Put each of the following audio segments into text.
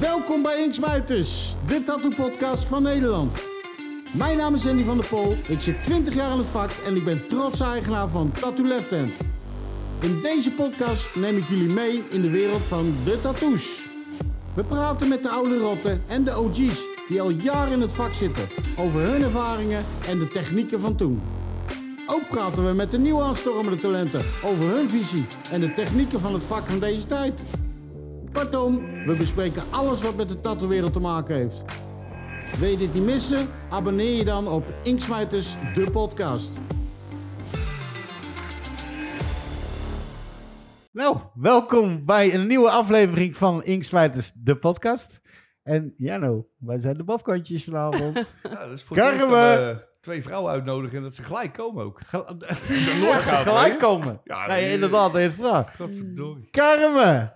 Welkom bij Inksmijters, de tattoo-podcast van Nederland. Mijn naam is Andy van der Pol, ik zit 20 jaar in het vak en ik ben trots eigenaar van Tattoo Left Hand. In deze podcast neem ik jullie mee in de wereld van de tattoos. We praten met de oude rotten en de OG's die al jaren in het vak zitten over hun ervaringen en de technieken van toen. Ook praten we met de nieuwe aanstormende talenten over hun visie en de technieken van het vak van deze tijd. Kortom, we bespreken alles wat met de tattoo-wereld te maken heeft. Wil je dit niet missen? Abonneer je dan op Inksmijters, de podcast. Nou, welkom bij een nieuwe aflevering van Inksmijters, de podcast. En ja, nou, wij zijn de bafkantjes vanavond. Ja, dat is voor we twee vrouwen uitnodigen en dat ze gelijk komen ook. Dat ze gelijk komen. Ja, nee, inderdaad, heeft vraag. Godverdorie. Karin!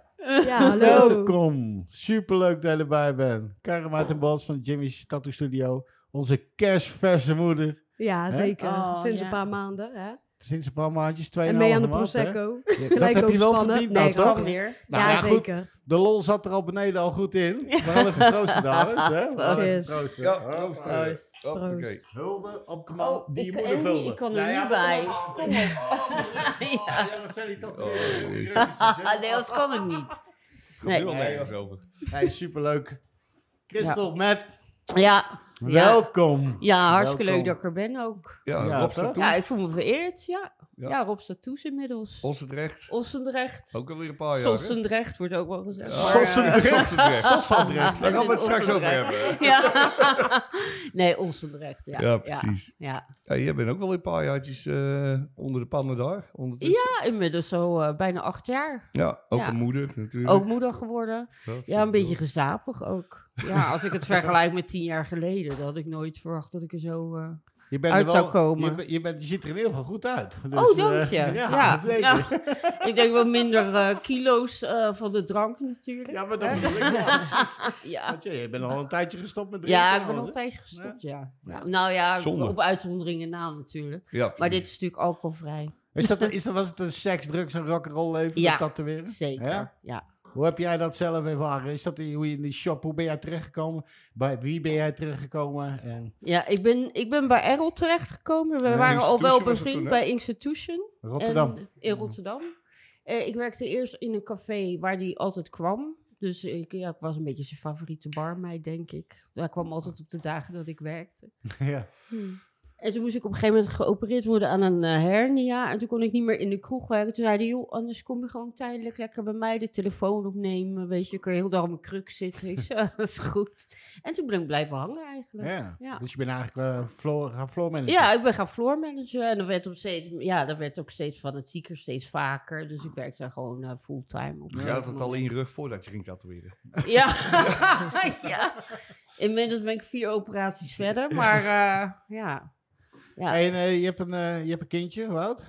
Ja, hallo. Welkom. Superleuk dat je erbij bent. Karin Maarten-Bos van Jimmy's Tattoo Studio. Onze kerstverse moeder. Ja, zeker. Sinds een paar maanden, hè? Sinds een paar maandjes, 2,5 maand. En mee aan de Prosecco. Ja, dat heb je wel verdiend, nee, toch? Kan weer. Nou, ja, zeker. Goed, de lol zat er al beneden al goed in. We hadden getroosten, dames. Cheers. Ja, proost. Oké. Hulde optimaal die je moeder vulde. Ik kan er niet bij. Ja, wat zijn die tatoeëren? Nee, dat kan het niet. Nee, nergens over. Hij superleuk. Christel met... Ja. Welkom. Ja, hartstikke leuk dat ik er ben ook. Ja, Rob Tattoo. Ja, ik voel me vereerd. Ja, Rob Tattoo's inmiddels. Ossendrecht. Ook alweer een paar jaar. Ossendrecht wordt ook wel gezegd. Ossendrecht. Daar gaan we het straks over hebben. Ja. Nee, Ossendrecht. Ja, precies. Ja, jij bent ook wel een paar jaartjes onder de pannen daar. Ja, inmiddels zo bijna 8 jaar. Ja, ook een moeder natuurlijk. Ook moeder geworden. Ja, een beetje gezapig ook. Ja, als ik het vergelijk met 10 jaar geleden, dan had ik nooit verwacht dat ik er zo zou komen. Je ziet er in ieder geval goed uit. Dus, dank je. Ja, zeker. Ja. Ik denk wel minder kilo's van de drank natuurlijk. Ja, maar dat bedoel ik wel. Je bent al een tijdje gestopt met drinken. Ja, ik ben al een tijdje gestopt, ja. Nou ja, op uitzonderingen na natuurlijk. Ja, maar dit is natuurlijk alcoholvrij. Was het een seks, drugs en rock'n'roll leven? Ja, tatoeëren? Zeker. Ja. Hoe heb jij dat zelf ervaren? Is dat hoe je in die shop, hoe ben jij terechtgekomen? Bij wie ben jij terechtgekomen? En... Ja, ik ben bij Errol terechtgekomen. We waren al wel bevriend bij Institution. In Rotterdam. Ik werkte eerst in een café waar die altijd kwam. Dus ik was een beetje zijn favoriete barmeid, denk ik. Hij kwam altijd op de dagen dat ik werkte. Ja. En toen moest ik op een gegeven moment geopereerd worden aan een hernia. En toen kon ik niet meer in de kroeg werken. Toen zei hij, joh, anders kom je gewoon tijdelijk lekker bij mij de telefoon opnemen. Weet je, dan kun je heel dag op mijn kruk zitten. Ik zei, dat is goed. En toen ben ik blijven hangen eigenlijk. Ja. Dus je bent eigenlijk gaan floormanagen? Ja, ik ben gaan floormanagen. En dat werd ook steeds fanatieker, steeds vaker. Dus ik werkte daar gewoon fulltime op. Je had het al in je rug voordat je ging tatoeëren. Ja, ja. Inmiddels ben ik 4 operaties verder, maar ja... Ja. En je hebt een kindje, hoe oud?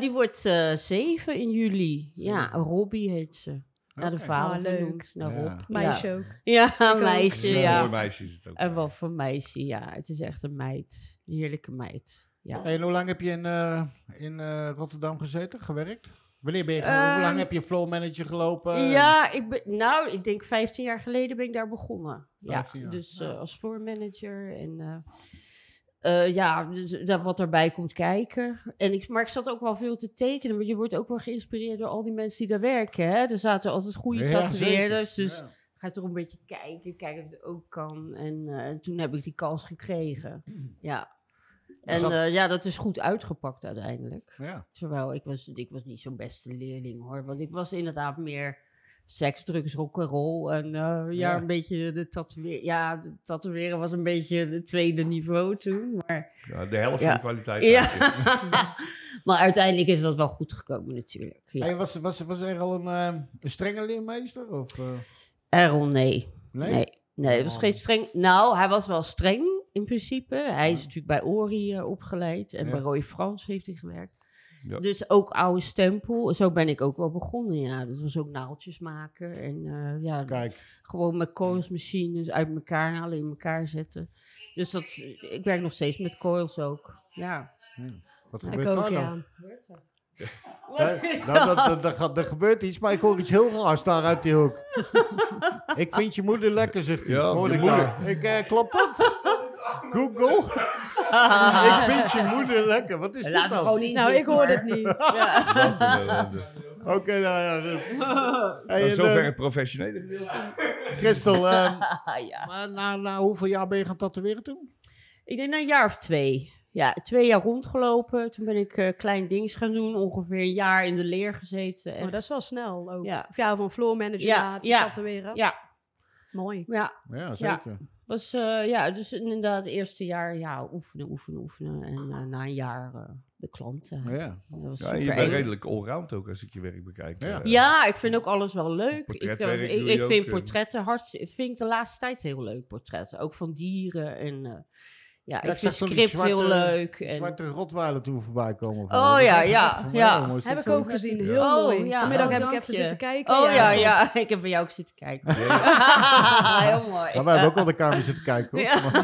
Die wordt 7 in juli. Ja, Robbie heet ze. Naar de vader genoemd, naar Rob. Meisje ook. Ja, meisje, ja. Een mooi meisje is het ook. En wat voor meisje, ja. Het is echt een meid. Een heerlijke meid, ja. En hoe lang heb je in Rotterdam gezeten, gewerkt? Hoe lang heb je floor manager gelopen? Ja, ik denk 15 jaar geleden ben ik daar begonnen. Ja, dus als floor manager en... wat erbij komt kijken. Maar ik zat ook wel veel te tekenen. Want je wordt ook wel geïnspireerd door al die mensen die daar werken. Hè? Er zaten altijd goede tatoeëerders. Dus ga je toch een beetje kijken of het ook kan. En toen heb ik die kans gekregen. Ja. Dat is goed uitgepakt uiteindelijk. Ja. Terwijl ik was niet zo'n beste leerling hoor. Want ik was inderdaad meer... seks, drugs, rock'n'roll en een beetje de tatoeëren. Ja, de tatoeëren was een beetje het tweede niveau toen. Maar, de helft van de kwaliteit. Ja. Maar uiteindelijk is dat wel goed gekomen natuurlijk. Ja. Hey, was er al een strenge leermeester? Of, Errol, nee. Nee, was geen streng. Nou, hij was wel streng in principe. Hij is natuurlijk bij Ori opgeleid en bij Roy Frans heeft hij gewerkt. Ja. Dus ook oude stempel. Zo ben ik ook wel begonnen, ja. Dat was ook naaltjes maken. En gewoon met coilsmachines uit elkaar halen, in elkaar zetten. Dus ik werk nog steeds met coils ook, ja. Wat gebeurt daar dan? Er gebeurt iets, maar ik hoor iets heel raars daar uit die hoek. Ik vind je moeder lekker, zegt hij. Ja, hoor ik moeder. Klopt dat? Google? Ik vind je moeder lekker. Wat is dit dan? Nou, ik hoor het niet. Ja. Oké, nou ja. Hey, zover het professionele gedeelte. Christel, na hoeveel jaar ben je gaan tatoeëren toen? Ik denk na een jaar of 2. Ja, 2 jaar rondgelopen. Toen ben ik klein dings gaan doen. Ongeveer een jaar in de leer gezeten. Echt. Oh, dat is wel snel ook. Ja. Of ja, van floor manager tatoeëren. Ja. Mooi. Ja, zeker. Ja. Was, dus inderdaad het eerste jaar oefenen. En na een jaar de klanten. Je bent redelijk allround ook als ik je werk bekijk. Ja, ik vind ook alles wel leuk. Ik vind portretten de laatste tijd heel leuk, portretten. Ook van dieren en... ik vind script heel leuk. En... zwarte rotweiler toen voorbij komen. Heb ik ook gezien. Heel mooi. Vanmiddag heb ik even zitten kijken. Ik heb bij jou ook zitten kijken. Heel mooi. Wij hebben ook al de kamer zitten kijken. Hoor.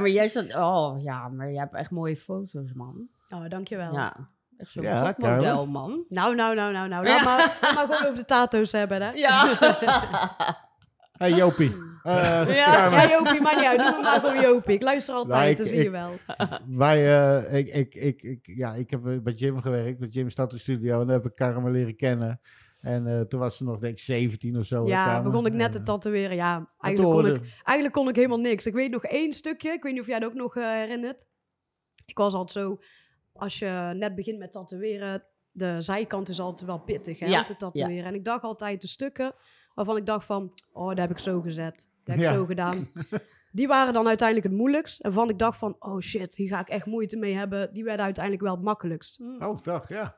Maar jij staat... maar jij hebt echt mooie foto's, man. Oh, dankjewel. Ja. Echt zo'n model, man. Nou. Laat maar gewoon over de tato's hebben, hè. Ja. Hey, Jopie. Jopie, maar niet uit. Doe maar gewoon Jopie. Ik luister altijd, dat zie je wel. Ik heb bij Jim gewerkt, bij Jimmy's Tattoo Studio. En daar heb ik Karin leren kennen. En toen was ze nog, denk ik, 17 of zo. Ja, begon ik net te tatoeëren. Ja, eigenlijk kon ik helemaal niks. Ik weet nog 1 stukje. Ik weet niet of jij dat ook nog herinnert. Ik was altijd zo, als je net begint met tatoeëren, de zijkant is altijd wel pittig, hè, om te tatoeëren. Ja. En ik dacht altijd de stukken waarvan ik dacht van, dat heb ik zo gezet. Dat heb ik zo gedaan. Die waren dan uiteindelijk het moeilijkst. En waarvan ik dacht van, hier ga ik echt moeite mee hebben. Die werden uiteindelijk wel het makkelijkst.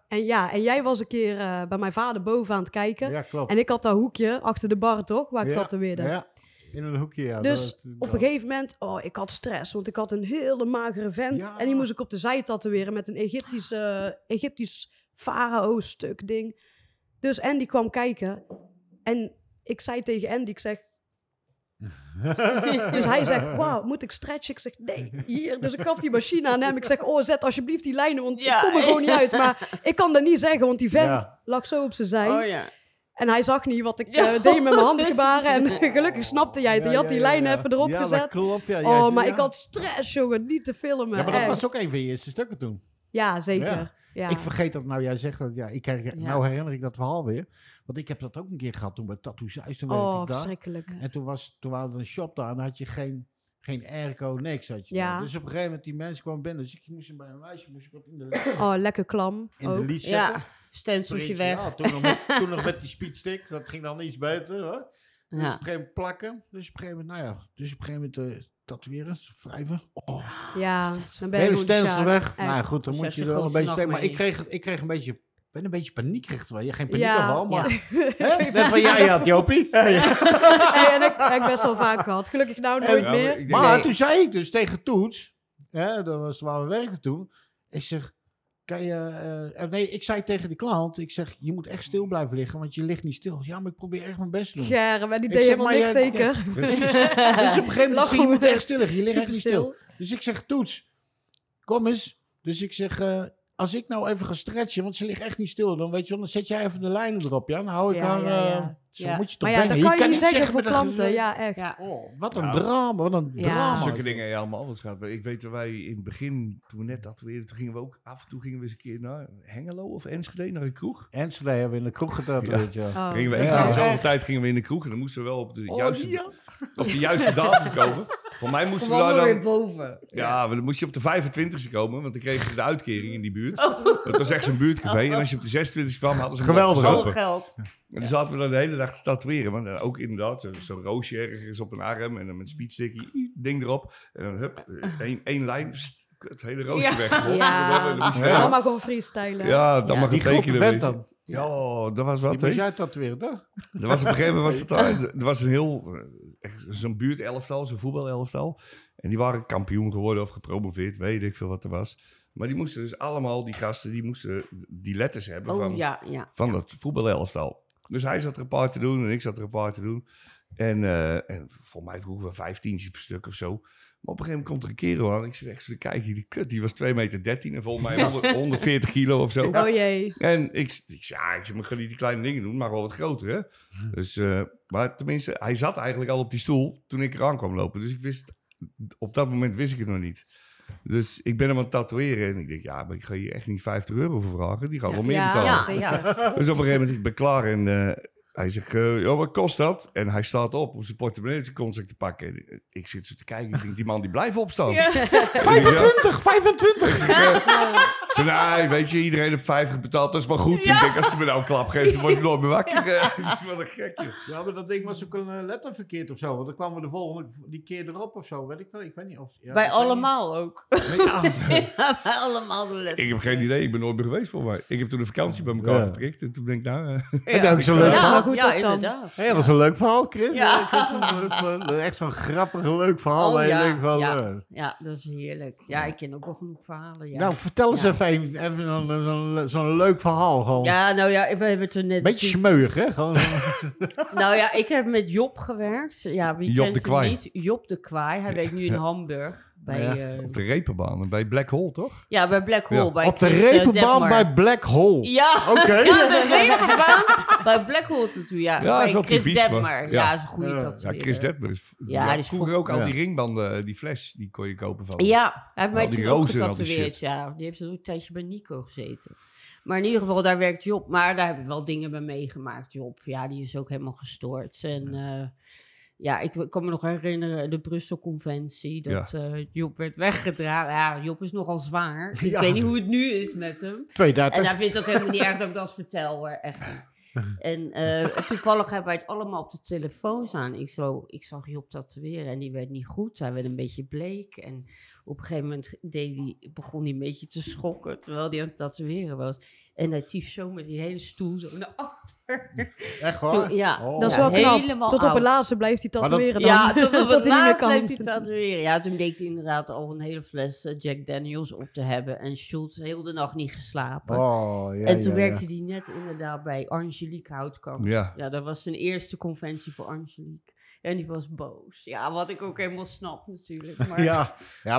En jij was een keer bij mijn vader boven aan het kijken. Ja, klopt. En ik had dat hoekje achter de bar, toch? Waar ik tatoeëerde. Ja, in een hoekje, Dus op een gegeven moment, ik had stress. Want ik had een hele magere vent. Ja. En die moest ik op de zij tatoeëren met een Egyptisch farao-stuk ding. Dus Andy kwam kijken. En... ik zei tegen Andy, ik zeg... dus hij zegt, wauw, moet ik stretchen? Ik zeg, nee, hier. Dus ik gaf die machine aan hem. Ik zeg, zet alsjeblieft die lijnen, want ik kom er gewoon niet uit. Maar ik kan dat niet zeggen, want die vent lag zo op zijn zij. En hij zag niet wat ik deed met mijn handgebaren. En gelukkig snapte jij het. Je had die lijnen even erop gezet. Klopt, ik had stress, jongen. Niet te filmen. Ja, maar dat was ook een van je eerste stukken toen. Ja, zeker. Ja. Ja. Ik vergeet dat nou, jij zegt dat. Ja, nou herinner ik dat verhaal weer. Want ik heb dat ook een keer gehad toen bij Tattoo Zuis. Toen werkte ik daar. Verschrikkelijk. En toen waren er een shop daar en dan had je geen airco, niks had je daar. Dus op een gegeven moment die mensen kwamen binnen. Dus ik moest hem bij een wijsje, dat in de lekker klam. In de lies zetten. Ja, stenciltje weg. Ja, toen nog met die speedstick, dat ging dan iets beter. Hoor. Dus op een gegeven moment plakken. Dus op een gegeven moment, tatoeëren, wrijven. Dan ben je goed. Hele stencil weg. Nou goed, dan moet je er wel een beetje tegen. Maar ik kreeg een beetje... Ik ben een beetje paniek gericht. Je geen paniek al, maar... Ja. Net wat jij had, Jopie. En ik heb best wel vaak gehad. Gelukkig nou nooit meer. Maar toen zei ik dus tegen Toets... dat was waar we werkten toen. Ik zeg... ik zei tegen de klant, ik zeg, je moet echt stil blijven liggen, want je ligt niet stil. Ja, maar ik probeer echt mijn best te doen. Ja, maar die deed helemaal niks, zeker. Precies. Dus op een gegeven moment je moet echt stil liggen, je ligt echt niet stil. Dus ik zeg, Toets, kom eens. Dus ik zeg, als ik nou even ga stretchen, want ze ligt echt niet stil, dan weet je wel, dan zet jij even de lijnen erop, ja. Dan hou ik haar... Zo moet je toch denken. Dat kan je niet zeggen voor klanten. Ja, echt. Ja. Wat een drama, wat een drama. Zulke dingen allemaal anders gaat. Ik weet dat wij in het begin, toen we net tatoeëerden, toen gingen we ook af en toe eens een keer naar Hengelo of Enschede, naar een kroeg. Enschede hebben we in de kroeg getatoeëerd, Gingen we Zoveel tijd gingen we in de kroeg en dan moesten we wel op de juiste datum komen. Voor mij moesten we daar weer boven. Ja, dan moest je op de 25e komen, want dan kregen ze de uitkering in die buurt. Dat was echt zo'n buurtcafé. En als je op de 26e kwam, hadden ze geweldig al geld. En dan zaten we dan de hele dag te tatoeëren. Want dan ook inderdaad, zo'n roosje ergens op een arm. En dan met een speedstickje, ding erop. En dan hup, één lijn, het hele roosje weg. Dan maar gewoon freestylen. Ja, dan mag ik tekenen. Dan. Ja, dat was wat. Die moest jij tatoeëren, toch? Er was op een gegeven moment was een heel... zo'n buurtelftal, zo'n voetbalelftal. En die waren kampioen geworden of gepromoveerd. Weet ik veel wat er was. Maar die moesten dus allemaal, die gasten, die moesten die letters hebben van dat voetbalelftal. Dus hij zat er een paar te doen en ik zat er een paar te doen. En voor mij vroegen we 5 tientjes per stuk of zo. Maar op een gegeven moment komt er een kerel aan. Ik zeg echt, kijk hier, die kut. Die was 2,13 meter en volgens mij 140 kilo of zo. Oh jee. En ik zeg, maar gaan die kleine dingen doen, maar wel wat groter, hè? Dus, maar tenminste, hij zat eigenlijk al op die stoel toen ik eraan kwam lopen. Dus ik wist, op dat moment wist ik het nog niet. Dus ik ben hem aan het tatoeëren. En ik denk, ja, maar ik ga hier echt niet €50 voor vragen. Die gaan wel meer betalen. Ja. Dus op een gegeven moment, ik ben klaar en... hij zegt, wat kost dat? En hij staat op om zijn portemonnee zijn constant te pakken. En ik zit zo te kijken. Ik denk, die man die blijft opstaan. Ja. 25! Zo, nee, weet je, iedereen heeft 50 betaald. Dat is wel goed. Ja. Ik denk, als ze me nou een klap geeft, dan word ik nooit meer wakker. Ja. Dat is wel een gekje. Ja, maar dat ding was ook een letter verkeerd of zo. Want dan kwamen we de volgende die keer erop of zo. Weet ik wel, ik weet niet of... Ja, wij allemaal niet. Ook. Ja, wij allemaal de letter. Ik heb geen idee. Ik ben nooit meer geweest voor mij. Ik heb toen een vakantie bij elkaar geprikt. En toen ben ik daar... Ja, inderdaad. Hey, dat was een leuk verhaal, Chris. Ja. Echt zo'n grappig, leuk verhaal. Oh, ja. Ja, dat is heerlijk. Ja, ik ken ook wel genoeg verhalen. Ja. Nou, vertel eens even zo'n leuk verhaal. Gewoon. Ja, nou ja, we hebben het er net... Beetje smeuig, hè? Gewoon. Nou ja, ik heb met Job gewerkt. Ja, wie Job kent hem niet? Job de Kwaai. Hij werkt nu in Hamburg. Bij, op de repenbaan, bij Black Hole, toch? Ja, bij Black Hole. Ja. Bij op de repenbaan bij Black Hole? Ja, okay. Ja, de repenbaan bij Black Hole tattoo, ja. Ja, bij Chris Detmer. Ja, dat is een goede tattoo. Ja, Chris Detmer is... Ja, die vroeger ook al die ringbanden, die fles, die kon je kopen van. Ja, hij heeft mij toen ook getatoeëerd, ja. Die heeft ook een tijdje bij Nico gezeten. Maar in ieder geval, daar werkt Job. Maar daar hebben we wel dingen bij meegemaakt, Job. Ja, die is ook helemaal gestoord. En... ja, ik kan me nog herinneren, de Brussel-conventie, dat Job werd weggedragen. Ja, Job is nogal zwaar. Ik weet niet hoe het nu is met hem. 2030. En hij vindt het ook helemaal niet erg dat ik dat vertel, hoor. Echt niet. En toevallig hebben wij het allemaal op de telefoons aan. Ik zag Job tatoeëren en die werd niet goed. Hij werd een beetje bleek. En op een gegeven moment begon hij een beetje te schokken, terwijl hij aan het tatoeëren was. En hij tief zo met die hele stoel zo naar achter. Echt waar? Dat is wel knap. Tot op het laatste blijft hij tatoeëren. Ja, tot op het laatste blijft hij tatoeëren. Ja, toen bleek hij inderdaad al een hele fles Jack Daniels op te hebben. En Schultz heel de nacht niet geslapen. Oh, ja, en toen werkte hij net inderdaad bij Angelique Houtkamp. Ja. Ja, dat was zijn eerste conventie voor Angelique. En die was boos. Ja, wat ik ook helemaal snap natuurlijk. Maar,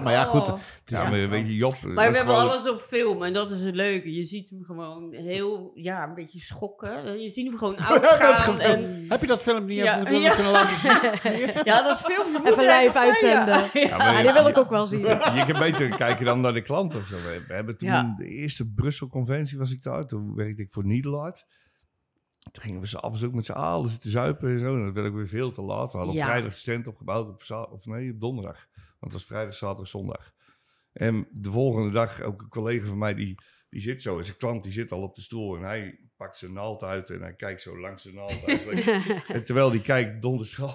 maar goed. Maar weet je, Job... Maar we hebben alles op film en dat is het leuke. Je ziet hem gewoon heel, een beetje schokken. Je ziet hem gewoon oud gaan. En... Heb je dat film niet even kunnen laten zien? Ja, dat is film. Even live uitzenden. Ja, die wil ik ook wel zien. Je kan beter kijken dan naar de klant of zo. We hebben toen de eerste Brussel-conventie was ik daar. Toen werkte ik voor Nederland. Toen gingen we s'avonds ook met z'n allen zitten zuipen en zo. En dat werd ook weer veel te laat. We hadden op vrijdag de stand opgebouwd, op donderdag. Want het was vrijdag, zaterdag, zondag. En de volgende dag, ook een collega van mij, die zit zo. En zijn klant die zit al op de stoel en hij pakt zijn naald uit en hij kijkt zo langs zijn naald uit. En terwijl die kijkt, donderstraal.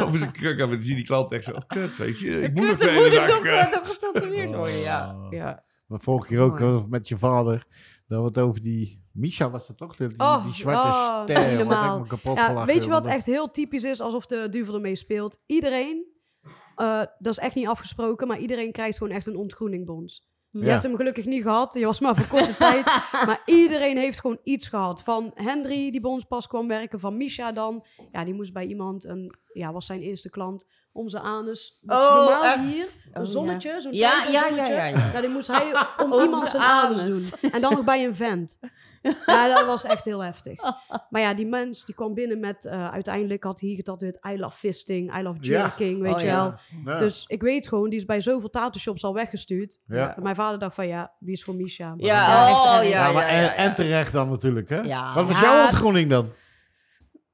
Over zijn kruk aan, en dan zie die klant echt zo, kut, weet je. Ik moet nog twee dagen. Getatoeëerd worden, ja. Maar vorige keer ook met je vader, dat we het over die... Misha was dat toch? Die zwarte ster. Helemaal. Weet je wat echt heel typisch is? Alsof de duivel ermee speelt. Iedereen, dat is echt niet afgesproken, maar iedereen krijgt gewoon echt een ontgroeningbons. Ja. Je hebt hem gelukkig niet gehad. Je was maar voor korte tijd. Maar iedereen heeft gewoon iets gehad. Van Hendry, die bij ons pas kwam werken. Van Misha dan. Ja, die moest bij iemand. Was zijn eerste klant. Om zijn anus. Dat is normaal hier. Een zonnetje. Zo'n zonnetje. Ja. Nou, die moest hij om iemand zijn anus doen. En dan nog bij een vent. Ja, dat was echt heel heftig. Maar ja, die mens die kwam binnen met... uiteindelijk had hij getatoeëerd I love fisting, I love jerking, weet je wel. Ja. Dus ik weet gewoon, die is bij zoveel tattooshops al weggestuurd. Ja. Mijn vader dacht van, die is voor Misha. Maar en terecht dan natuurlijk, hè? Ja. Wat was jouw ontgroening dan?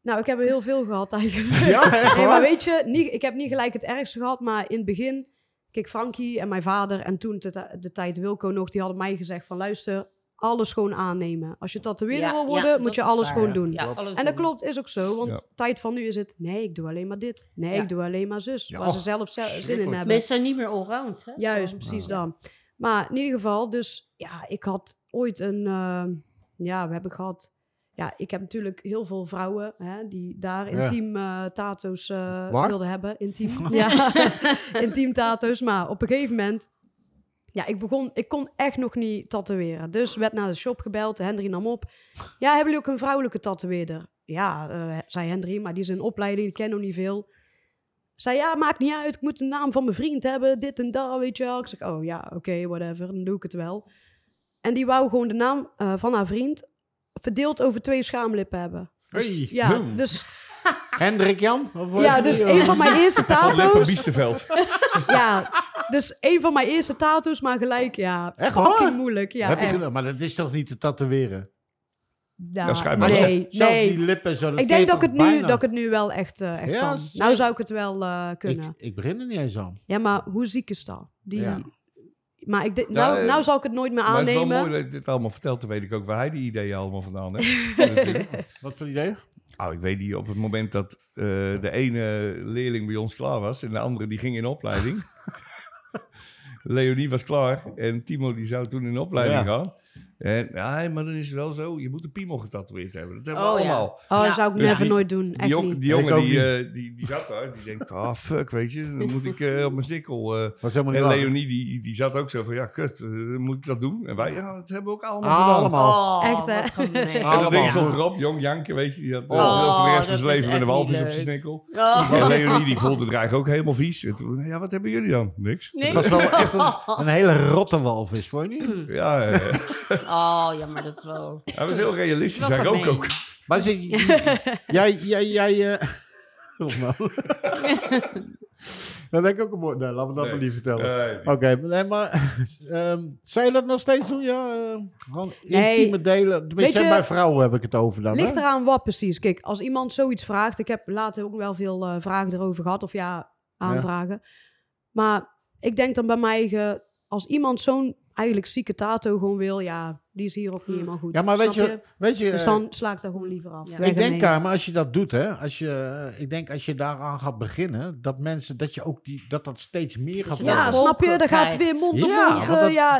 Nou, ik heb er heel veel gehad eigenlijk. Ja, echt waar? Maar weet je, ik heb niet gelijk het ergste gehad, maar in het begin... Kijk, Frankie en mijn vader en toen de tijd Wilco nog, die hadden mij gezegd van, luister... Alles gewoon aannemen. Als je tatoeëerder wil worden, moet je alles gewoon doen. Ja, alles en dat klopt, is ook zo. Want tijd van nu is het, nee, ik doe alleen maar dit. Nee, ik doe alleen maar zus. Waar ze zelf zin in hebben. Mensen zijn niet meer allround, hè? Juist, precies dan. Maar in ieder geval, dus ja, ik had ooit een... we hebben gehad... Ja, ik heb natuurlijk heel veel vrouwen die daar intiem tato's wilden hebben. Intiem tato's. Maar op een gegeven moment... Ja, ik kon echt nog niet tatoeëren. Dus werd naar de shop gebeld. Hendry nam op. Ja, hebben jullie ook een vrouwelijke tatoeëerder? Ja, zei Hendry, maar die is in opleiding. Die ken nog niet veel. zei, ja, maakt niet uit, ik moet de naam van mijn vriend hebben, dit en dat, weet je wel. Ik zeg, oh ja, oké, whatever, dan doe ik het wel. En die wou gewoon de naam van haar vriend verdeeld over 2 schaamlippen hebben. Dus, hey. Ja, dus... Hendrik Jan? Ja, dus een van mijn eerste tattoos. Ja, dus een van mijn eerste tattoos, maar gelijk, ja, echt fucking moeilijk. Ja, heb echt. Maar dat is toch niet te tatoeëren? Ja, dat nee, zelf nee. Die lippen zo. Ik denk dat ik het nu, wel echt ja, kan. Nou zou ik het wel kunnen. Ik begin er niet eens aan. Ja, maar hoe ziek is dat? Die... Ja. Maar ik nou zal ik het nooit meer aannemen. Maar het is wel moeilijk dit allemaal vertelt. Dan weet ik ook waar hij die ideeën allemaal vandaan heeft. Wat voor ideeën? Oh, ik weet niet, op het moment dat de ene leerling bij ons klaar was... en de andere die ging in opleiding. Leonie was klaar en Timo die zou toen in opleiding gaan. En, ja, maar dan is het wel zo, je moet de piemel getatoeëerd hebben. Dat hebben we allemaal. Ja. Oh, dat zou ik dus never nooit doen. Echt niet. Die jongen die zat daar, die denkt van, ah, fuck, weet je, dan moet ik op mijn stikkel. En Leonie, die zat ook zo van, ja, kut, moet ik dat doen? En wij, ja, dat hebben we ook allemaal gedaan. Oh, echt, hè? Nee. En dat ding stond erop, jong Janke, weet je, die had voor de rest van zijn leven met een walvis op zijn snikkel. En Leonie, die voelde het eigenlijk ook helemaal vies. En toen, ja, wat hebben jullie dan? Niks. Het was wel echt een hele rotte walvis, vond je niet? Ja. Oh, ja, maar dat is wel... Hij was heel realistisch, hij ook. Maar jij... Oh, nou. Dat denk ik ook een mooi... Nee, laat me dat maar niet vertellen. Oké, nee, maar... zou je dat nog steeds doen? Ja, gewoon intieme delen. Tenminste, bij vrouwen heb ik het over dan. Ligt eraan wat precies. Kijk, als iemand zoiets vraagt... Ik heb later ook wel veel vragen erover gehad. Of ja, aanvragen. Ja. Maar ik denk dan bij mij... als iemand zo'n... eigenlijk zieke tato gewoon wil, ja, die is hier ook niet helemaal goed. Ja, maar weet je... Dus dan sla ik daar gewoon liever af. Ja. Ik denk, maar als je dat doet, hè, als je daaraan gaat beginnen, dat mensen, dat je ook dat steeds meer gaat worden. Ja, snap je? Dan gaat het weer mond op mond.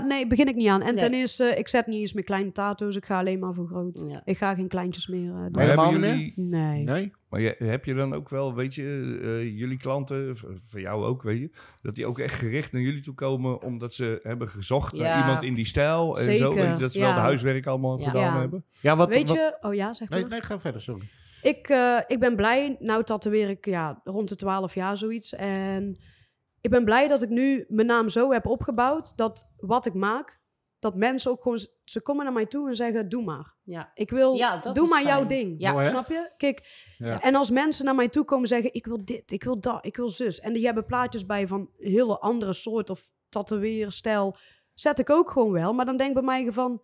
Nee, begin ik niet aan. En ten eerste, ik zet niet eens meer kleine tato's, ik ga alleen maar voor groot. Ja. Ik ga geen kleintjes meer doen. Helemaal niet? Nee. Maar heb je dan ook wel, weet je, jullie klanten, van jou ook, weet je, dat die ook echt gericht naar jullie toe komen, omdat ze hebben gezocht naar iemand in die stijl en zo, weet je, dat ze wel de huiswerk allemaal gedaan hebben? Ja, zeg maar. Nee, ga verder, sorry. Ik ben blij, nou tatoeëer ik rond de 12 jaar zoiets en ik ben blij dat ik nu mijn naam zo heb opgebouwd, dat wat ik maak, dat mensen ook gewoon... Ze komen naar mij toe en zeggen... Doe maar. Ja. Ik wil... Ja, doe maar jouw ding. Ja. Mooi, snap je? Kijk. Ja. En als mensen naar mij toe komen zeggen... Ik wil dit. Ik wil dat. Ik wil zus. En die hebben plaatjes bij van... Hele andere soort of tatoeëerstijl. Zet ik ook gewoon wel. Maar dan denk ik bij mij van...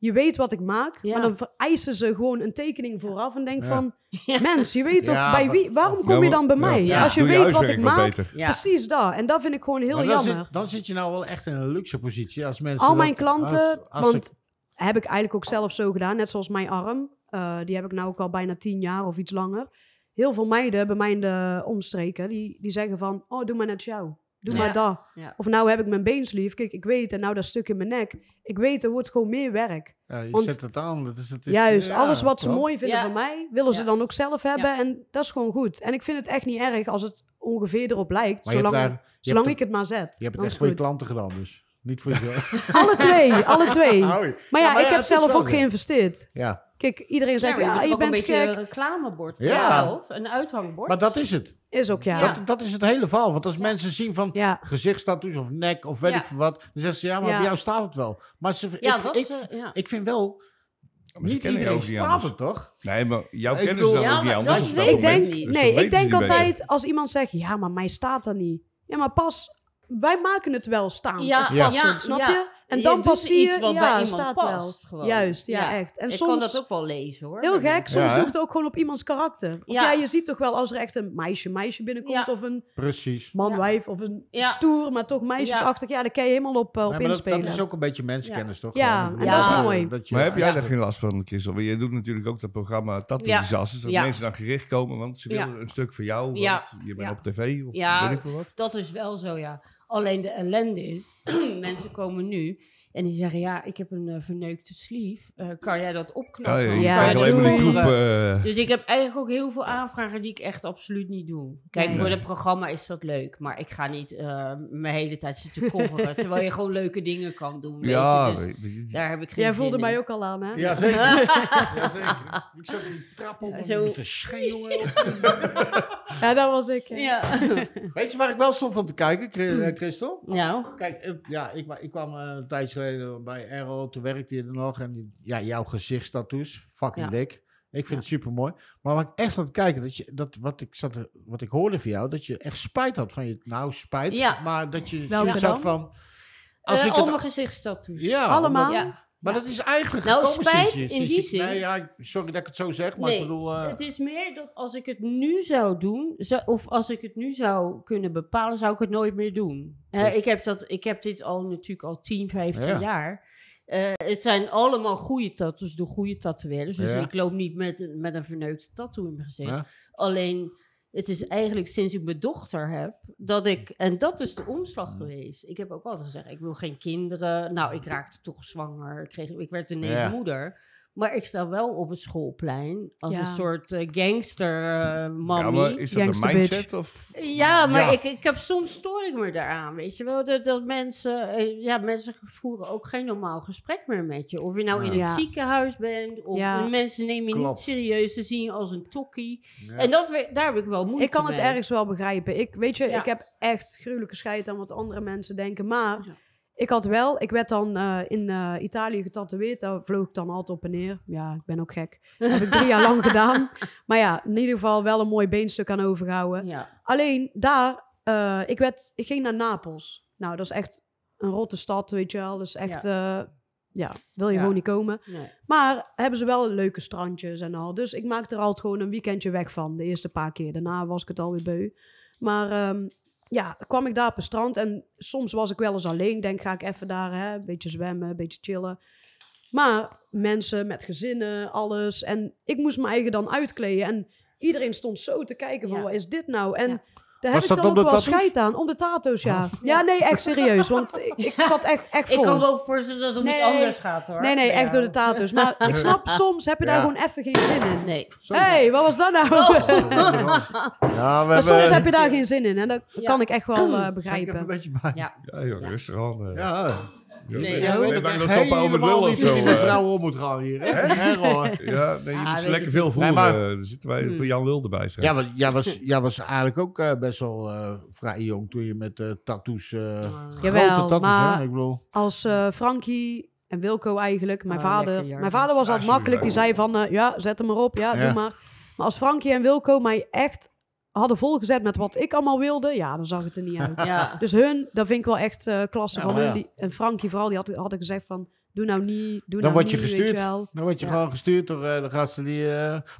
Je weet wat ik maak. Ja. Maar dan vereisen ze gewoon een tekening vooraf. En denk van... Ja. Mens, je weet toch bij wie... Waarom kom je dan bij mij? Ja. Als je weet wat ik maak... Ja. Precies dat. En dat vind ik gewoon heel jammer. Dan zit je nou wel echt in een luxe positie. Als mensen mijn klanten... Heb ik eigenlijk ook zelf zo gedaan. Net zoals mijn arm. Die heb ik nou ook al bijna 10 jaar of iets langer. Heel veel meiden bij mij in de omstreken... Die zeggen van... Oh, doe maar net jou. Doe maar dat. Ja. Of nou heb ik mijn beenslief. Kijk, ik weet, en nou dat stuk in mijn nek. Ik weet, er wordt gewoon meer werk. Ja, je zet het aan. Het is juist, alles wat ze mooi vinden van mij... willen ze dan ook zelf hebben. En dat is gewoon goed. En ik vind het echt niet erg als het ongeveer erop lijkt. Maar zolang ik het maar zet. Je hebt het echt voor je klanten gedaan, dus. Niet voor jezelf. Alle twee. Maar ja, ik heb zelf ook geïnvesteerd. Ja. Kijk, iedereen zegt, je bent gek. Een beetje reclamebord voor jezelf. Een uithangbord. Maar dat is het. Is ook, dat is het hele verhaal. Want als mensen zien van gezichtstatoes of nek of weet ik veel wat. Dan zeggen ze, bij jou staat het wel. Maar ik vind wel... Niet iedereen staat het, toch? Nee, maar jouw kennis is dan ook niet anders. Ik denk altijd, als iemand zegt, ja, maar mij staat dat niet. Ja, maar pas... Wij maken het wel staan. Snap je? En dan pas zie je, bij iemand staat past, wel. Gewoon. Juist, echt. En soms, kan dat ook wel lezen, hoor. Heel gek, soms doe ik het ook gewoon op iemands karakter. Of je ziet toch wel als er echt een meisje binnenkomt... of een man-wijf of een stoer, maar toch meisjesachtig... Ja, daar kan je helemaal op inspelen. Dat is ook een beetje mensenkennis, toch? Ja, en dat is mooi. Maar heb jij daar geen last van, Christel? Want je doet natuurlijk ook dat programma Tattoo Disasters... dat mensen naar gericht komen, want ze willen een stuk voor jou... want je bent op tv of weet ik veel wat. Dat is wel zo, ja. Alleen de ellende is, mensen komen nu... En die zeggen, ja, ik heb een verneukte sleeve. Kan jij dat opknappen? Oh, ja, kan jij dat troep, Dus ik heb eigenlijk ook heel veel aanvragen die ik echt absoluut niet doe. Kijk, voor het programma is dat leuk. Maar ik ga niet mijn hele tijd zitten coveren. Terwijl je gewoon leuke dingen kan doen. Ja, dus daar heb ik geen zin in. Mij ook al aan, hè? Ja, zeker. Ik zat in die trap op met de schenen. Ja, dat was ik. Ja. Weet je waar ik wel stond van te kijken, Christel? Ja. Kijk, ja, ik kwam een tijdje geleden bij Errol. Toen werkte hij er nog. En ja, jouw gezichtstattoos. Fucking dik. Ik vind het super mooi. Maar wat ik echt aan het kijken, wat ik hoorde van jou, dat je echt spijt had van je. Nou, spijt. Ja. Maar dat je zoiets had van. Al mijn gezichtstattoos. Ja, allemaal. Ja. Maar dat is eigenlijk spijt in die zin. Nee, ja, sorry dat ik het zo zeg, maar ik bedoel... Het is meer dat als ik het nu zou doen... of als ik het nu zou kunnen bepalen... zou ik het nooit meer doen. Dus. Ik heb dit al natuurlijk al 10, 15 jaar... het zijn allemaal goede tattoos door goede tatoeëerders. Dus ik loop niet met een verneukte tattoo in mijn gezicht. Ja. Alleen, het is eigenlijk sinds ik mijn dochter heb... dat ik... En dat is de omslag geweest. Ik heb ook altijd gezegd, ik wil geen kinderen. Nou, ik raakte toch zwanger. Ik werd ineens moeder. Maar ik sta wel op het schoolplein als een soort gangster mommy. Ja, maar is dat een mindset? Of? Ja, maar ik heb soms stoor ik me daaraan, weet je wel. Dat mensen, mensen voeren ook geen normaal gesprek meer met je. Of je nou in het ziekenhuis bent, of mensen nemen je niet serieus. Ze zien je als een tokkie. Ja. En daar heb ik wel moeite mee. Ik kan het ergens wel begrijpen. Ik heb echt gruwelijke scheid aan wat andere mensen denken, maar... Ja. Ik werd dan in Italië getatoeëerd. Daar vloog ik dan altijd op en neer. Ja, ik ben ook gek. Dat heb ik 3 jaar lang gedaan. Maar ja, in ieder geval wel een mooi beenstuk aan overgehouden. Ja. Alleen daar, ik ging naar Napels. Nou, dat is echt een rotte stad, weet je wel. Dus echt, wil je gewoon niet komen. Nee. Maar hebben ze wel leuke strandjes en al. Dus ik maakte er altijd gewoon een weekendje weg van. De eerste paar keer. Daarna was ik het alweer beu. Maar... kwam ik daar op het strand en soms was ik wel eens alleen. Denk, ga ik even daar een beetje zwemmen, een beetje chillen. Maar mensen met gezinnen, alles. En ik moest mijn eigen dan uitkleden. En iedereen stond zo te kijken van, wat is dit nou? En daar heb ik dan ook wel scheid aan. Om de tattoos, ja, nee, echt serieus. Want ik zat echt vol. Ik kan ook voorstellen dat het niet anders gaat, hoor. Nee, echt door de tattoos. Maar ik snap, soms heb je daar gewoon even geen zin in. Nee. Hé, wat was dat nou? Maar soms heb je daar geen zin in. En dat kan ik echt wel begrijpen. Ik een beetje bij. Ja, joh, rustig aan. Ja. Nee, ja, ik ben dat zo'n paar lul of zo. Die vrouwen om moet gaan hier. Hè? Ja, nee, je moet ze lekker veel voelen. Daar zitten wij voor Jan Lul erbij. Ja, want jij was eigenlijk ook best wel vrij jong toen je met tattoos, grote tattoos. Hè? Ik bedoel. Als Frankie en Wilco eigenlijk, mijn vader was altijd makkelijk. Die zei van, zet hem maar op, doe maar. Maar als Frankie en Wilco mij echt hadden volgezet met wat ik allemaal wilde, dan zag het er niet uit. Ja. Dus hun, dat vind ik wel echt klasse van hun. Die, en Frankie vooral, die hadden gezegd van, doe nou niet, Dan word je gewoon gestuurd door de gasten die...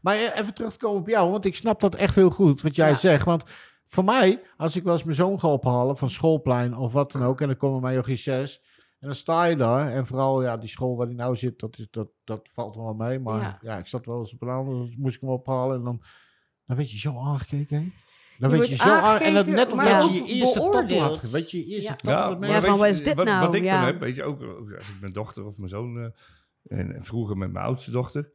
Maar even terugkomen op jou, want ik snap dat echt heel goed, wat jij zegt. Want voor mij, als ik wel eens mijn zoon ga ophalen van schoolplein of wat dan ook, en dan komen mijn jochie 6... En dan sta je daar. En vooral die school waar hij nou zit, dat valt er wel mee. Maar ik zat wel eens op een ander, moest ik hem ophalen en dan werd je zo aangekeken, hè? Dan werd je zo aangekeken. En net of dat je je eerste tattoo had. Weet je, je eerste tattoo. Ja, van wat is dit nou? Wat ik dan heb, weet je, ook als ik mijn dochter of mijn zoon... en vroeger met mijn oudste dochter...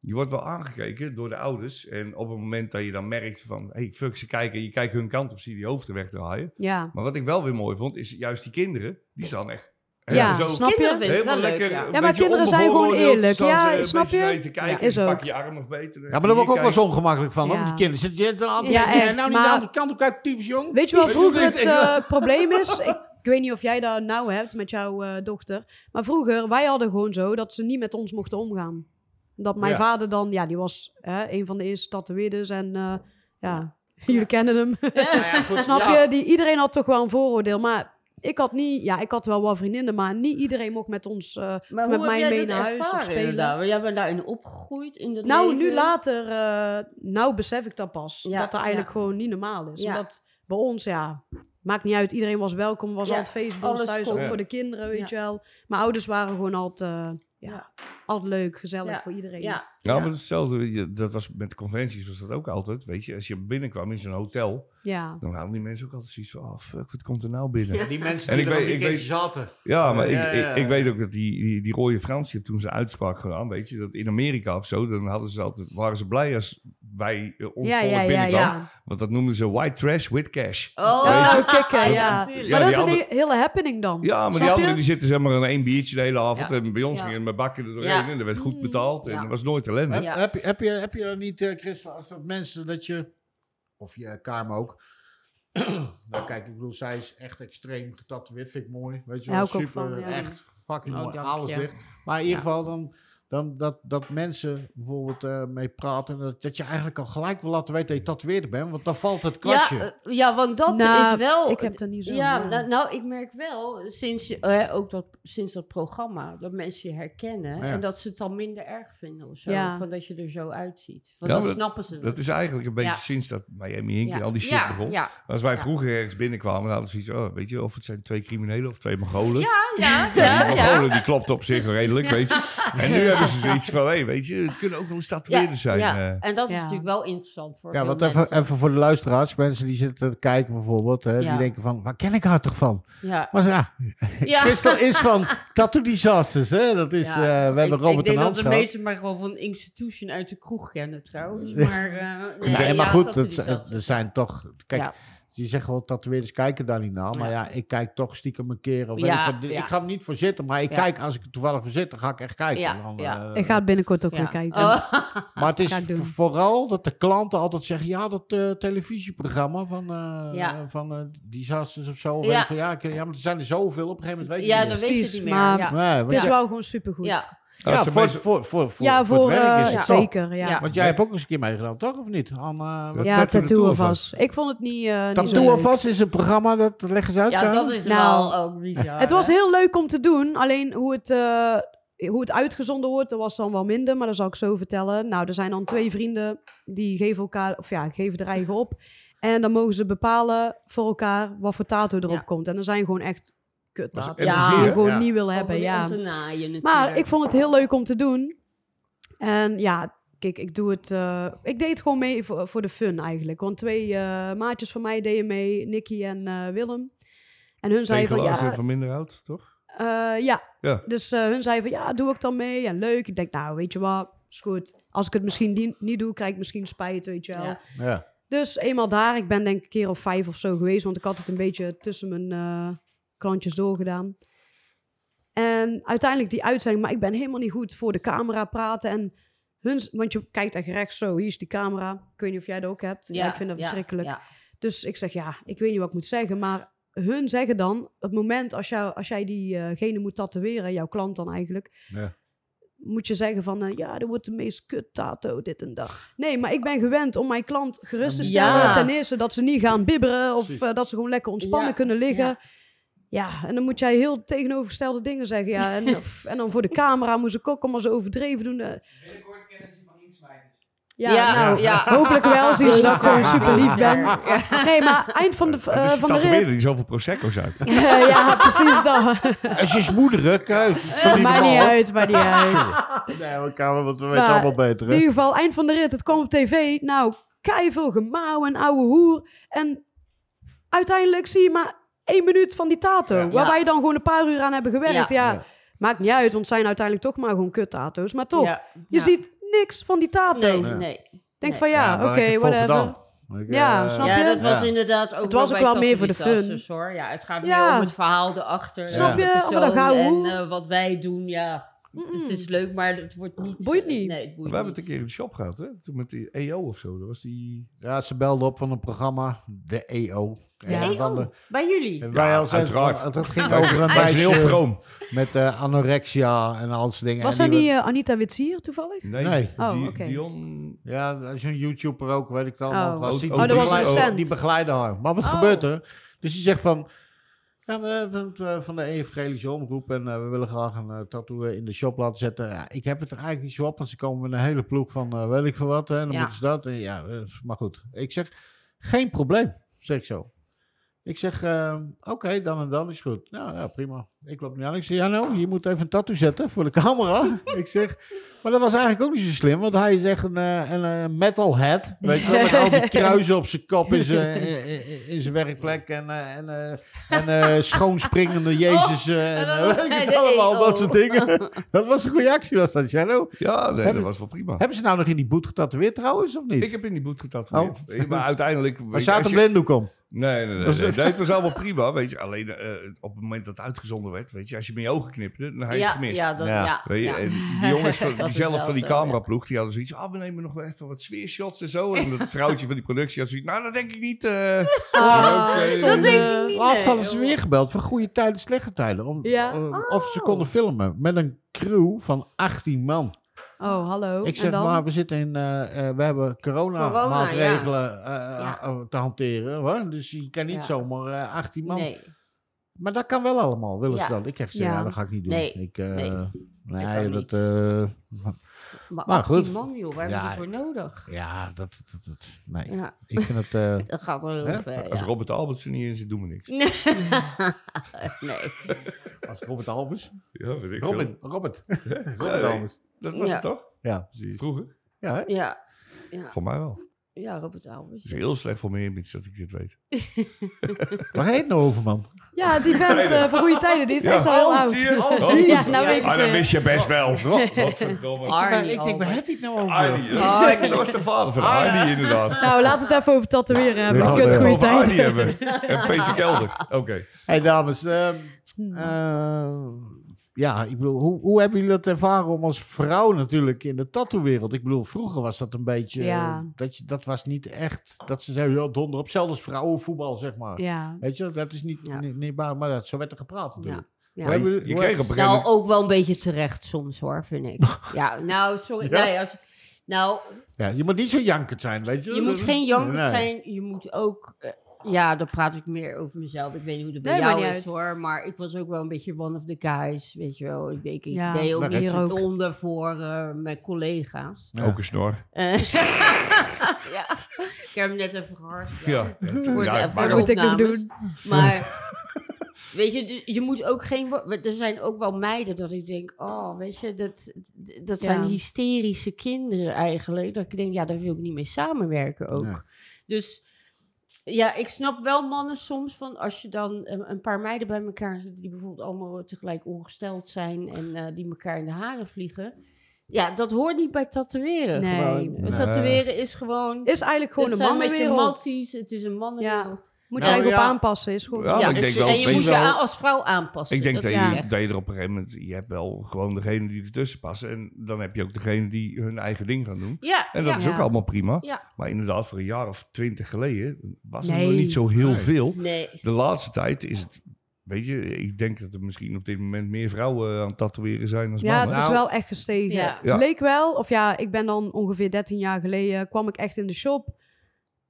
Je wordt wel aangekeken door de ouders. En op het moment dat je dan merkt van... Hey, fuck, ze kijken. Je kijkt hun kant op, zie die hoofden wegdraaien. Ja. Maar wat ik wel weer mooi vond, is juist die kinderen. Die staan echt... Ja, zo snap je? Helemaal lekker, maar kinderen zijn gewoon eerlijk. Ja, snap je? Te kijken, is ook. Pak je arm nog beter. Ja, maar daar word ik ook wel zo ongemakkelijk van. Ja. Die kinderen zitten een aantal en nou niet de andere kant op kijken, typisch jong. Weet je wat vroeger het probleem is? Ik weet niet of jij dat nou hebt met jouw dochter. Maar vroeger, wij hadden gewoon zo dat ze niet met ons mochten omgaan. Dat mijn vader dan, die was een van de eerste tatoeëerders en jullie kennen hem. Snap je? Iedereen had toch wel een vooroordeel, maar... Ik had wel wat vriendinnen, maar niet iedereen mocht met ons, met mij mee naar huis ervaren, of spelen. Daar? Jij bent daarin opgegroeid in de leven? Nu later, besef ik dat pas. Ja, dat eigenlijk gewoon niet normaal is. Ja. Omdat bij ons, maakt niet uit. Iedereen was welkom, was altijd feestbal thuis, ook voor de kinderen, weet je wel. Mijn ouders waren gewoon altijd ja, altijd leuk, gezellig voor iedereen. Ja, ja, maar hetzelfde, dat was met de conventies was dat ook altijd. Weet je, als je binnenkwam in zo'n hotel, dan hadden die mensen ook altijd zoiets van, oh fuck, wat komt er nou binnen? Ja. Die mensen die ik weet, zaten. Ja, maar ik weet ook dat die rode Fransje, toen ze uitsprak gedaan, weet je, dat in Amerika of zo, dan hadden ze altijd, waren ze blij als wij ons volk binnenkwam. Ja. Want dat noemden ze white trash with cash. Oh, zo kicken, ja. Maar dat is een hele happening dan. Ja, maar die anderen die zitten zeg maar aan één biertje de hele avond en bij ons gingen met bakken er doorheen en er werd goed betaald en er was nooit ellende. Ja. Heb je dan niet, Christel, als dat mensen dat je, of je karma ook, nou kijk, ik bedoel, zij is echt extreem getatoeëerd, vind ik mooi, weet je wel, super, van, echt fucking mooi, alles dicht. Maar in ieder geval dan dat mensen bijvoorbeeld mee praten, dat je eigenlijk al gelijk wil laten weten dat je tatoeëerder bent, want dan valt het kwartje. Ja, want dat is wel... Ik heb dat niet zo. Ja, ik merk wel, sinds dat programma, dat mensen je herkennen en dat ze het al minder erg vinden of zo, van dat je er zo uitziet. Want dan snappen ze dat is eigenlijk een beetje sinds dat Miami Ink en al die shit begon. Ja. Als wij vroeger ergens binnenkwamen, dan hadden ze iets, weet je, of het zijn twee criminelen of twee Mongolen. Die Mongolen, die klopt op zich redelijk, weet je. En nu hebben ze zoiets van, hey, weet je, het kunnen ook nog eens tatoeëerders zijn. Ja. En dat is natuurlijk wel interessant voor veel want mensen. Even voor de luisteraars, mensen die zitten te kijken bijvoorbeeld, hè, die denken van, waar ken ik haar toch van? Ja. Maar Christel is van Tattoo Disasters, hè? Dat is, we hebben Robert en Hans gehad. Ik denk dat de meesten maar gewoon van Institution uit de kroeg kennen trouwens. Maar, maar goed, er zijn toch... Kijk, je zegt wel, tatoeëerders kijken daar niet naar. Maar ik kijk toch stiekem een keer. Ik ga er niet voor zitten, maar ik kijk als ik er toevallig voor zit, dan ga ik echt kijken. Ja. Dan, ik ga het binnenkort ook weer kijken. Maar het is vooral dat de klanten altijd zeggen, dat televisieprogramma van Disasters of zo. Maar er zijn er zoveel, op een gegeven moment weet je niet. Ja, dan weet je het niet meer. Het is wel gewoon supergoed. Ja. Voor het werk is het zeker, Want jij hebt ook eens een keer meegedaan, toch? Of niet? Tattoo Alvast. Ik vond het niet zo leuk. Tattoo Alvast is een programma, dat leggen ze uit. Ja, dat is wel ook bizar. Het was heel leuk om te doen. Alleen hoe het uitgezonden wordt, dat was dan wel minder. Maar dat zal ik zo vertellen. Nou, er zijn dan twee vrienden, die geven elkaar, geven er eigen op. En dan mogen ze bepalen voor elkaar wat voor tattoo erop komt. En er zijn gewoon echt... kut dat. Die je gewoon niet wil hebben. Ja. Maar ik vond het heel leuk om te doen. En kijk, ik deed het gewoon mee voor de fun eigenlijk. Want twee maatjes van mij deden mee, Nicky en Willem. En hun zeiden van ja... van minder oud, toch? Dus hun zeiden van ja, doe ik dan mee en leuk. Ik denk nou, weet je wat, is goed. Als ik het misschien niet doe, krijg ik misschien spijt, weet je wel. Ja. Dus eenmaal daar, ik ben denk ik een keer of 5 of zo geweest. Want ik had het een beetje tussen mijn... klantjes doorgedaan. En uiteindelijk die uitzending, maar ik ben helemaal niet goed voor de camera praten. En want je kijkt echt rechts zo, hier is die camera. Ik weet niet of jij dat ook hebt. Ja, ik vind dat verschrikkelijk. Ja. Dus ik zeg, ik weet niet wat ik moet zeggen. Maar hun zeggen dan, het moment als jij diegene moet tatoeëren, jouw klant dan eigenlijk... Ja. Moet je zeggen van, dat wordt de meest kut tato, dit en dat. Nee, maar ik ben gewend om mijn klant gerust te stellen. Ja. Ten eerste dat ze niet gaan bibberen of dat ze gewoon lekker ontspannen kunnen liggen. Ja. Ja, en dan moet jij heel tegenovergestelde dingen zeggen. Ja. En dan voor de camera moest ik ook allemaal zo overdreven doen. Binnenkort kennen ze van Inksmijters. Hopelijk wel. Zien ze dat ik gewoon super lief ben. Ja. Nee, maar eind van de rit... Het is weer die zoveel prosecco's uit. Ja, precies dat. Als je smoederig uit. Maakt niet uit. Nee, want we weten allemaal beter. Hè? In ieder geval, eind van de rit, het kwam op tv. Nou, keiveel gemauw en ouwe hoer. En uiteindelijk zie je maar... 1 minuut van die tato, waar wij dan gewoon een paar uur aan hebben gewerkt. Ja. Maakt niet uit, want het zijn uiteindelijk toch maar gewoon kut tato's. Maar toch, je ziet niks van die tato. Nee. Denk, whatever. Snap je? Ja, dat was inderdaad ook. Het was ook wel meer voor de fun. Hoor. Ja, het gaat meer om het verhaal erachter. Snap je? Wat wij doen, Het is leuk, maar het wordt niet... Boeit niet. Nee, het boeit we hebben het een keer in de shop gehad, hè? Toen met die EO of zo. Dat was die... Ja, ze belden op van een programma, de EO. De EO? Bij jullie? En wij uiteraard. Dat ging over een meisje heel vroom. Met anorexia en al soort dingen. Was dat niet Anita Witsier toevallig? Nee. Oh, oké. Dion... Ja, dat is een YouTuber ook, weet ik wel. Dat was recent. Die begeleidde haar. Maar wat gebeurt er? Dus die zegt van... Ja, we zijn van de evangelische omroep en we willen graag een tattoo in de shop laten zetten. Ja, ik heb het er eigenlijk niet zo op, want ze komen met een hele ploeg van weet ik veel wat. Hè, en dan moeten ze dat. Maar goed, ik zeg, geen probleem, zeg ik zo. Ik zeg, oké, dan en dan is goed. Nou, ja, prima. Ik loop nu aan. Ik zeg, Janno, je moet even een tattoo zetten voor de camera. Ik zeg, maar dat was eigenlijk ook niet zo slim. Want hij is echt een metalhead. Weet je wel, met al die kruisen op zijn kop in zijn werkplek. En schoonspringende Jezus. Dat soort dingen. Dat was een goede actie, was dat, Janno? Ja, nee, dat was wel prima. Hebben ze nou nog in die boot getatoeëerd trouwens, of niet? Ik heb in die boot getatoeëerd. Oh. Maar uiteindelijk... Maar staat een blinddoek om? Nee, het was allemaal prima, weet je. Alleen op het moment dat het uitgezonden werd, weet je, als je met je ogen knipte, dan had je het gemist. Ja. En die jongens van die cameraploeg, die hadden zoiets, we nemen nog echt wat sfeershots en zo. En dat vrouwtje van die productie had zoiets, dat denk ik niet. Laatst hadden ze weer gebeld voor goede tijden, slechte tijden. Of ze konden filmen met een crew van 18 man. Oh, hallo. Ik zeg, maar we zitten we hebben corona-maatregelen te hanteren. Hoor. Dus je kan niet zomaar 18 man. Nee. Maar dat kan wel allemaal, willen ze dat. Ik zeg, dat ga ik niet doen. Maar 18 goed. Man, joh, waar hebben we die voor nodig? Ja, dat nee. Ja. Ik vind het... dat gaat wel heel ver, als Robert Alberts er niet in zit, doen we niks. Nee. Als Robert Alberts? Ja, weet ik veel. Robert Alberts. Dat was het toch? Ja, precies. Vroeger? Ja, hè? Ja. Voor mij wel. Ja, Robert Alberts. Het is heel slecht voor mij dat ik dit weet. Waar heet nou Overman? Ja, die vent van Goede Tijden, die is echt al heel oud. Dat wist je best wel. Wat verdomme. Ik denk, waar heb ik nou over? Arnie, dat was de vader van Arnie inderdaad. Nou, laten we het even over tatoeëren hebben. Ja, kut Goede Tijden. Hebben. En Peter Kelder. Oké. Hey dames, ja, ik bedoel, hoe hebben jullie dat ervaren om als vrouw natuurlijk in de tattoo-wereld? Ik bedoel, vroeger was dat een beetje... Ja. Dat was niet echt... Dat ze zeiden, donder op. Zelfs als vrouwenvoetbal, zeg maar. Ja. Weet je, dat is niet waar. Maar zo werd er gepraat natuurlijk. Ja. Ja. Je kreeg op een gegeven moment... ook wel een beetje terecht soms, hoor, vind ik. Sorry. Ja. Nee, je moet niet zo jankend zijn, weet je. Je moet geen jankend zijn. Je moet ook... Ja, dan praat ik meer over mezelf. Ik weet niet hoe dat bij jou is, hoor. Maar ik was ook wel een beetje one of the guys, weet je wel. Ik deed ook niet het onder voor mijn collega's. Ja. Ook een snor. Ik heb hem net even geharst. Moet ik hem doen. Maar... Weet je, je moet ook geen... Er zijn ook wel meiden dat ik denk... Oh, weet je, dat zijn hysterische kinderen eigenlijk. Dat ik denk, daar wil ik niet mee samenwerken ook. Nee. Dus... Ja, ik snap wel mannen soms van als je dan een paar meiden bij elkaar zit die bijvoorbeeld allemaal tegelijk ongesteld zijn en die elkaar in de haren vliegen. Ja, dat hoort niet bij tatoeëren. Nee. Tatoeëren is gewoon... Is eigenlijk gewoon een mannenwereld. Het is een mannenwereld. Ja. Moet je eigenlijk op aanpassen. Is goed. Ja, ik denk wel, en je moet je als vrouw aanpassen. Ik denk dat je er op een gegeven moment... Je hebt wel gewoon degene die ertussen passen. En dan heb je ook degene die hun eigen ding gaan doen. Ja, en dat is ook allemaal prima. Ja. Maar inderdaad, voor een jaar of 20 geleden... was er nog niet zo heel veel. Nee. De laatste tijd is het... Weet je, ik denk dat er misschien op dit moment meer vrouwen aan het tatoeëren zijn dan mannen. Ja, het is wel echt gestegen. Ja. Ja. Het leek wel... Of ik ben dan ongeveer 13 jaar geleden... kwam ik echt in de shop...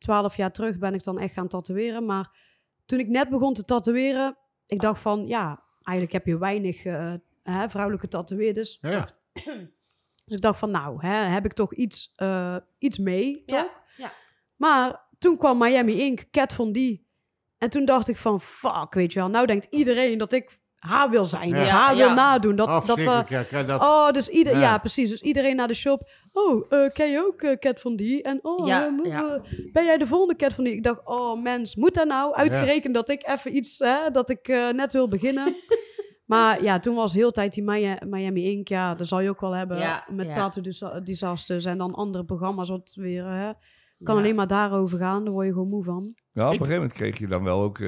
12 jaar terug ben ik dan echt gaan tatoeëren. Maar toen ik net begon te tatoeëren... Ik dacht van, eigenlijk heb je weinig vrouwelijke tatoeëerders. Ja. Dus ik dacht van, heb ik toch iets mee, toch? Ja. Maar toen kwam Miami Ink, Kat Von D. En toen dacht ik van, fuck, weet je wel. Nou denkt iedereen dat ik haar wil zijn. Ja. Haar wil nadoen. Dus iedereen... Ja, precies. Dus iedereen naar de shop... Oh, ken je ook Kat Von D? En ben jij de volgende Kat Von D? Ik dacht, oh mens, moet dat nou? Uitgerekend dat ik even iets, dat ik net wil beginnen. Maar toen was heel tijd die Miami Ink. Ja, dat zal je ook wel hebben met Tattoo Disasters en dan andere programma's. Wat weer, kan alleen maar daarover gaan. Daar word je gewoon moe van. Ja, op een gegeven moment kreeg je dan wel ook,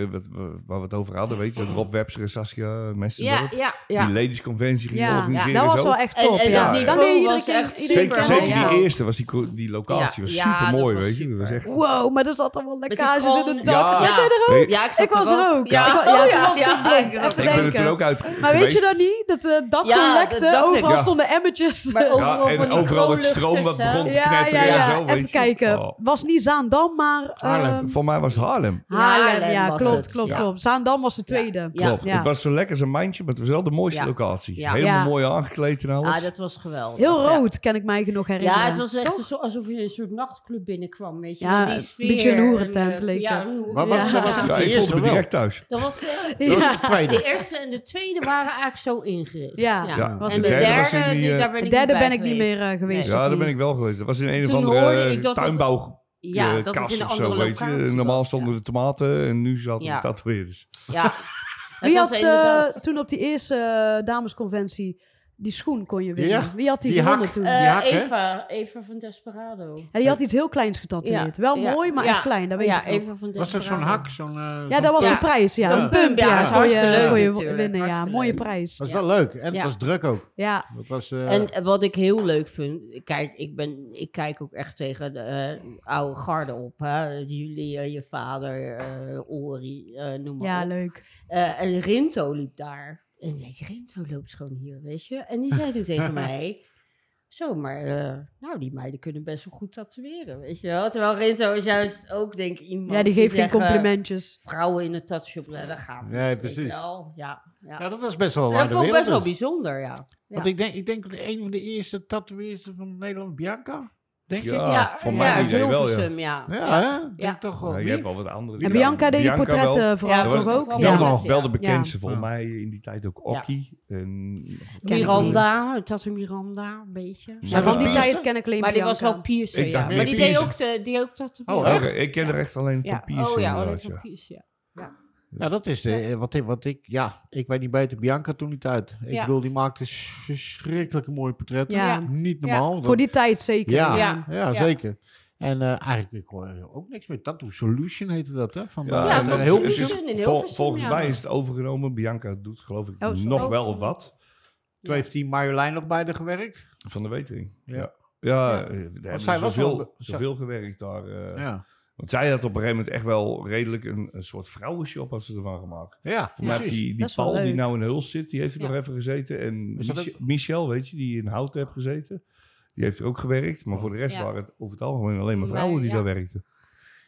waar we het over hadden, weet je, Rob Webster en Saskia Messenberg. Die ladiesconventie ging organiseren. Dat was wel echt top. En dat was echt super. Zeker die eerste, was die locatie was super mooi, weet je. Was echt... Wow, maar er zat allemaal lekkages in de dak. Zat jij er ook? Ja, ik was er ook. Ik ben er toen ook uit geweest. Maar weet je dat niet? Dat de dakken lekte, overal stonden emmertjes. En overal het stroom wat begon te knetteren en zo. Even kijken. Was niet Zaandam, maar... Voor mij was was Haarlem. Haarlem, ja, klopt. Zaandam was de tweede. Ja. Klopt. Ja. Het was zo lekker zijn mandje, maar het was wel de mooiste locatie. Ja. Helemaal mooi aangekleed en alles. Ja, dat was geweldig. Heel rood, kan ik mij nog herinneren. Ja, het was echt zo, alsof je in een soort nachtclub binnenkwam, weet je. Ja, die sfeer, een beetje een hoerentent leek het. Maar dat was niet de eerste. Ik voelde me direct thuis. Dat was de tweede. De eerste en de tweede waren eigenlijk zo ingericht. Ja. En de derde ben ik niet meer geweest. Ja, daar ben ik wel geweest. Dat was in een of andere tuinbouw. Ja, dat is in een andere locatie. Normaal stonden de tomaten en nu zaten de tatoeëerders. Ja. Wie had toen op die eerste damesconventie die schoen kon je winnen? Ja. Wie had die gewonnen toen? Eva van Desperado. En die had iets heel kleins getatoeëerd. Ja. Wel mooi, maar echt klein. Dat weet ik Eva van Desperado. Was dat zo'n hak? Dat was de prijs. Ja. Zo'n pump. Ja, dat was leuk. Kon je winnen, ja. Mooie prijs. Dat was wel leuk. En het was druk ook. Ja. En wat ik heel leuk vind... Kijk, ik kijk ook echt tegen de oude garde op. Hè. Jullie, je vader, Ori, noem maar op. Ja, leuk. En Rinto liep daar. En ik denk, Rinto loopt gewoon hier, weet je. En die zei toen tegen mij... Zo, maar die meiden kunnen best wel goed tatoeëren, weet je wel. Terwijl Rinto is juist ook, denk ik, iemand... Ja, die geeft geen complimentjes. Vrouwen in een tattoo-shop, daar gaan we. Nee, precies. Ja, dat was best wel waar. Dat vond ik best wel bijzonder, ja. Want ik denk een van de eerste tatoeëersten van Nederland, Bianca... Ja, voor mij idee wel, ja. Ja, hè? Toch wel. Je hebt wel wat andere. En Bianca deed die portretten vooral toch ook? Wel de bekendste volgens mij in die tijd ook. Okkie. Miranda, het was een Miranda, een beetje. Maar van die tijd ken ik alleen maar die was wel Piercer, ja. Maar die deed ook dat. Oh, ik ken er echt alleen van Piercer. Oh ja, van Piercer, ja. Ja, dat is ik weet niet beter. Bianca toen niet uit. Ik bedoel, die maakte verschrikkelijke mooie portretten. Ja. Niet normaal. Ja. Voor die tijd zeker. Ja, zeker. En eigenlijk hoor ook niks meer. Tattoo Solution heette dat, hè? Van volgens mij is het overgenomen. Bianca doet geloof ik nog wel wat. Toen heeft die Marjolein nog bij haar gewerkt. Van de Wetering. Ja. Daar hebben zoveel gewerkt daar. Want zij had op een gegeven moment echt wel redelijk een soort vrouwenshop had ze ervan gemaakt. Ja, voor mij die Paul die nou in Huls zit, die heeft er nog even gezeten. En Michel, weet je, die in Houten heeft gezeten, die heeft er ook gewerkt. Maar voor de rest waren het over het algemeen alleen maar vrouwen die daar werkten.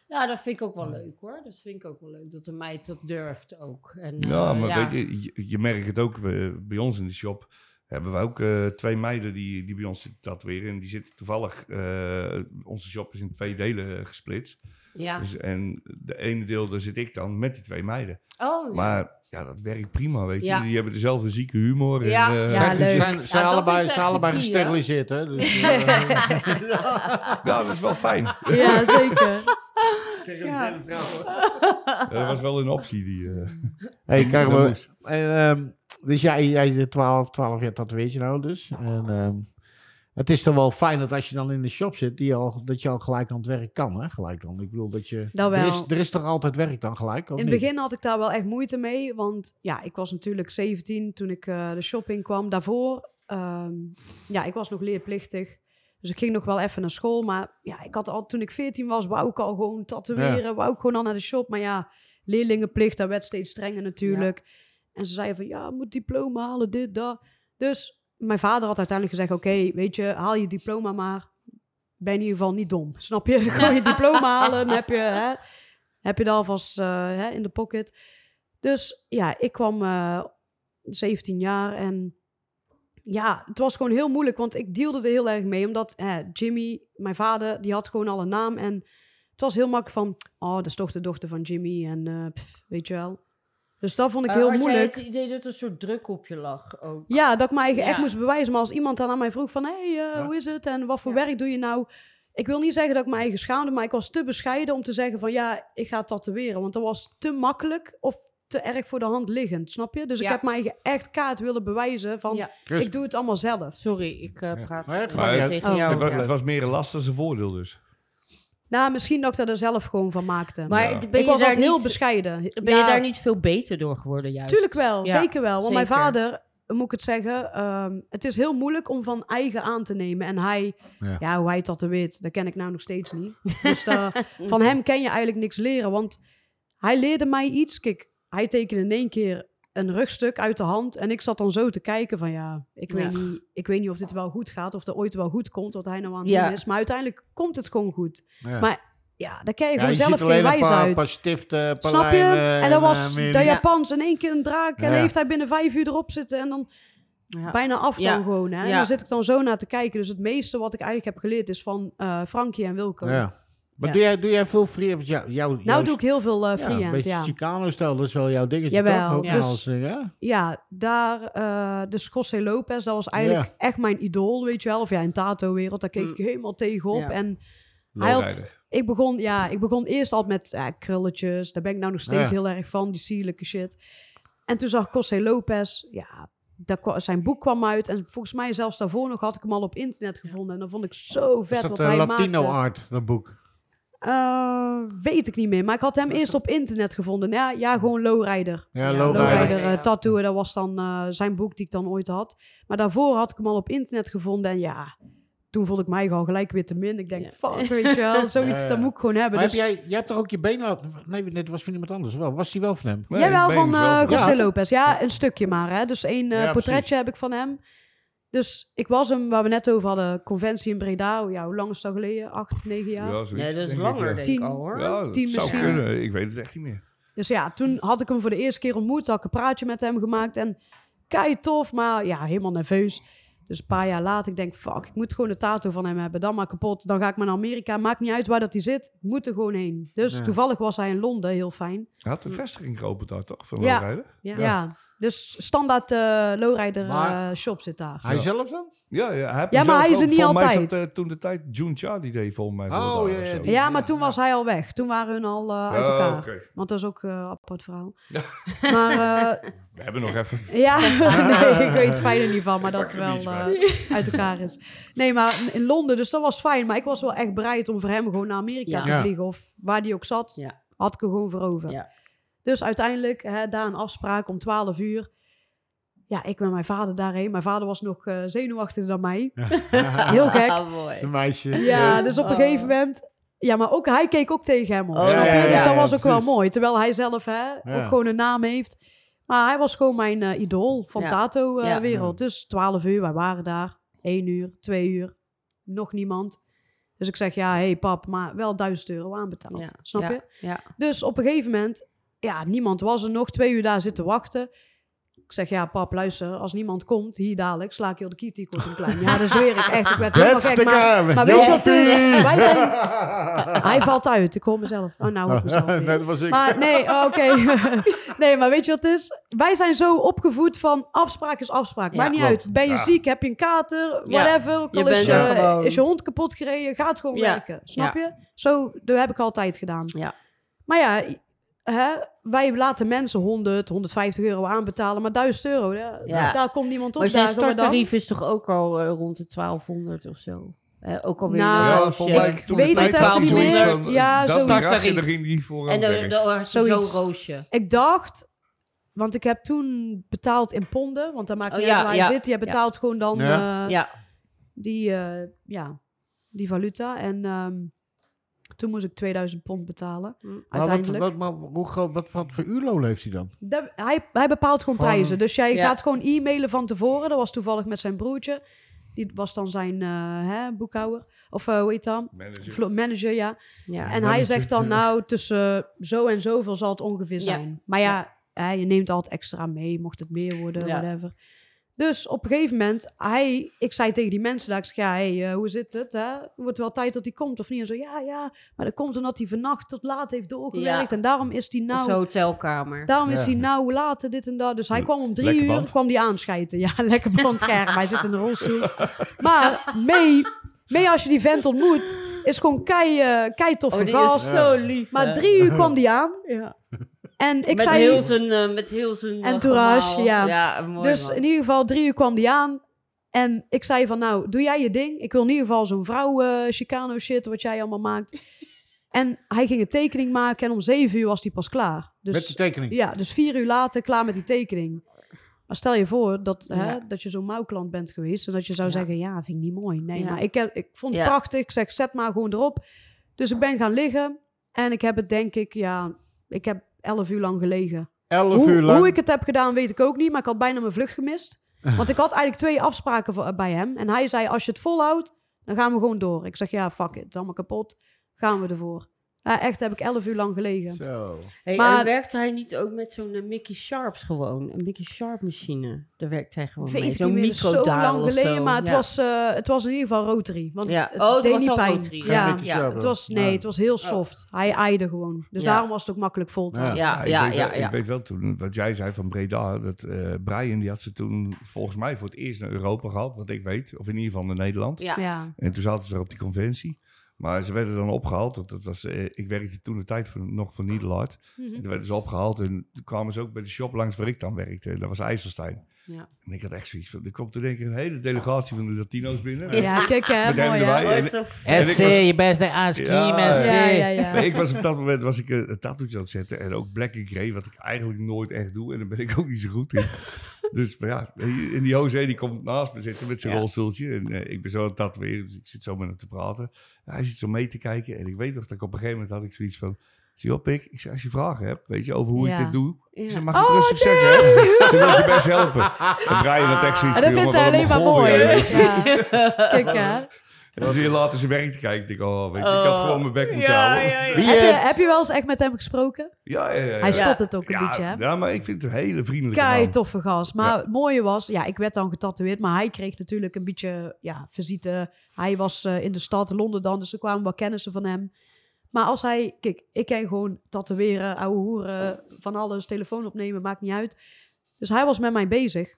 Ja, dat vind ik ook wel leuk hoor. Dat vind ik ook wel leuk, dat de meid dat durft ook. En, weet je, je merkt het ook bij ons in de shop. Hebben we ook twee meiden die bij ons zitten tatoeëren. En die zitten toevallig... onze shop is in twee delen gesplitst. Ja. Dus, en de ene deel, daar zit ik dan met die twee meiden. Oh, ja. Maar dat werkt prima, weet je. Ja. Die hebben dezelfde zieke humor. Ja, en, leuk. Zijn allebei gesteriliseerd, hè? Dus, dat is wel fijn. Ja, zeker. Steriliseerde vrouwen. Dat was wel een optie. Hey, Karin, dus jij zit 12 jaar tatoeëertje nou dus. En het is toch wel fijn dat als je dan in de shop zit, dat je al gelijk aan het werk kan, hè? Gelijk dan. Ik bedoel dat je... Dat wel. Er is toch altijd werk dan gelijk? In het begin had ik daar wel echt moeite mee, want ik was natuurlijk 17 toen ik de shop in kwam. Daarvoor, ik was nog leerplichtig. Dus ik ging nog wel even naar school, maar ik had al toen ik 14 was, wou ik al gewoon tatoeëren, wou ik gewoon al naar de shop. Maar leerlingenplicht, daar werd steeds strenger natuurlijk. Ja. En ze zeiden van, moet diploma halen, dit, dat. Dus mijn vader had uiteindelijk gezegd, oké, weet je, haal je diploma maar. Ben in ieder geval niet dom, snap je? Kan je diploma halen, dan heb je dat alvast in de pocket. Dus ik kwam 17 jaar en het was gewoon heel moeilijk. Want ik dealde er heel erg mee, omdat Jimmy, mijn vader, die had gewoon al een naam. En het was heel makkelijk van, dat is toch de dochter van Jimmy en weet je wel. Dus dat vond ik heel moeilijk. Het idee dat er een soort druk op je lag ook. Ja, dat ik mij echt moest bewijzen. Maar als iemand dan aan mij vroeg van... hoe is het en wat voor werk doe je nou? Ik wil niet zeggen dat ik mij eigen schaamde... maar ik was te bescheiden om te zeggen van... ik ga tatoeëren. Want dat was te makkelijk of te erg voor de hand liggend. Snap je? Dus ik heb mij echt kaart willen bewijzen van... Ik doe het allemaal zelf. Sorry, ik praat tegen jou. Het was meer een last dan een voordeel dus. Nou, misschien dat ik er zelf gewoon van maakte. Maar ik was altijd heel bescheiden. Ben je daar niet veel beter door geworden juist? Tuurlijk wel, zeker wel. Want mijn vader, moet ik het zeggen... het is heel moeilijk om van eigen aan te nemen. En hij, hoe hij tatoeëert, dat ken ik nou nog steeds niet. Dus van hem ken je eigenlijk niks leren. Want hij leerde mij iets. Kijk, hij tekende in één keer een rugstuk uit de hand. En ik zat dan zo te kijken van ik weet niet of dit wel goed gaat. Of er ooit wel goed komt, wat hij nou aan het doen is. Maar uiteindelijk komt het gewoon goed. Maar Ja, daar kan je gewoon zelf geen wijs uit. Je ziet alleen een paar stiften, paar snap lijnen, je? En dat was de Japans in één keer een draak. En heeft hij binnen 5 uur erop zitten. En dan bijna af dan gewoon. Hè? En daar zit ik dan zo naar te kijken. Dus het meeste wat ik eigenlijk heb geleerd is van Frankie en Wilco. Ja. Maar doe jij veel freehand? Nou doe ik heel veel freehand, ja. Een beetje Chicano-stijl, dat is wel jouw dingetje. Jawel, toch? Dus, ja, daar... dus José Lopez, dat was eigenlijk echt mijn idool, weet je wel. Of ja, in Tato-wereld, daar keek ik helemaal tegenop. Ja. En hij had, ik begon eerst altijd met krulletjes. Daar ben ik nou nog steeds heel erg van, die sierlijke shit. En toen zag José Lopez... ja. Zijn boek kwam uit en volgens mij zelfs daarvoor nog had ik hem al op internet gevonden. En dan vond ik zo vet wat hij maakte. Is dat Latino Art, dat boek? Weet ik niet meer, maar ik had hem eerst op internet gevonden. Ja, gewoon Lowrider. Ja, Lowrider Tattoo, dat was dan zijn boek die ik dan ooit had. Maar daarvoor had ik hem al op internet gevonden en ja... toen voelde ik mij gewoon gelijk weer te min. Ik denk, fuck, weet je wel, zoiets, dat moet ik gewoon hebben. Maar dus... jij hebt toch ook je been laten... Nee, dit was van iemand anders wel. Was die wel van hem? Nee, jawel, van José Lopez. Ja, een stukje maar. Hè. Dus 1 portretje heb ik van hem. Dus ik was hem, waar we net over hadden, conventie in Breda. Ja, hoe lang is dat geleden? 8, 9 jaar? Ja, nee, dat is langer, denk ik al, hoor. Ja, 10 zou misschien. Kunnen. Ik weet het echt niet meer. Dus ja, toen had ik hem voor de eerste keer ontmoet. Had ik een praatje met hem gemaakt. En kei tof, maar ja, helemaal nerveus. Dus een paar jaar later, ik denk, fuck, ik moet gewoon de tattoo van hem hebben. Dan maar kapot, dan ga ik maar naar Amerika. Maakt niet uit waar dat hij zit, ik moet er gewoon heen. Dus toevallig was hij in Londen, heel fijn. Hij had een vestiging geopend daar, toch? Van Lowrider? Ja. Dus standaard Lowrider shop zit daar. Hij zelf dan? Ja, maar hij is er niet altijd. Mij zat, toen de tijd June Charlie deed volgens mij. Ja, maar toen was hij al weg. Toen waren hun al uit elkaar. Okay. Want dat is ook een apart verhaal. Maar, we hebben nog even. Ja, nee, ik weet het fijner niet van, maar dat wel uit elkaar is. Nee, maar in Londen, dus dat was fijn. Maar ik was wel echt bereid om voor hem gewoon naar Amerika te vliegen. Of waar die ook zat, had ik er gewoon voor over. Ja. Dus uiteindelijk, daar een afspraak om 12 uur. Ja, ik met mijn vader daarheen. Mijn vader was nog zenuwachtiger dan mij. Heel gek. Een meisje. Ja, dus op een gegeven moment... Ja, maar ook hij keek ook tegen hem op. Dus dat was ook wel mooi. Terwijl hij zelf ook gewoon een naam heeft. Maar hij was gewoon mijn idool van tato-wereld. Dus 12 uur, wij waren daar. 1 uur, 2 uur. Nog niemand. Dus ik zeg, ja, hey, pap, maar wel €1000 aanbetaald. Ja. Snap je? Ja. Dus op een gegeven moment... Ja, niemand was er nog. 2 uur daar zitten wachten. Ik zeg, ja, pap, luister. Als niemand komt, hier dadelijk, sla ik je op de kitty kort een klein. Ja, dat zweer ik echt. Ik werd helemaal gek. Maar weet je wat wij zijn... Hij valt uit. Ik hoor mezelf. Oh, nou hoor ik mezelf. Nee, dat was ik. Maar, nee, oké. Nee, maar weet je wat het is? Wij zijn zo opgevoed van afspraak is afspraak. Maakt niet uit. Ben je ziek? Heb je een kater? Whatever. Ook al is je hond kapot gereden. Gaat gewoon werken. Snap je? Zo, dat heb ik altijd gedaan. Ja. Maar ja... Wij laten mensen €100, €150 aanbetalen, maar €1000, daar komt niemand op. Maar zijn starttarief is toch ook al rond de 1200 of zo? Ook alweer. Nou, ik weet het echt niet meer. Ja, dat starttarief. En dan zo'n roosje. Ik dacht, want ik heb toen betaald in ponden, want daar maakt niet uit waar je zit. Je betaalt gewoon dan die valuta en... toen moest ik £2000 betalen. Uiteindelijk. Maar wat voor uurloon heeft hij dan? Hij bepaalt gewoon prijzen. Dus jij gaat gewoon e-mailen van tevoren. Dat was toevallig met zijn broertje. Die was dan zijn boekhouder. Of hoe heet dat? Manager, ja. En manager, hij zegt dan nou tussen zo en zoveel zal het ongeveer zijn. Ja. Maar je neemt altijd extra mee. Mocht het meer worden, whatever. Dus op een gegeven moment, ik zei tegen die mensen daar, ik zeg, hoe zit het? Het wordt wel tijd dat hij komt of niet? En zo, maar dat komt omdat hij vannacht tot laat heeft doorgewerkt. En daarom is hij nou... Zo'n hotelkamer. Daarom is hij nou later dit en dat. Dus hij kwam om 3 uur, kwam hij aanschijten. Ja, lekker band krijgen, hij zit in de rolstoel. Maar mee als je die vent ontmoet, is gewoon kei toffe gast. Zo lief. Maar 3 uur kwam die aan. Ja. En ik zei, met heel zijn entourage, mooi, dus man. In ieder geval 3 uur kwam die aan. En ik zei van, nou, doe jij je ding. Ik wil in ieder geval zo'n vrouw Chicano shit, wat jij allemaal maakt. En hij ging een tekening maken en om 7 uur was hij pas klaar. Dus, met die tekening? Ja, dus 4 uur later klaar met die tekening. Maar stel je voor dat je zo'n mouwklant bent geweest. En dat je zou zeggen, vind ik niet mooi. Nee, maar ik vond het prachtig. Ik zeg, zet maar gewoon erop. Dus ik ben gaan liggen. En ik heb het denk ik, ik heb... 11 uur lang gelegen. 11 uur lang? Hoe ik het heb gedaan, weet ik ook niet. Maar ik had bijna mijn vlucht gemist. Want ik had eigenlijk 2 afspraken bij hem. En hij zei, als je het volhoudt, dan gaan we gewoon door. Ik zeg, fuck it. Allemaal kapot. Gaan we ervoor. Ja, echt, heb ik 11 uur lang gelegen. Zo. Hey, maar werkte hij niet ook met zo'n Mickey Sharps gewoon? Een Mickey Sharp machine. Daar werkt hij gewoon mee. Zo'n microdaal zo lang geleden, maar het was in ieder geval rotary. Want het deed niet pijn. Het was heel soft. Hij aaide gewoon. Dus daarom was het ook makkelijk vol te houden. Ik weet wel toen, wat jij zei van Breda, dat Brian, die had ze toen volgens mij voor het eerst naar Europa gehad, wat ik weet. Of in ieder geval naar Nederland. Ja. Ja. En toen zaten ze er op die conventie. Maar ze werden dan opgehaald. Want dat was, ik werkte toen de tijd nog voor Nederland. Mm-hmm. En toen werden ze opgehaald. En toen kwamen ze ook bij de shop langs waar ik dan werkte. En dat was IJsselstein. Ja. En ik had echt zoiets van, er komt er denk ik een hele delegatie van de Latino's binnen. Ja, kijk hè, mooi hè. SC, je bent aan het skiën, SC. Ik was op dat moment, was ik een tattooetje aan het zetten. En ook black and grey, wat ik eigenlijk nooit echt doe. En daar ben ik ook niet zo goed in. Dus maar ja, en die José die komt naast me zitten met zijn rolstoeltje. En ik ben zo aan het tatoeëren, dus ik zit zo met hem te praten. Hij zit zo mee te kijken. En ik weet nog dat ik op een gegeven moment had ik zoiets van... Zie op, ik zeg, als je vragen hebt, weet je, over hoe ik dit doe... Ja. Ze mag het rustig zeggen, hè? Ze wil je best helpen. Dan draai je dat echt zoiets van, jongen, wat een mooi. Kijk, hè. En als je later zijn werk te kijken, denk ik, ik had gewoon mijn bek moeten houden. Ja. Heb je wel eens echt met hem gesproken? Ja. Hij stopt het ook een beetje, hè? Ja, maar ik vind het een hele vriendelijke man. Toffe gast. Maar het mooie was, ik werd dan getatoeëerd, maar hij kreeg natuurlijk een beetje, visite. Hij was in de stad Londen dan, dus er kwamen wel kennissen van hem. Maar als hij... Kijk, ik kan gewoon tatoeëren, ouwe hoeren, van alles, telefoon opnemen, maakt niet uit. Dus hij was met mij bezig.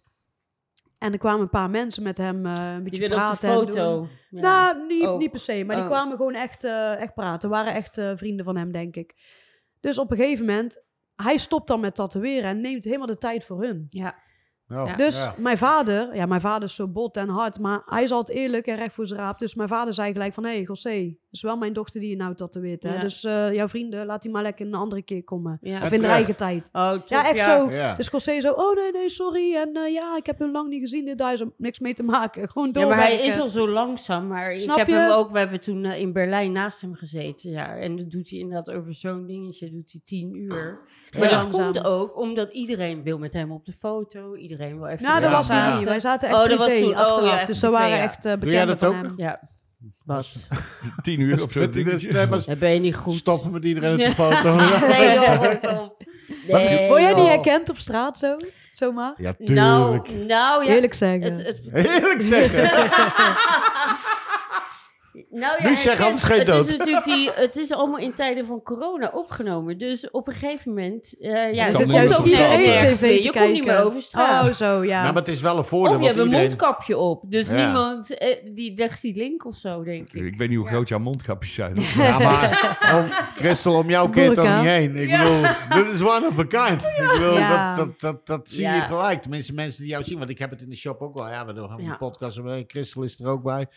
En er kwamen een paar mensen met hem een beetje praten. Die wilden op de foto? Ja. Nou, niet per se. Maar die kwamen gewoon echt praten. Waren echt vrienden van hem, denk ik. Dus op een gegeven moment... Hij stopt dan met tatoeëren en neemt helemaal de tijd voor hun. Ja. Dus mijn vader is zo bot en hard, maar hij is altijd eerlijk en recht voor zijn raap. Dus mijn vader zei gelijk van, hé, José, dat is wel mijn dochter die je nou tatoeëert. Ja. Dus jouw vrienden, laat die maar lekker een andere keer komen. Ja. Of in de eigen tijd. Oh, top, zo. Ja. Dus José zo, oh nee, sorry. En ik heb hem lang niet gezien. Daar is niks mee te maken. Gewoon doorwerken. Ja, maar hij is al zo langzaam. Maar snap ik heb je? Hem ook, we hebben toen in Berlijn naast hem gezeten. Ja. En dat doet hij inderdaad over zo'n dingetje, doet hij 10 uur. Ja. Maar dat komt ook omdat iedereen wil met hem op de foto, iedereen wil even... Nou, dat was niet. Wij zaten echt privé achteraf. Dus we waren echt bekenden van hem. Ja, Bas. 10 uur of zo. Dat ben je niet goed. Stoppen met iedereen op de foto. Nee, dat wordt op. Word jij niet herkend op straat zo? Zomaar? Ja, tuurlijk. Nou, eerlijk zeggen. Eerlijk zeggen. Nou ja, nu zeg anders geen dood. Het is natuurlijk het is allemaal in tijden van corona opgenomen. Dus op een gegeven moment... je zit juist op tv je komt niet meer over straat. Oh, zo, ja. Nou, maar het is wel een voordeel. Of je hebt een mondkapje op. Dus niemand... die legt die link of zo, denk ik. Ik weet niet hoe groot jouw mondkapjes zijn. Ja, maar... Christel, om jouw keer toch niet heen. Ik bedoel, dit is one of a kind. Ja. Ik bedoel, dat zie je gelijk. Tenminste, mensen die jou zien. Want ik heb het in de shop ook wel. Ja, we doen een podcast. Christel is er ook bij.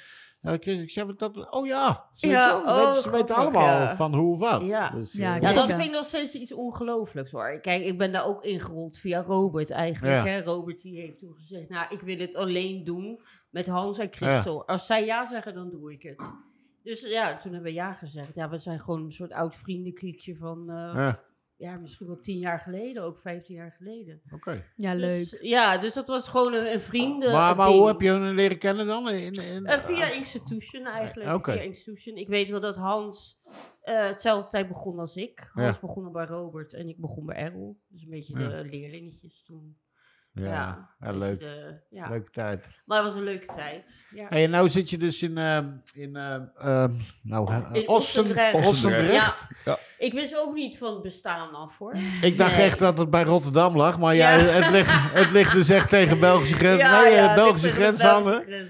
Ja, ik zeg dat... Oh ja, we weten allemaal van hoe of wat. Ja, dus, dat vind ik nog steeds iets ongelooflijks hoor. Kijk, ik ben daar ook ingerold via Robert eigenlijk. Ja. Hè? Robert die heeft toen gezegd, nou, ik wil het alleen doen met Hans en Christel. Ja. Als zij ja zeggen, dan doe ik het. Dus ja, toen hebben we ja gezegd. Ja, we zijn gewoon een soort oud vriendenkliekje van... misschien wel 10 jaar geleden, ook 15 jaar geleden. Oké. Ja, leuk. Dus dat was gewoon een vrienden. Maar hoe heb je hun leren kennen dan? Via Institution eigenlijk. Okay. Via Institution. Ik weet wel dat Hans hetzelfde tijd begon als ik. Hans begon al bij Robert en ik begon bij Errol. Dus een beetje de leerlingetjes toen. Ja, leuk. Leuke tijd. Maar het was een leuke tijd. Ja. Hey, en nou zit je dus in Ossendrecht. Ja. Ik wist ook niet van het bestaan af, hoor. Ik dacht echt dat het bij Rotterdam lag, maar het ligt dus echt tegen Belgische grens aan. Belgische grens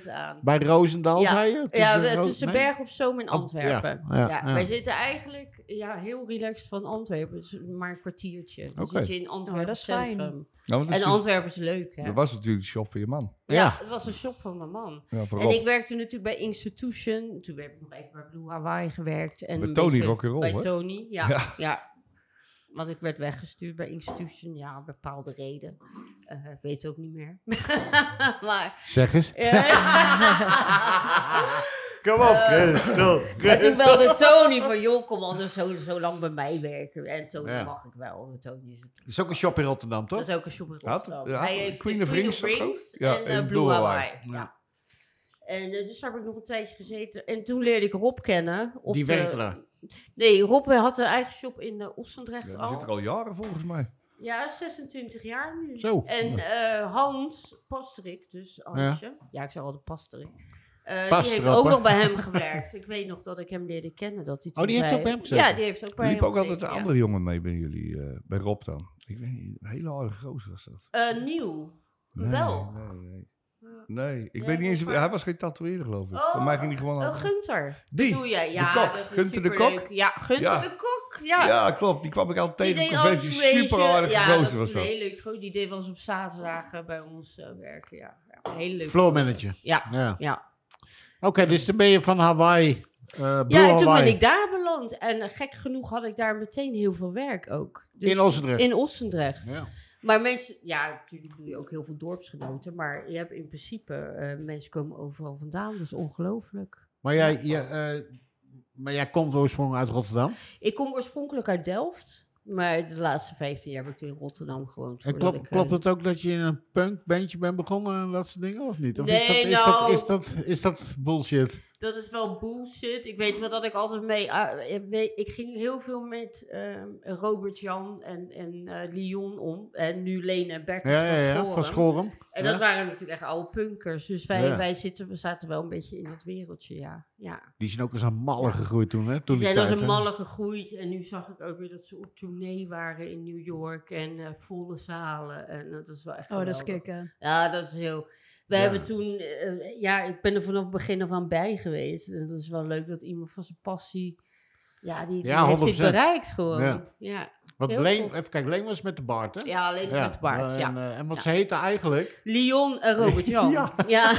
aan. Bij Roosendaal, zei je? Tussen Berg op Zoom in Antwerpen. Wij zitten eigenlijk heel relaxed van Antwerpen, dus maar een kwartiertje. Dan zit je in Antwerpen centrum. Nou, en Antwerpen is leuk, hè? Dat was natuurlijk de shop van je man. Ja, het was een shop van mijn man. Ja, en ik werkte natuurlijk bij Institution. Toen heb ik nog even bij Blue Hawaii gewerkt. En bij Tony Rock'n'Roll, hè? Bij Tony, Want ik werd weggestuurd bij Institution. Ja, om bepaalde reden. Ik weet het ook niet meer. Maar, zeg eens. Kom op, Christel. En toen belde Tony van, joh, kom anders zo lang bij mij werken. En Tony mag ik wel. Tony is het is ook een shop in Rotterdam, toch? Dat is ook een shop in Rotterdam. Hij heeft Queen of Rings en Blue Hawaii. Ja. En dus daar heb ik nog een tijdje gezeten. En toen leerde ik Rob kennen. Die werkte daar. Nee, Rob had een eigen shop in Ossendrecht al. Zit er al jaren volgens mij. Ja, 26 jaar nu. Zo. En Hans Pasterik, dus Hansje. Ja, ja, ik zou al de Pasterik. Die heeft ook nog bij hem gewerkt. Ik weet nog dat ik hem leerde kennen. Dat hij die heeft ook bij hem gezeten? Ja, die heeft ook bij hem gezeten. Liep ook altijd een andere jongen mee bij jullie, bij Rob dan. Ik weet niet, een hele oude gozer was dat. Nieuw. Nee, wel. Nee, ik weet niet eens. Hij was geen tatoeëerder, geloof ik. Oh, voor mij ging hij gewoon aan. Gunther. Die doe je, ja. De kok. Dat is Gunther de Kok. Ja, Gunther de Kok. Ja, ja, klopt. Die kwam ik altijd tegen. Die conventie super aardig gozer was dat. Een heel leuk gozer. Die deed wel eens op zaterdagen bij ons werken. Ja, ja, heel leuk. Floor manager. Ja. Oké, dus dan ben je van Hawaii. En toen ben ik daar beland. En gek genoeg had ik daar meteen heel veel werk ook. Dus in Ossendrecht? In Ossendrecht. Ja. Maar mensen, ja, natuurlijk doe je ook heel veel dorpsgenoten. Maar je hebt in principe, mensen komen overal vandaan. Dat is ongelooflijk. Maar jij komt oorspronkelijk uit Rotterdam? Ik kom oorspronkelijk uit Delft. Maar de laatste 15 jaar heb ik in Rotterdam gewoond. En klopt het ook dat je in een punkbandje bent begonnen en dat soort dingen, of niet? Of nee, is dat bullshit? Dat is wel bullshit. Ik weet wel dat ik altijd mee... Ik ging heel veel met Robert-Jan en Leon om. En nu Lene en Bertus van Schorum. En dat waren natuurlijk echt oude punkers. Dus wij zaten wel een beetje in dat wereldje, ja. Die zijn ook als een malle gegroeid toen, hè? Die zijn als een malle gegroeid. En nu zag ik ook weer dat ze op tournee waren in New York. En volle zalen. En dat is wel echt geweldig. Dat is kicken. Ja, dat is heel... We hebben toen... ik ben er vanaf het begin af aan bij geweest. En dat is wel leuk dat iemand van zijn passie... Ja, die heeft dit bereikt gewoon. Ja. Want Leen was met de baard, hè? Ja, Leen was met de baard, ja. En wat ze heette eigenlijk? Leon en Robert-Jan. Ja.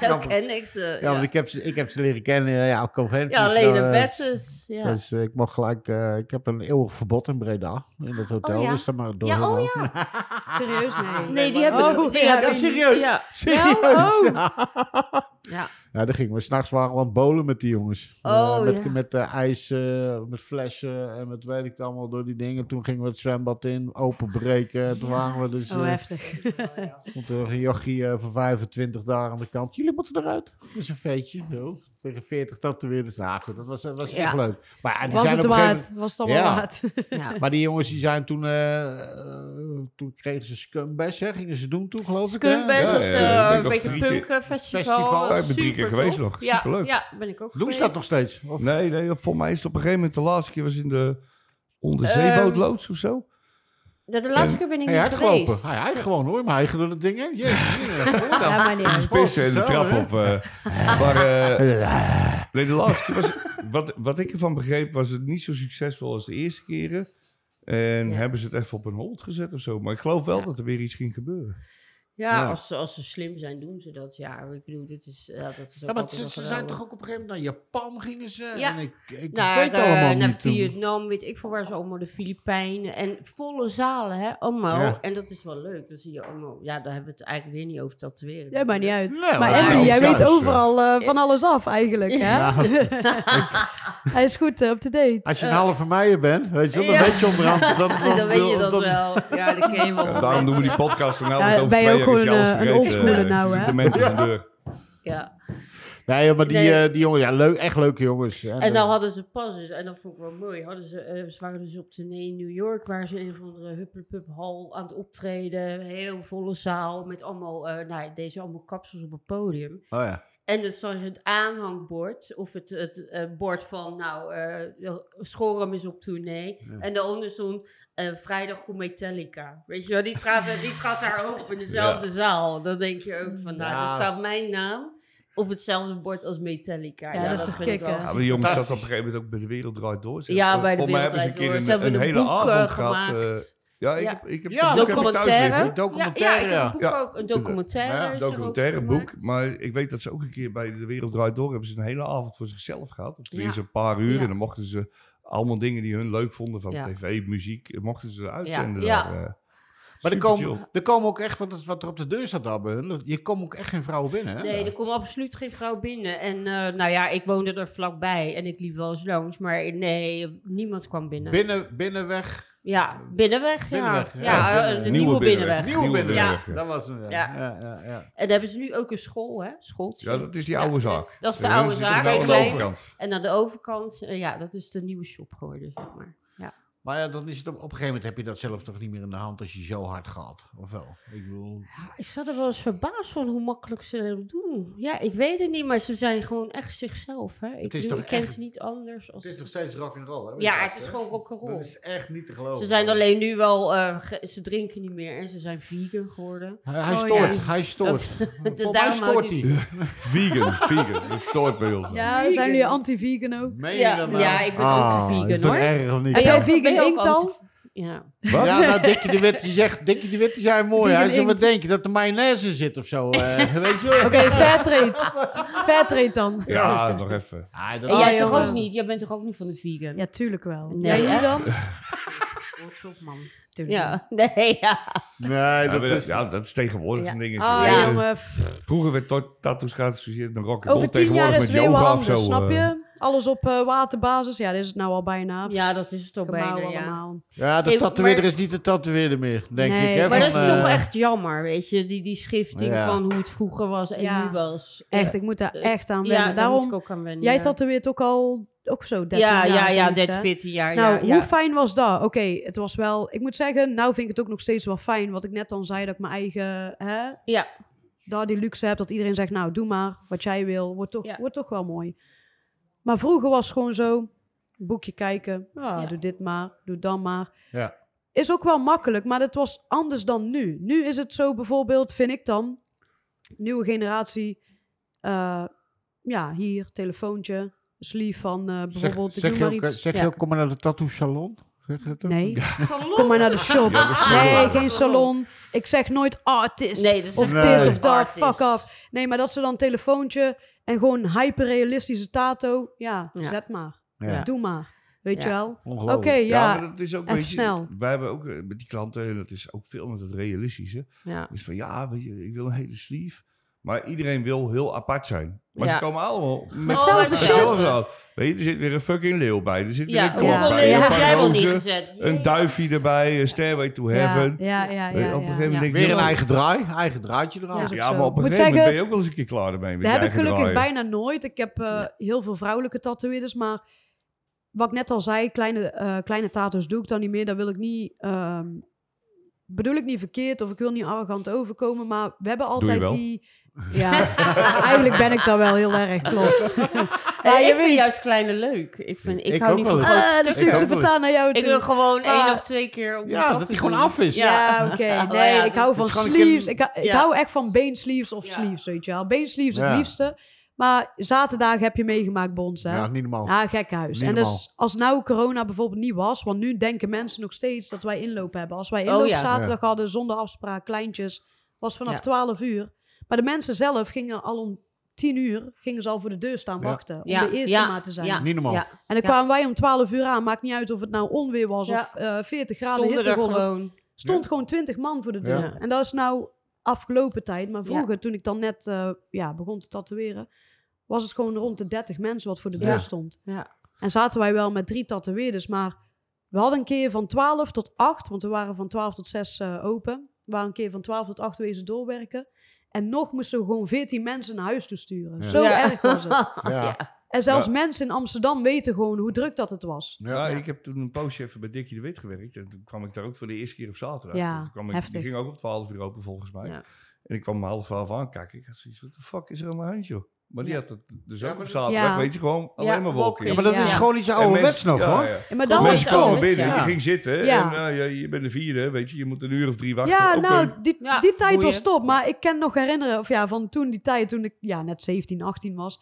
Zo ken ik ze. Ja, want ik heb ze leren kennen op conventies. Ja, Leen en Bertus. Dus ik mocht gelijk... ik heb een eeuwig verbod in Breda. In dat hotel, dus dan maar door. Ja, serieus, nee. Nee, die hebben... Ja, serieus. Ja. Ja, dan gingen we s'nachts bowlen met die jongens. Met ijs, met flessen en met weet ik het allemaal door die dingen. Toen gingen we het zwembad in, openbreken. Toen waren we dus... heftig. Stond er een jochie van 25 daar aan de kant. Jullie moeten eruit. Dat is een feestje. Zo. Tegen 40 tatoeëerders. Nou goed, dat was echt leuk. Maar, die was het te waard? Was het allemaal waard? Maar die jongens die zijn toen... toen kregen ze Scumbash, hè? Gingen ze doen toen, geloof ik? Scumbash is een beetje punkfestival. Ik ben 3 keer geweest nog. Superleuk. Ja, ben ik ook geweest. Doen ze dat nog steeds? Of? Nee, voor mij is het op een gegeven moment... De laatste keer was in de onderzeebootloods of zo. De laatste keer ben ik niet geweest. Hij hijgt gewoon hoor, maar hij hijgt door dat ding heen. Ja, maar niet. Pissen en de trap op. Nee, de laatste keer was... Wat ik ervan begreep, was het niet zo succesvol als de eerste keren. En hebben ze het even op een hold gezet of zo. Maar ik geloof wel dat er weer iets ging gebeuren. Ja, ja. Als ze slim zijn, doen ze dat. Ja, ik bedoel, dat is ook maar ze zijn toch ook op een gegeven moment naar Japan gingen ze? Ja. En ik weet allemaal niet. Naar Vietnam, weet ik veel waar ze allemaal, de Filipijnen. En volle zalen, hè, allemaal. Ja. En dat is wel leuk. Dan zie je allemaal, daar hebben we het eigenlijk weer niet over tatoeëren. Ja, maakt niet uit. Nee, maar Andy, jij weet overal van alles af eigenlijk, hè? Ja. Hij is goed up-to-date. Als je een halve meijer bent, weet je wel, dan weet je onderhand. Dan weet je dat wel. Ja, dat ken je wel. Daarom doen we die podcast en nou over 2 jaar. Een oldschool nou, hè? Ja. Nee, maar die jongen, echt leuke jongens. En dan hadden ze pas dus, en dat vond ik wel mooi, ze waren dus op tournee in New York, waar ze in een hupplepuphal aan het optreden, heel volle zaal, met allemaal, deze allemaal kapsels op het podium. Oh ja. En dus zoals het aanhangbord, of het bord van, Schorum is op tournee. Ja. En daaronder stond vrijdag voor Metallica. Weet je wel, die trad daar ook in dezelfde zaal. Dan denk je ook van, daar staat mijn naam op hetzelfde bord als Metallica. Ja, dat is vind ik wel. Ja, maar die jongens zat op een gegeven moment ook bij De Wereld Draait Door. Bij De Wereld Draait Door. Ze hebben een hele avond gemaakt. Ik heb een documentaire. Ja, een documentaire boek. Maar ik weet dat ze ook een keer bij De Wereld Draait Door hebben ze een hele avond voor zichzelf gehad. Of tenminste een paar uur. En dan mochten ze allemaal dingen die hun leuk vonden van tv, muziek, mochten ze uitzenden. Maar er komen ook echt, wat er op de deur staat, je komt ook echt geen vrouwen binnen. Hè? Nee, er komt absoluut geen vrouw binnen. En ik woonde er vlakbij en ik liep wel eens langs. Maar nee, niemand kwam binnen. Binnenweg... Ja, binnenweg. Binnenweg, ja. Nieuwe binnenweg. Nieuwe binnenweg. Ja. Dat was hem. Ja. Ja. En daar hebben ze nu ook een school, hè? Schooltje. Ja, dat is die oude zaak. Dat is de oude zaak. Aan de overkant. En aan de overkant, dat is de nieuwe shop geworden, zeg maar. Ja. Maar ja, dan is het op een gegeven moment heb je dat zelf toch niet meer in de hand als je zo hard gaat, of wel? Ik bedoel... Ja, ik sta er wel eens verbaasd van hoe makkelijk ze dat doen. Ja, ik weet het niet, maar ze zijn gewoon echt zichzelf. Hè? Ik ken ze niet anders. Als... Het is nog steeds rock and roll, hè? Het is gewoon rock and roll. Dat is echt niet te geloven. Ze zijn alleen nu wel, ze drinken niet meer en ze zijn vegan geworden. Hij stoort. Hij stoort hij. Vegan, het stoort bij ons. Ja, vegan. Zijn jullie anti-vegan ook? Ja, ik ben anti-vegan, hoor. Erg of niet? Ben jij vegan? Ja. Wat? Ja, nou, Dickie de Wit, die zegt... Dickie de Wit, die zei mooi. Hij zei, wat denk je? Dat er mayonaise in zit of zo? Weet je wel? Oké, fairtrade dan. Ja, nog even. Ah, dat jij toch ook niet? Jij bent toch ook niet van de vegan? Ja, tuurlijk wel. Nee, jij dan? Wat op, man. Tuurlijk. Ja, nee, ja. Nee, dat is tegenwoordig een dingetje. Vroeger werd tattoos geassocieerd met rock and roll. Over 10 jaar is het weer wel anders, snap je? Alles op waterbasis. Ja, dat is het nou al bijna. Ja, dat is het al bijna, ja. Ja, de tatoeëerder is niet de tatoeëerder meer, denk ik. Hè, maar dat is toch echt jammer, weet je. Die schifting van hoe het vroeger was en nu was. Echt, ik moet daar echt aan wennen. Daarom, moet ik ook aan wennen. Jij tatoeëert ook al... Ook zo, 13 jaar. Ja, 13, 14 jaar. Nou, hoe fijn was dat? Oké, het was wel... Ik moet zeggen, nou vind ik het ook nog steeds wel fijn. Wat ik net al zei, dat ik mijn eigen... Hè, daar die luxe heb, dat iedereen zegt... Nou, doe maar wat jij wil. Wordt toch wel mooi. Maar vroeger was het gewoon zo... Boekje kijken. Doe dit maar. Doe dan maar. Ja. Is ook wel makkelijk, maar dat was anders dan nu. Nu is het zo bijvoorbeeld, vind ik dan... Nieuwe generatie... hier, telefoontje... Sleeve van bijvoorbeeld... Zeg je ook, kom maar naar de tattoo salon? Zeg je dat ook? Nee, salon. Kom maar naar de shop. Geen salon. Ik zeg nooit artist. Nee, dat is of dit of dat, fuck af. Nee, maar dat ze dan telefoontje en gewoon hyperrealistische tato. Ja, zet maar. Ja. Doe maar. Weet je wel? Oké, maar dat is ook even snel. Wij hebben ook met die klanten, dat is ook veel met het realistische. Ja. Dus van weet je, ik wil een hele sleeve. Maar iedereen wil heel apart zijn. Maar ze komen allemaal met hetzelfde. Weet je, er zit weer een fucking leeuw bij. Er zit weer een kop bij. Een paroze, een duifje erbij. Een Stairway to Heaven. Op een gegeven moment weer een eigen draai. Eigen draadje eraan. Ja, maar op een gegeven moment ben je ook wel eens een keer klaar ermee. Dat heb ik gelukkig bijna nooit. Ik heb heel veel vrouwelijke tatoeëerders. Maar wat ik net al zei, kleine tatoeërs doe ik dan niet meer. Dat wil ik niet... bedoel ik niet verkeerd of ik wil niet arrogant overkomen, maar we hebben altijd die... Ja, eigenlijk ben ik daar wel heel erg, klopt. Ik vind juist kleine leuk. Ik hou niet van grote stukken. Dus ik vertaal naar jou toe. Ik wil gewoon 1 of 2 keer... op dat hij gewoon af is. Ja, oké. Nee, ik hou van sleeves. Ik hou echt van beensleeves of sleeves, weet je wel. Beensleeves het liefste. Maar zaterdag heb je meegemaakt bij ons, hè? Ja, niet normaal. Ja, gek huis. En dus als nou corona bijvoorbeeld niet was... Want nu denken mensen nog steeds dat wij inloop hebben. Als wij inloop zaterdag hadden, zonder afspraak, kleintjes... was vanaf 12 uur. Maar de mensen zelf gingen al om 10 uur... gingen ze al voor de deur staan wachten. Om de eerste maar te zijn. Ja. Niet normaal. Ja. En dan kwamen wij om 12 uur aan. Maakt niet uit of het nou onweer was of 40 graden hittegolf. Stond gewoon 20 man voor de deur. Ja. En dat is nou afgelopen tijd. Maar vroeger, toen ik dan net begon te tatoeëren... was het gewoon rond de 30 mensen wat voor de deur stond. Ja. En zaten wij wel met 3 tatoeëerders, maar we hadden een keer van 12 tot 8, want we waren van 12 tot 6 open. We waren een keer van 12 tot 8 wezen doorwerken. En nog moesten we gewoon 14 mensen naar huis toe sturen. Ja. Zo erg was het. Ja. En zelfs mensen in Amsterdam weten gewoon hoe druk dat het was. Ja, ik heb toen een poosje even bij Dickie de Wit gewerkt. En toen kwam ik daar ook voor de eerste keer op zaterdag. Ja, die ging ook om 12 uur open volgens mij. Ja. En ik kwam om 11:30 aankijken. Ik had zoiets, wat de fuck is er aan mijn hand, joh? Maar die had het dus ook op zaterdag, weet je, gewoon alleen maar wolken. Ja, maar dat is gewoon iets ouderwets nog, hoor. Ja. Maar dan mensen kwamen binnen, die ging zitten. Ja. En je bent de 4e, weet je, je moet een uur of 3 wachten. Ja, nou, die tijd was top. Maar ik kan nog herinneren, van toen die tijd, toen ik net 17, 18 was.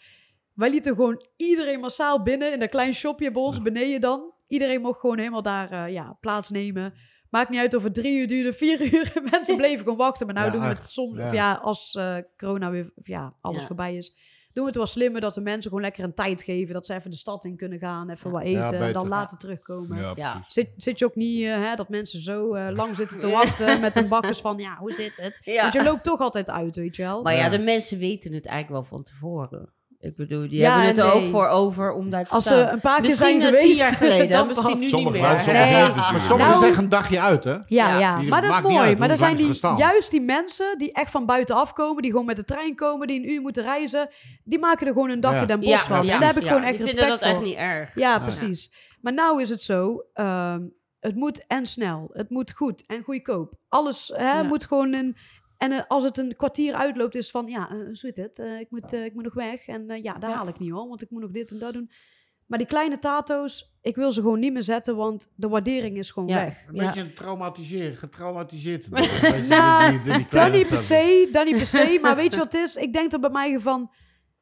Wij lieten gewoon iedereen massaal binnen in dat klein shopje bij ons, beneden dan. Iedereen mocht gewoon helemaal daar plaatsnemen. Maakt niet uit of het 3 uur duurde, 4 uur. Mensen bleven gewoon wachten. Maar nou doen we het soms, als corona weer, alles voorbij is. Doen we het wel slimmer dat de mensen gewoon lekker een tijd geven. Dat ze even de stad in kunnen gaan, even wat eten. En dan later terugkomen. Ja. Zit je ook niet dat mensen zo lang zitten te wachten met hun bakkers van... Ja, hoe zit het? Ja. Want je loopt toch altijd uit, weet je wel. Maar de mensen weten het eigenlijk wel van tevoren. Ik bedoel, die hebben het er ook voor over om daar te als staan. Als ze een paar keer misschien zijn geweest, 10 jaar geleden, misschien nu sommige niet meer. Sommigen zeggen een dagje uit, hè? Ja. Maar dat is mooi. Maar er zijn juist die mensen die echt van buitenaf komen, die gewoon met de trein komen, die een uur moeten reizen, die maken er gewoon een dagje Den Bosch van. En daar heb ik gewoon echt respect voor. Die vinden dat echt niet erg. Ja, precies. Maar nou is het zo, het moet en snel, het moet goed en goedkoop. Alles moet gewoon een... En als het een kwartier uitloopt, is van... Ja, hoe zit het? Ik moet nog weg. En daar haal ik niet, hoor. Want ik moet nog dit en dat doen. Maar die kleine tato's... Ik wil ze gewoon niet meer zetten, want de waardering is gewoon weg. Een beetje getraumatiseerd. Dan niet per se, maar weet je wat het is? Ik denk er bij mij van...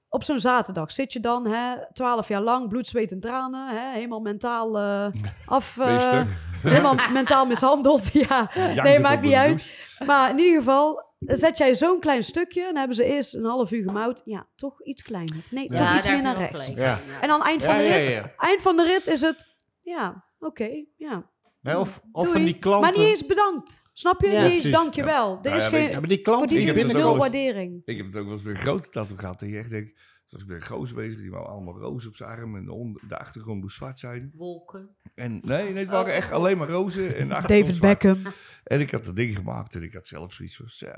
Op zo'n zaterdag zit je dan 12 jaar lang, bloed, zweet en tranen. Helemaal mentaal helemaal mentaal mishandeld. Nee, maakt niet uit. Maar in ieder geval, zet jij zo'n klein stukje... en dan hebben ze eerst een half uur gemouwd. Ja, toch iets kleiner. Nee, toch iets meer naar rechts. Ja. En dan eind van de rit is het... Ja, oké, ja. Nee, of van die klanten... Maar niet eens bedankt. Snap je? Ja, niet eens dankjewel. Er is geen... Maar die klanten... Ik heb nul waardering. Ik heb het ook wel eens weer grote tattoo gehad. Dat je echt denkt... Toen was ik weer goos bezig. Die wou allemaal rozen op zijn arm. En de achtergrond moest zwart zijn. Wolken. En nee, het waren echt alleen maar rozen. En David Beckham. En ik had dat ding gemaakt. En ik had zelf zoiets van... Zo,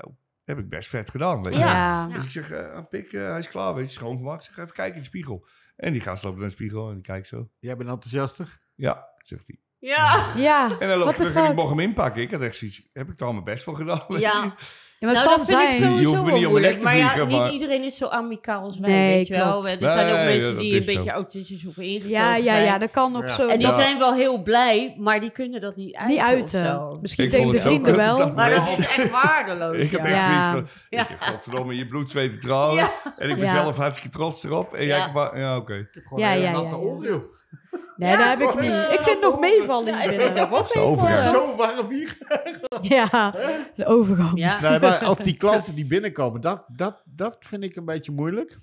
heb ik best vet gedaan. Weet je. Ja. Dus ik zeg... Pik, hij is klaar. Weet je, schoongemaakt. Ik zeg, even kijken in de spiegel. En die gaat lopen naar de spiegel. En die kijkt zo. Jij bent enthousiastig? Ja, zegt hij. Ja. En dan loop ik terug en ik mocht hem inpakken. Ik had echt zoiets, heb ik er al mijn best voor gedaan? Ja. Ja, maar nou, dat vind ik sowieso wel moeilijk. Maar niet iedereen is zo amicaal als wij, weet je wel. Er zijn ook mensen die een beetje autistisch hoeven ingetogen zijn. Ja, dat kan ook zo. En die zijn wel heel blij, maar die kunnen dat niet uiten. Misschien tegen de vrienden wel. Maar dat is echt waardeloos. Ik heb echt zoiets van, godverdomme, je bloed, zweet en tranen. En ik ben zelf hartstikke trots erop. En jij van, oké. Ja. Nee, dat heb ik niet. Ik vind het nog meevallen. Ik vind het ook wel meevallen. Zo waren we hier. Ja, de overgang. Nee, maar of die klanten die binnenkomen, dat vind ik een beetje moeilijk.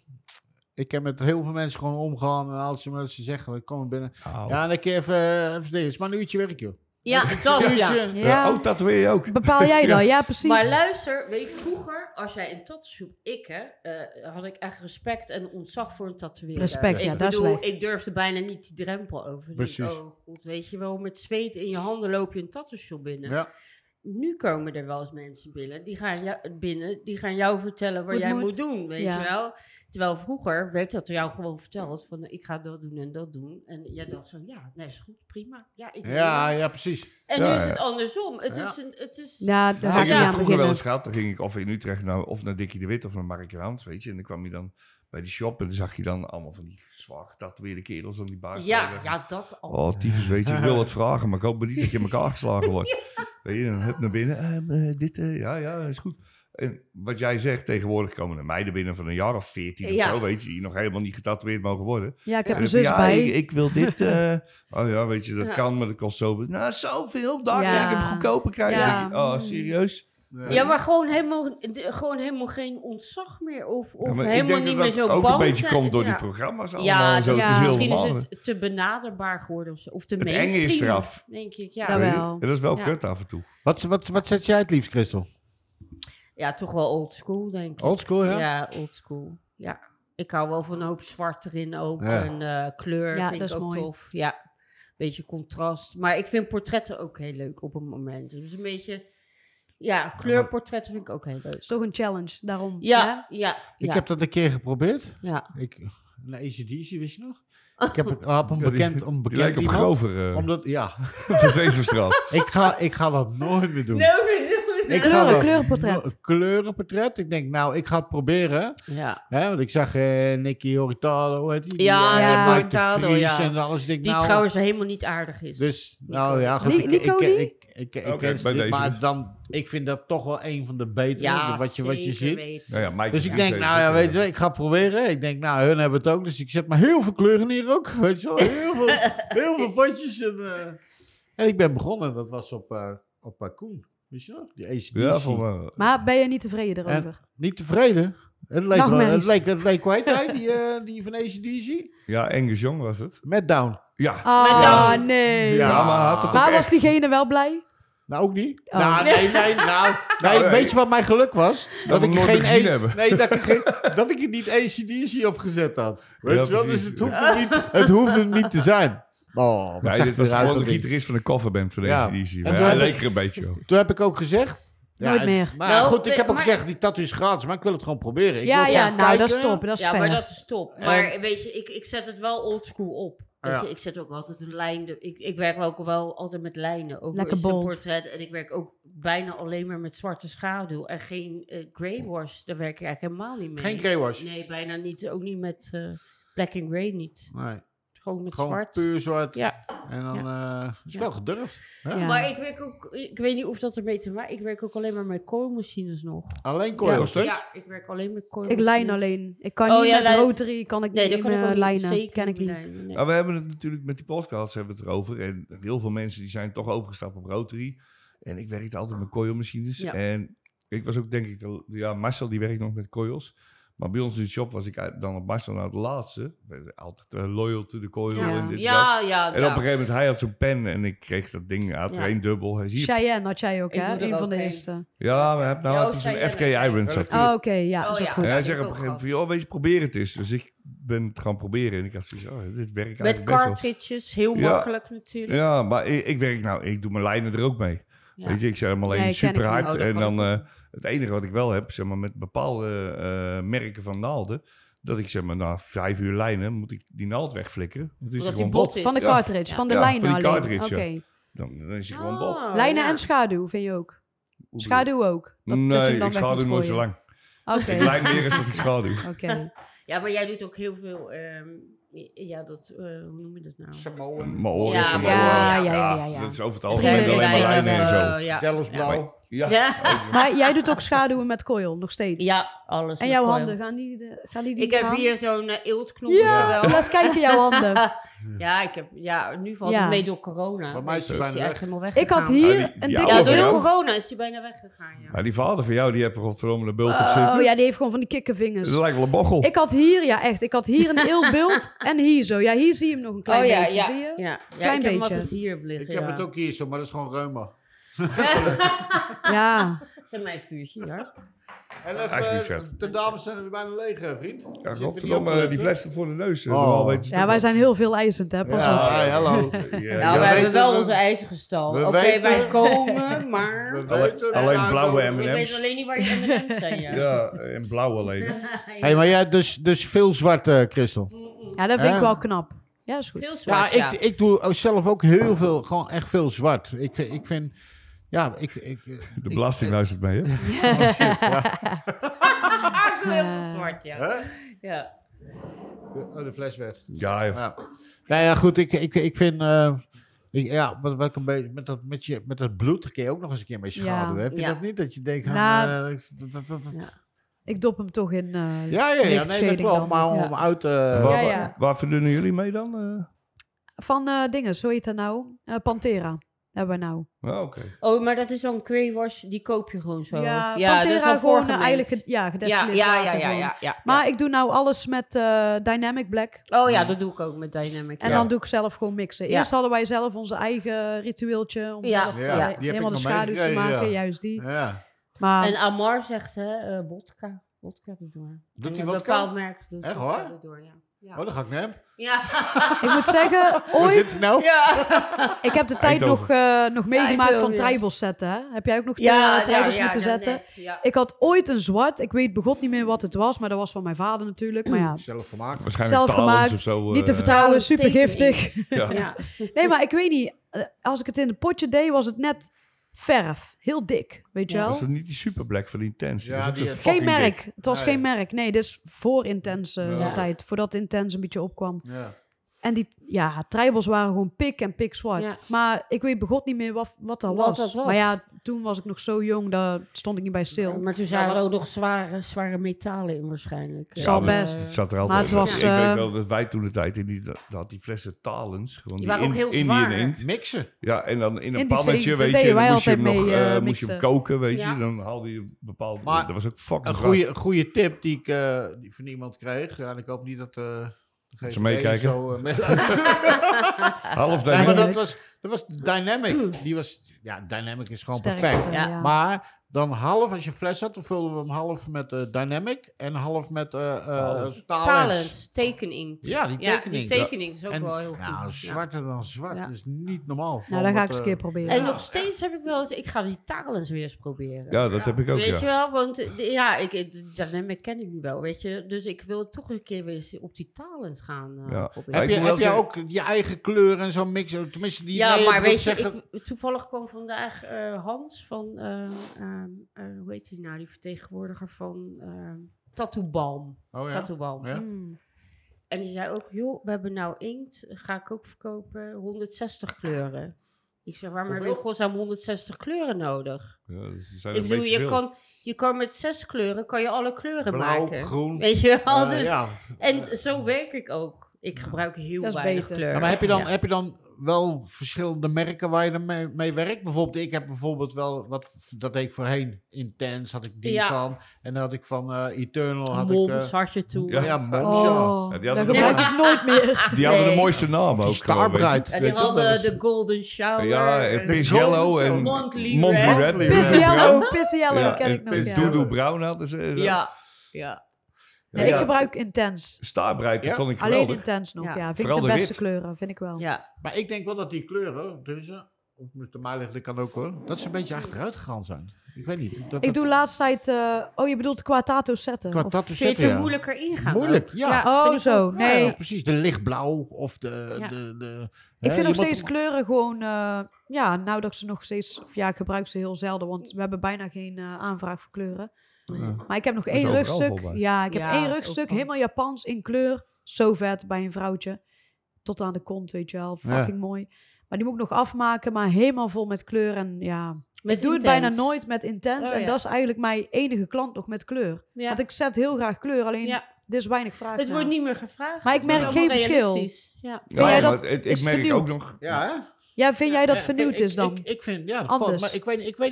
Ik heb met heel veel mensen gewoon omgegaan en als ze zeggen, ik kom binnen. Oh. Ja, en dan kun je even dit is maar een uurtje werk, joh. Ja, dat. Oh, tatoeëer je ook. Bepaal jij dan, ja precies. Maar luister, weet je, vroeger, als jij een tattoo... had ik echt respect en ontzag voor een tatoeëer. Respect, dat is leuk. Ik durfde bijna niet die drempel over. Precies. Oh, goed, weet je wel, met zweet in je handen loop je een tattoo binnen. Ja. Nu komen er wel eens mensen binnen, die gaan jou vertellen wat jij moet doen, weet je wel. Terwijl vroeger werd dat jou gewoon verteld van ik ga dat doen. En jij dacht zo, dat is goed, prima. Ja, precies. En nu is het andersom. Het is... Ja, daar had ik vroeger wel eens gehad. Dan ging ik of in Utrecht of naar Dickie de Wit of naar Mark Rans, weet je. En dan kwam je dan bij die shop en dan zag je dan allemaal van die zwaar getatoeëerde kerels aan die baas. Ja, dat al. Oh, tyfus, weet je, ik wil wat vragen, maar ik hoop niet dat je in elkaar geslagen wordt. Weet je, dan heb naar binnen, dit is goed. En wat jij zegt, tegenwoordig komen er meiden binnen van een jaar of 14 of zo, weet je, die nog helemaal niet getatoeëerd mogen worden. Ja, ik heb een zus bij. Ik wil dit, oh ja, weet je, dat kan, maar dat kost zoveel. Nou, zoveel, daar kan ik het goedkoper krijgen. Ja. Oh, serieus? Ja, maar gewoon helemaal geen ontzag meer. Of helemaal niet meer zo bang zijn. Ik denk dat ook een beetje komt door die programma's allemaal. Misschien is het te benaderbaar geworden. Of te mainstream. Het enge is eraf. Denk ik, ja. Dat is wel kut af en toe. Wat zet jij het liefst, Christel? Ja, toch wel oldschool, denk ik. Oldschool, ja? Ja, oldschool. Ja. Ik hou wel van een hoop zwart erin ook. En kleur vind ik ook mooi. Tof. Ja, beetje contrast. Maar ik vind portretten ook heel leuk op een moment. Dus een beetje... Ja, kleurportretten vind ik ook heel leuk. Dat is toch een challenge, daarom. Ja. Ik heb dat een keer geprobeerd. Ja. Naar AC/DC, wist je nog? Ik heb een bekend iemand. Grover. Van Zeesterstraat. Ik ga dat nooit meer doen. Kleurenportret. Ik denk, ik ga het proberen. Ja. Hè, want ik zag Nicky Horitalo, hoe heet die? Ja, Horitalo, en alles. Die trouwens helemaal niet aardig is. Dus, goed. Nico, ik ken ze niet, maar dan... Ik vind dat toch wel een van de betere, wat je ziet. Dus ik denk, weet je, ik ga het proberen. Ik denk, hun hebben het ook. Dus ik zet maar heel veel kleuren hier ook. Weet je wel, heel veel potjes. En ik ben begonnen. Dat was op Koen. Weet je wel, die AC/DC. Maar ben je niet tevreden erover? Niet tevreden? Het leek kwijt, die van AC/DC. Ja, Engels Jong was het. Met Down. Ja. Ah, nee. Ja, maar was diegene wel blij? Nou, ook niet. Oh. Nou, nee. Nou, weet je wat mijn geluk was? Dat ik er niet AC/DC op gezet had. Weet je wel? Dus het hoefde niet te zijn. Oh, nee, dit was gewoon de gitarist van de coverband van AC/DC. Ja. Maar hij leek er een beetje op. Toen heb ik ook gezegd... Nooit meer. Maar nou, goed, ik heb ook gezegd, die tattoo is gratis, maar ik wil het gewoon proberen. Dat is top. Dat is fair. Maar dat is top. Maar weet je, ik zet het wel oldschool op. Ja. Ik zet ook altijd een lijn. Ik werk ook wel altijd met lijnen. Ook een portret. En ik werk ook bijna alleen maar met zwarte schaduw. En geen grey wash. Daar werk ik eigenlijk helemaal niet mee. Geen grey wash? Nee, bijna niet. Ook niet met black and grey niet. Nee. Gewoon zwart. Puur zwart. Ja. En dan is wel gedurfd. Ja. Ja. Maar ik werk ook... Ik weet niet of dat ermee te maken... Ik werk ook alleen maar met coilmachines nog. Alleen coil? Ja, ik werk alleen met coilmachines. Ik lijn alleen. Ik kan niet met rotary. Kan ik niet meer lijnen. Zeker ken ik niet. Lijnen. Nou, we hebben het natuurlijk met die podcast hebben we het erover. En heel veel mensen die zijn toch overgestapt op rotary. En ik werkte altijd met coilmachines. Ja. En ik was ook denk ik... Marcel die werkt nog met coils. Maar bij ons in de shop was ik dan op Marcel naar het laatste. Altijd loyal to the coil. Ja. En op een gegeven moment, hij had zo'n pen en ik kreeg dat ding. Hij had er één dubbel. Cheyenne had jij ook, hè? Een van de eerste. Ja, maar nou had hij zo'n FK Iron. Goed. En hij zei op een gegeven moment van, joh, weet je, probeer het eens. Dus ik ben het gaan proberen. En ik dacht, dit werkt met cartridges, heel makkelijk natuurlijk. Ja, maar ik doe mijn lijnen er ook mee. Ja. Weet je, ik zeg hem alleen super hard. En dan het enige wat ik wel heb, zeg maar, met bepaalde merken van naalden, dat ik zeg maar na 5 uur lijnen moet ik die naald wegflikkeren. Omdat die bot is. Van de cartridge, van de lijnen alleen. Van die cartridge, ja. Dan is hij gewoon bot. Lijnen en schaduw vind je ook? Schaduw ook? Nee, ik schaduw nooit zo lang. Ik lijn meer is dat ik schaduw. Okay. Ja, maar jij doet ook heel veel... hoe noem je dat nou? Samoa. Ja. Dat is over het algemeen alleen maar lijnen en zo. Telens blauw. Ja. Maar jij doet ook schaduwen met coil, nog steeds? Ja, alles. En jouw handen, gaan die Ik heb hier zo'n eeltknop. Ja, laat kijken jouw handen. Nu valt het mee door corona. Maar mij is die bijna weg. Ik had hier een dikke... Ja, door corona is die bijna weggegaan, ja. Maar die vader van jou, die heeft er godverdomme een bult op zitten. Oh ja, die heeft gewoon van die kikkervingers. Dat lijkt wel een bochel. Ik had hier een eelbult en hier zo. Ja, hier zie je hem nog een klein beetje, zie je? Ja, klein beetje. Ik heb hem altijd hier liggen. Ik heb het ook hier zo, maar dat is gewoon reuma. Ja. Geef mij een vuurtje, ja. En de dames zijn er bijna leeg, vriend. Ja, godverdomme, die flessen voor de neus. Wij zijn heel veel eisend, hè? Pas op. Hallo. Wij hebben wel onze eisen gestald. Oké, wij komen, maar... Alleen blauwe M&M's. Ik weet alleen niet waar die M&M's zijn, ja. Ja, en blauw alleen. Hé, maar jij dus veel zwart, Christel. Ja, dat vind ik wel knap. Ja, is goed. Veel zwart, ja. Ik doe zelf ook heel veel, gewoon echt veel zwart. Ik vind ja, de belasting luistert mee, hè? Oh, shit, ik doe heel veel zwart, ja. Huh? Ja. De fles weg. Ja, joh. Ja. Nou ja, goed, ik vind... wat een beetje met dat bloed kun je ook nog eens een keer mee schaduwen. Ja. Heb je dat niet? Dat je denkt... Ik dop hem toch in dat klopt, maar om uit... Waar verdunnen jullie mee dan? Van dingen, zo heet dat nou. Pantera. Hebben we nou. Oh, okay. Maar dat is zo'n grey wash, die koop je gewoon zo. Ja, Pantera gewoon eigenlijk gedestilleerd water. Ja. Maar ik doe nou alles met Dynamic Black. Oh ja, dat doe ik ook met Dynamic. En dan doe ik zelf gewoon mixen. Eerst hadden wij zelf onze eigen ritueeltje. Om zelf helemaal de schaduws te maken, juist die. Ja. Maar, en Amar zegt, vodka. Vodka doet door. Doet hij vodka? Bepaald merk doet vodka door, ja. Ja. Oh, dan ga ik nemen. Ja. Ik moet zeggen, ooit... Nou? Ja. Ik heb de tijd nog meegemaakt van tribals zetten. Hè? Heb jij ook nog tribals moeten zetten? Net. Ik had ooit een zwart. Ik weet begot niet meer wat het was. Maar dat was van mijn vader natuurlijk. Maar zelf gemaakt. Waarschijnlijk Talens of zo. Niet te vertrouwen. Super giftig. Ja. Nee, maar ik weet niet. Als ik het in een potje deed, was het net... Verf, heel dik, weet je wel? Was dat niet die superblack van Intense? Ja, geen merk, dik. Het was geen merk. Nee, dit is voor Intense de tijd, voordat Intense een beetje opkwam. Ja. En die, tribals waren gewoon pik en pik zwart. Ja. Maar ik weet begot niet meer wat dat was. Maar toen was ik nog zo jong, daar stond ik niet bij stil. Ja, maar toen zaten er ook nog zware metalen in waarschijnlijk. Zal best. Het zat er altijd. Maar het was, ik weet wel dat wij toen de tijd, had die flessen Talens. Die waren ook heel zwaar. Mixen. Ja, en dan in een pannetje, weet je, dan moest je hem koken, weet je. Dan haalde je een bepaalde... Maar dat was ook fucking zwart. Een goede tip die ik van iemand kreeg, en ik hoop niet dat... Ze meekijken. Half denk ik. Maar dat was, was Dynamic. Die was, ja, Dynamic is gewoon sterk, perfect. Ja. Maar dan half, als je fles had, dan vulden we hem half met Dynamic en half met Talens. Tekening. Ja, die tekening. Ja, die tekening is ook en, wel heel goed. Nou, zwarter dan zwart. Ja. Dat is niet normaal. Nou, dat ga ik eens een keer proberen. En nog steeds heb ik wel eens... Ik ga die Talens weer eens proberen. Ja, dat heb ik ook, weet je wel, want ja, Dynamic ken ik nu wel, weet je. Dus ik wil toch een keer weer eens op die Talens gaan proberen. Heb jij ook je eigen kleur en zo'n mix? Tenminste, die maar weet je, toevallig kwam vandaag Hans van... hoe heet die nou? Die vertegenwoordiger van Tattoo Balm. Oh ja? Tattoo Balm. Ja. Mm. En die zei ook, joh, we hebben nou inkt. Ga ik ook verkopen. 160 kleuren. Ik zeg, waarom hebben we godsnaam 160 kleuren nodig? Ja, dus zijn ik bedoel, je kan met 6 kleuren, kan je alle kleuren blauw, maken. Groen. Weet je wel? Dus, en zo werk ik ook. Ik gebruik heel weinig kleuren. Ja, maar heb je dan wel verschillende merken waar je ermee werkt? Bijvoorbeeld, ik heb bijvoorbeeld wel wat, dat deed ik voorheen. Intense had ik die van. En dan had ik van Eternal. Had Moms had je toe. Ja, Moms. Ja, dat gebruik ik nooit meer. Die hadden de mooiste naam ook. Starbright. En die hadden de Golden Shower. Ja, Piss Yellow en Monthly Red. Piss Yellow ken ik nog. En Doodoo Brown hadden ze. Ja. Nee, ik gebruik Intense. Staarbreid, dat vond ik geweldig. Alleen Intense nog, vind ik de beste kleuren, vind ik wel. Ja. Maar ik denk wel dat die kleuren, of de maanlicht, dat kan ook hoor, dat ze een beetje achteruit gegaan zijn. Ik weet niet. Ik doe laatst tijd, je bedoelt qua tattoo zetten? Qua tattoo zetten, vind je moeilijker ingaan? Moeilijk, oh, zo, nee. Ja, precies, de lichtblauw of de... Ik vind nog steeds kleuren gewoon... nou dat ik ze nog steeds... ik gebruik ze heel zelden, want we hebben bijna geen aanvraag voor kleuren. Ja. Maar ik heb nog één rugstuk. Ja, ik heb één rugstuk, helemaal Japans in kleur. Zo vet, bij een vrouwtje. Tot aan de kont, weet je wel. Fucking mooi. Maar die moet ik nog afmaken, maar helemaal vol met kleur. En ik doe het bijna nooit met Intense. En dat is eigenlijk mijn enige klant nog met kleur. Ja. Want ik zet heel graag kleur, alleen... Ja. Er is weinig vraag. Het wordt niet meer gevraagd. Maar ik merk geen verschil. Ja. Ik merk ook nog... Ja, vind jij dat vernieuwd is dan? Ik vind, ja, anders. Maar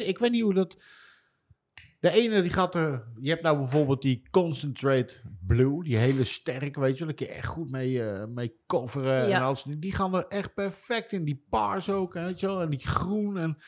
ik weet niet hoe dat... De ene die gaat er... Je hebt nou bijvoorbeeld die Concentrate Blue. Die hele sterke, weet je wel. Daar kun je echt goed mee coveren. Ja. En alles. Die gaan er echt perfect in. Die paars ook, weet je wel. En die groen. En...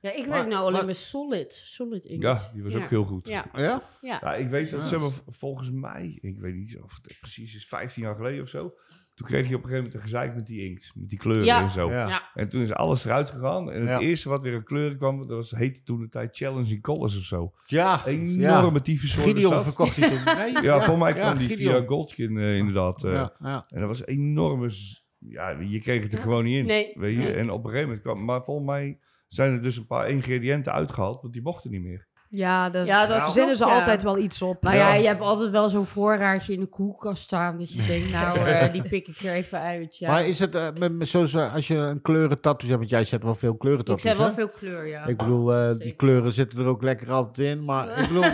Ja, ik werk nou alleen met Solid inkt. Ja, die was ook heel goed. Ja? Ja, ik weet dat volgens mij... Ik weet niet of het precies is. 15 jaar geleden of zo. Toen kreeg je op een gegeven moment een gezeik met die inkt. Met die kleuren en zo. Ja. En toen is alles eruit gegaan. En het eerste wat weer aan kleuren kwam... heette toen de tijd Challenging Colors of zo. Ja. Enorme tyfus. Gideon verkocht die toen. Ja, volgens mij kwam die via Goldskin inderdaad. En dat was enorme... Ja, je kreeg het er gewoon niet in. Nee. Weet je? En op een gegeven moment kwam... Maar volgens mij zijn er dus een paar ingrediënten uitgehaald... want die mochten niet meer. Ja, dat verzinnen ze altijd wel iets op. Maar ja, je hebt altijd wel zo'n voorraadje in de koelkast staan... dat je denkt, die pik ik er even uit. Ja. Maar is het, zoals als je een kleurentattoos hebt... want jij zet wel veel kleurentattoos, ik zet wel veel kleur, ja. Ik bedoel, die kleuren zitten er ook lekker altijd in. Maar, ik bedoel,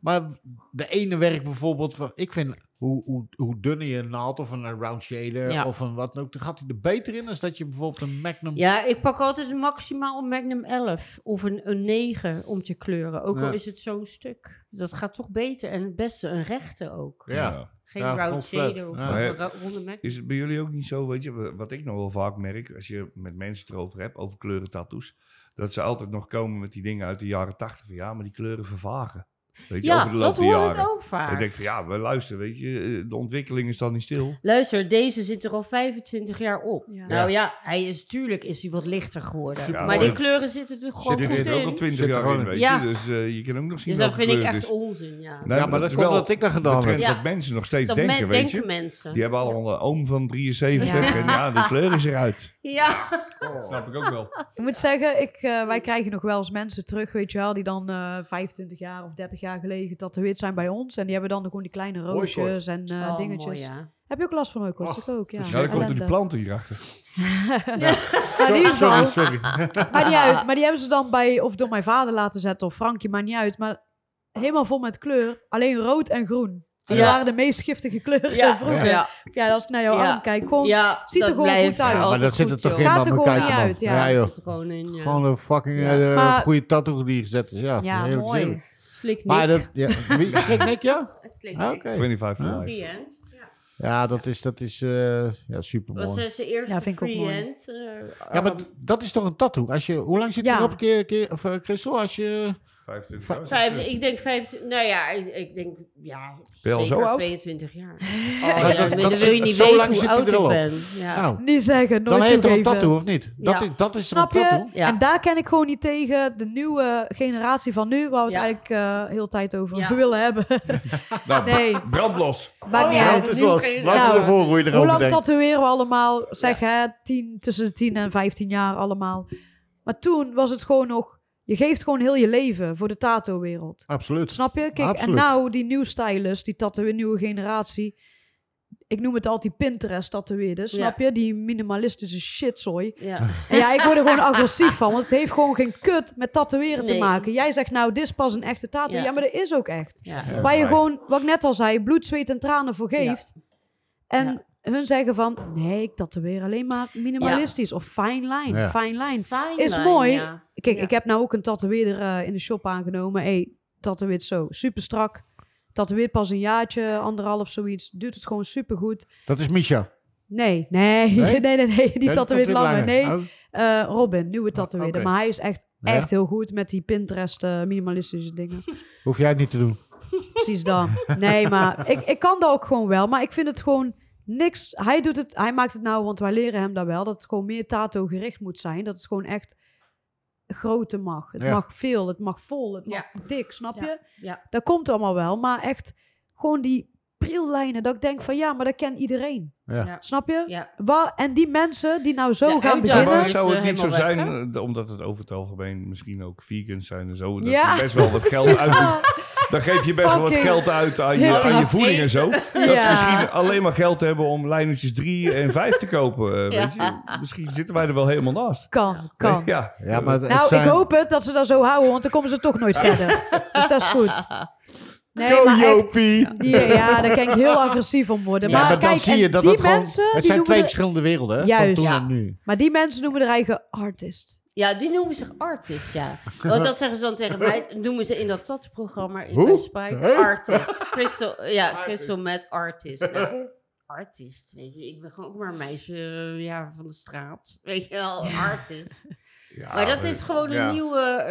maar de ene werkt bijvoorbeeld... Ik vind... Hoe dunner je een naald of een round shader of een wat dan ook, dan gaat hij er beter in als dat je bijvoorbeeld een Magnum... Ja, ik pak altijd maximaal een Magnum 11 of een 9 om te kleuren. Ook al is het zo'n stuk. Dat gaat toch beter en het beste een rechte ook. Ja. Geen round shader of ronde Magnum. Is het bij jullie ook niet zo, weet je, wat ik nog wel vaak merk, als je met mensen het erover hebt, over kleurentattoos, dat ze altijd nog komen met die dingen uit de jaren 80 van maar die kleuren vervagen. Weet je, over de loop dat hoor ik ook vaak. Ik denk van we luisteren, weet je, de ontwikkeling is dan niet stil. Luister, deze zit er al 25 jaar op. Ja. Nou hij is natuurlijk wat lichter geworden. Ja, maar die kleuren zitten er gewoon goed in. Zit er ook al 20 jaar in, weet je. Dus je kan ook nog zien. Dus dat vind ik echt onzin, Nee, maar dat is wel wat ik daar gedaan heb. Dat mensen nog steeds denken, weet je. Mensen. Die hebben allemaal een oom van 73 en de kleur is eruit. Ja. Dat snap ik ook wel. Ik moet zeggen, wij krijgen nog wel eens mensen terug, weet je wel, die dan 25 jaar of 30 jaar geleden getatoeëerd zijn bij ons. En die hebben dan gewoon die kleine roosjes en dingetjes. Mooi, heb je ook last van hooikoorts? Ik ook, ja. Dan komt er die planten hierachter. Sorry. Maar niet uit. Maar die hebben ze dan door mijn vader laten zetten of Frankie, maar niet uit. Maar helemaal vol met kleur. Alleen rood en groen. Die waren de meest giftige kleuren vroeger. Ja, als ik naar jouw arm kijk, ziet er gewoon goed uit. Maar dat zit er toch in, gaat er gewoon niet uit. Gewoon een fucking goede tattoo die gezet is. Ja, mooi. Slik Nick. Slik Nick, ja? Slik Nick. 25 to life. Ja, dat is super mooi. Dat was zijn eerste freehand. Ja, maar dat is toch een tattoo? Als je, hoe lang zit je erop, Christel? Als je... 25 ik denk 25, nou ja, ik denk, ja, zeker zo 22 jaar. Dan wil je niet weten hoe oud ik ben. Ja. Nou, nu zeggen, nooit dan heet er een tattoo, of niet? Ja. Dat is er een tattoo. Ja. En daar ken ik gewoon niet tegen de nieuwe generatie van nu, waar we het eigenlijk heel tijd over willen hebben. Nou, nee. Brandlos. Maakt niet uit. Is los. Nou, hoe lang tatoeëren we allemaal? Zeg, hè, tussen de 10 en 15 jaar allemaal. Maar toen was het gewoon nog... Je geeft gewoon heel je leven voor de tato-wereld. Absoluut. Snap je? Kijk, absoluut. En nou die nieuwe stylist, die nieuwe generatie. Ik noem het altijd Pinterest-tatoeëerders, snap je? Die minimalistische shitzooi. Ja. En ja, ik word er gewoon agressief van, want het heeft gewoon geen kut met tatoeëren te maken. Jij zegt nou, dit is pas een echte tato. Ja, maar dat is ook echt. Ja. Ja, waar je gewoon, wat ik net al zei, bloed, zweet en tranen voor geeft. Ja. En... Ja. Hun zeggen van, nee, ik tatoeëer alleen maar minimalistisch. Ja. Of fine line. Ja. Fine line. Fine is line, mooi. Ja. Kijk, ik heb nou ook een tatoeëerder in de shop aangenomen. Hey, tatoeëert zo. Super strak. Tatoeëert pas een jaartje, anderhalf, zoiets. Doet het gewoon super goed. Dat is Misha. Nee. Die tatoeëert langer. Robin, nieuwe tatoeëerder. Okay. Maar hij is echt heel goed met die Pinterest minimalistische dingen. Hoef jij het niet te doen. Precies dan. Nee, maar ik kan dat ook gewoon wel. Maar ik vind het gewoon... Niks, hij maakt het nou, want wij leren hem daar wel, dat het gewoon meer tato gericht moet zijn. Dat het gewoon echt grote mag. Het mag veel, het mag vol, het mag dik, snap je? Ja. Dat komt allemaal wel, maar echt gewoon die prillijnen, dat ik denk van ja, maar dat kent iedereen. Ja. Snap je? Ja. En die mensen die nou zo gaan beginnen... Maar zou het niet zo zijn, omdat het over het algemeen misschien ook vegans zijn en zo, dat je best wel wat geld uit... Dan geef je best wel wat geld uit aan je voeding en zo. Dat is misschien alleen maar geld hebben om lijnertjes 3 en 5 te kopen. Weet je? Misschien zitten wij er wel helemaal naast. Kan. Ja, maar ik hoop het dat ze dat zo houden, want dan komen ze toch nooit verder. Dus dat is goed. Nee, maar Jopie. Daar kan ik heel agressief om worden. Ja, maar kijk, dan zie je dat die mensen... Gewoon, het zijn twee verschillende werelden, hè? Juist. Van toen en nu. Maar die mensen noemen hun eigen artist. Ja, die noemen zich artist, Want dat zeggen ze dan tegen mij. Noemen ze in dat tattoo-programma in mijn spike artist. Christel, Christel met artist. Nou, artist, weet je. Ik ben gewoon ook maar een meisje van de straat. Weet je wel, artist. Ja, maar dat is gewoon een nieuwe...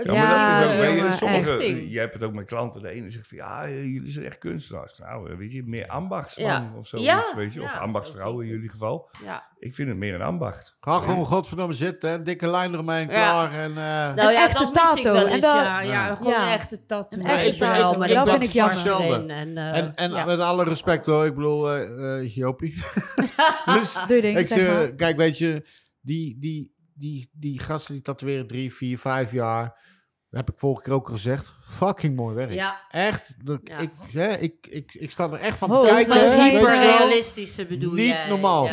Je hebt het ook met klanten. De ene zegt van, jullie zijn echt kunstenaars. Nou, weet je, meer ambachtsman of zo. Ja, iets, weet je, of ambachtsvrouw in jullie geval. Ja. Ik vind het meer een ambacht. Ga gewoon godverdomme zitten. Een dikke lijn eromheen, klaar. En, een echte tattoo. Gewoon een echte tattoo. Maar dat vind ik jammer. En met alle respect hoor. Ik bedoel, Jopie. Kijk, weet je, die gasten die tatoeëren 3, 4, 5 jaar, heb ik vorige keer ook al gezegd, fucking mooi werk. Ja. Echt, ik sta er echt van te kijken. Dat is hyperrealistische bedoel je. Niet normaal.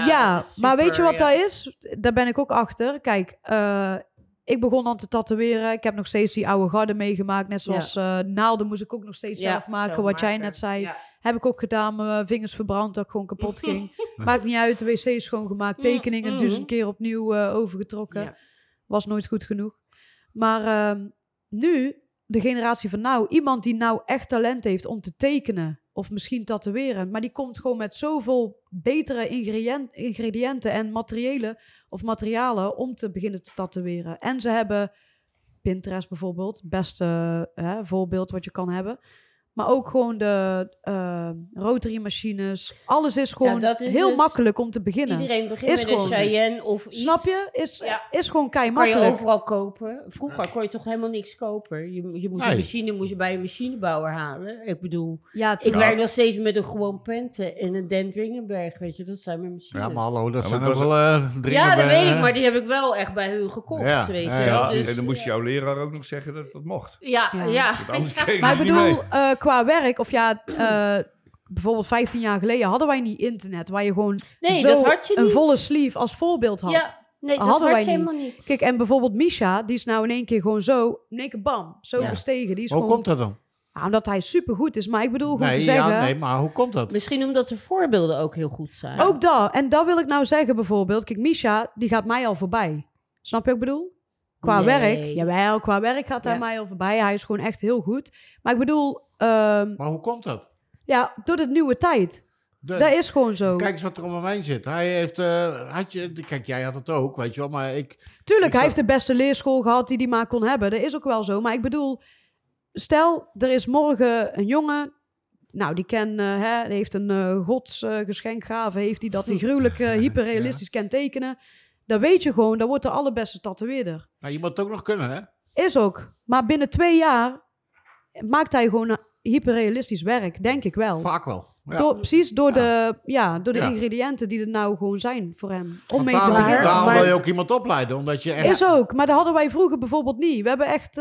Maar weet je wat dat is? Daar ben ik ook achter. Kijk, ik begon dan te tatoeëren. Ik heb nog steeds die oude garde meegemaakt. Net zoals naalden moest ik ook nog steeds zelf maken. Wat jij net zei. Ja. Heb ik ook gedaan. Mijn vingers verbrand dat ik gewoon kapot ging. Maakt niet uit. De wc schoongemaakt. Tekeningen 1000 keer opnieuw overgetrokken. Ja. Was nooit goed genoeg. Maar nu, de generatie van nou. Iemand die nou echt talent heeft om te tekenen. Of misschien tatoeëren. Maar die komt gewoon met zoveel betere ingrediënten en materialen om te beginnen te tatoeëren. En ze hebben Pinterest bijvoorbeeld. Beste voorbeeld wat je kan hebben. Maar ook gewoon de rotary-machines. Alles is gewoon is heel makkelijk om te beginnen. Iedereen begint met een Cheyenne of iets. Snap je? Is gewoon keimakkelijk. Kan je overal kopen. Vroeger kon je toch helemaal niks kopen. Je moest een machine bij een machinebouwer halen. Ik bedoel, ik werk nog steeds met een gewoon Pente en een Den Dringenberg. Weet je, dat zijn mijn machines. Ja, maar hallo, dat zijn ook wel Dringenberg. Ja, dat weet ik, maar die heb ik wel echt bij hun gekocht. Ja. Weet je. Dus, en dan moest jouw leraar ook nog zeggen dat dat mocht. Ja. Want anders kregen ze niet mee. Qua werk, of bijvoorbeeld 15 jaar geleden hadden wij niet internet, waar je gewoon zo je een volle sleeve als voorbeeld had. Ja, dat hadden wij helemaal niet. Kijk, en bijvoorbeeld Misha, die is nou in één keer gewoon zo, in één keer bam, zo gestegen. Die is hoe komt dat dan? Nou, omdat hij supergoed is, maar ik bedoel gewoon te zeggen... Ja, nee, maar hoe komt dat? Misschien omdat de voorbeelden ook heel goed zijn. Ook dat, en dat wil ik nou zeggen bijvoorbeeld. Kijk, Misha, die gaat mij al voorbij. Snap je wat ik bedoel? Qua werk, jawel, qua werk gaat hij mij al voorbij. Hij is gewoon echt heel goed. Maar ik bedoel... maar hoe komt dat? Ja, door de nieuwe tijd. Dat is gewoon zo. Kijk eens wat er om hem heen zit. Hij heeft, kijk, jij had het ook, weet je wel, maar ik... Tuurlijk, hij heeft de beste leerschool gehad die hij maar kon hebben. Dat is ook wel zo, maar ik bedoel... Stel, er is morgen een jongen... Nou, die heeft een godsgeschenkgave, heeft hij dat hij gruwelijk hyperrealistisch kan tekenen. Dan weet je gewoon, dan wordt de allerbeste tatoeëerder. Nou, je moet het ook nog kunnen, hè? Is ook. Maar binnen 2 jaar maakt hij gewoon hyperrealistisch werk, denk ik wel. Vaak wel. Ja. Door de ingrediënten die er nou gewoon zijn voor hem. Om mee te maken. Daarom wil je ook iemand opleiden. Omdat je echt... Is ook, maar dat hadden wij vroeger bijvoorbeeld niet. We hebben echt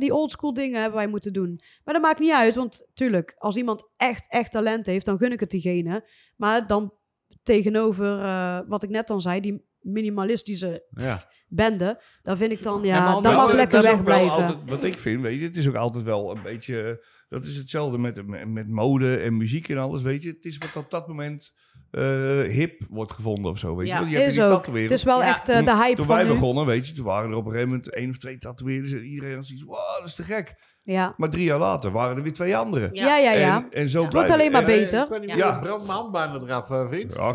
die oldschool dingen hebben wij moeten doen. Maar dat maakt niet uit, want tuurlijk, als iemand echt talent heeft, dan gun ik het diegene. Maar dan tegenover wat ik net al zei, die minimalistische bende, dan vind ik dan, dat mag lekker wegblijven. Wat ik vind, weet je, het is ook altijd wel een beetje... Dat is hetzelfde met mode en muziek en alles, weet je. Het is wat op dat moment hip wordt gevonden of zo, weet je. Ja, je hebt die tatoeëerwereld. Het is wel echt de hype toen van wij begonnen, weet je, toen waren er op een gegeven moment 1 of 2 tatoeëerders en iedereen had zoiets, wow, dat is te gek. Ja. Maar 3 jaar later waren er weer 2 anderen. Ja, ja, ja. En zo het wordt alleen maar beter. Ik ben brand mijn hand bijna eraf, vriend. Ja,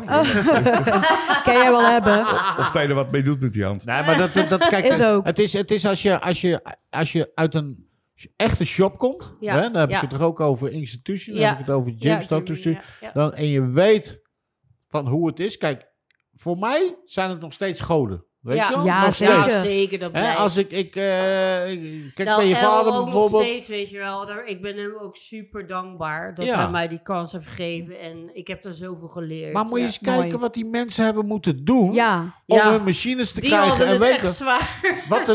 kan jij wel hebben. Of dat je er wat mee doet met die hand. Nee, maar dat kijk, is ook. Het is als je uit een... Als je echt een shop komt, hè, dan heb ik het er ook over institution, dan heb ik het over gyms, tattoo studio, en je weet van hoe het is. Kijk, voor mij zijn het nog steeds goden. Weet je wel? Ja, nog zeker. Dat blijft. Als ik kijk bij je vader bijvoorbeeld. Nog steeds, weet je wel. Ik ben hem ook super dankbaar dat hij mij die kans heeft gegeven. En ik heb er zoveel geleerd. Maar moet je eens kijken wat die mensen hebben moeten doen om hun machines te krijgen. En weten wat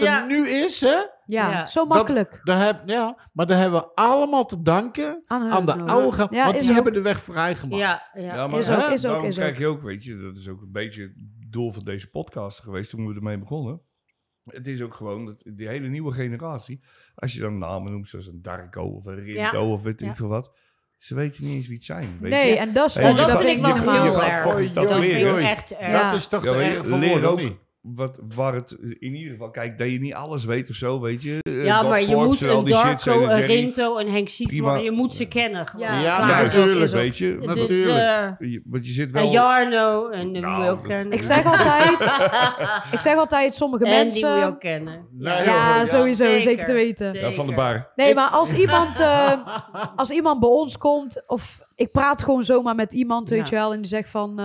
er nu is, hè? Ja, zo makkelijk. Maar daar hebben we allemaal te danken aan de oude... Ja, want die hebben de weg vrijgemaakt. Ja, maar daarom krijg je ook, weet je, dat is ook een beetje het doel van deze podcast geweest toen we ermee begonnen. Het is ook gewoon dat die hele nieuwe generatie, als je dan namen noemt zoals een Darko of een Rinto of weet ik veel wat... Ze weten niet eens wie het zijn. Weet je? En dat vind ik wel heel erg. Dat vind ik echt erg. Dat is toch erg voor woorden. Waar het in ieder geval... Kijk, dat je niet alles weet of zo, weet je. Maar je moet een Darko, een Rinto, een Henk Siefman... Je moet ze kennen. Ja, natuurlijk, weet je. Natuurlijk. Want je zit wel... Een Jarno, en die moet je ook kennen. Ik zeg altijd sommige mensen... En die moet je ook kennen. Ja, sowieso, zeker te weten. Van de bar. Nee, maar als iemand bij ons komt... Of ik praat gewoon zomaar met iemand, weet je wel... En die zegt van...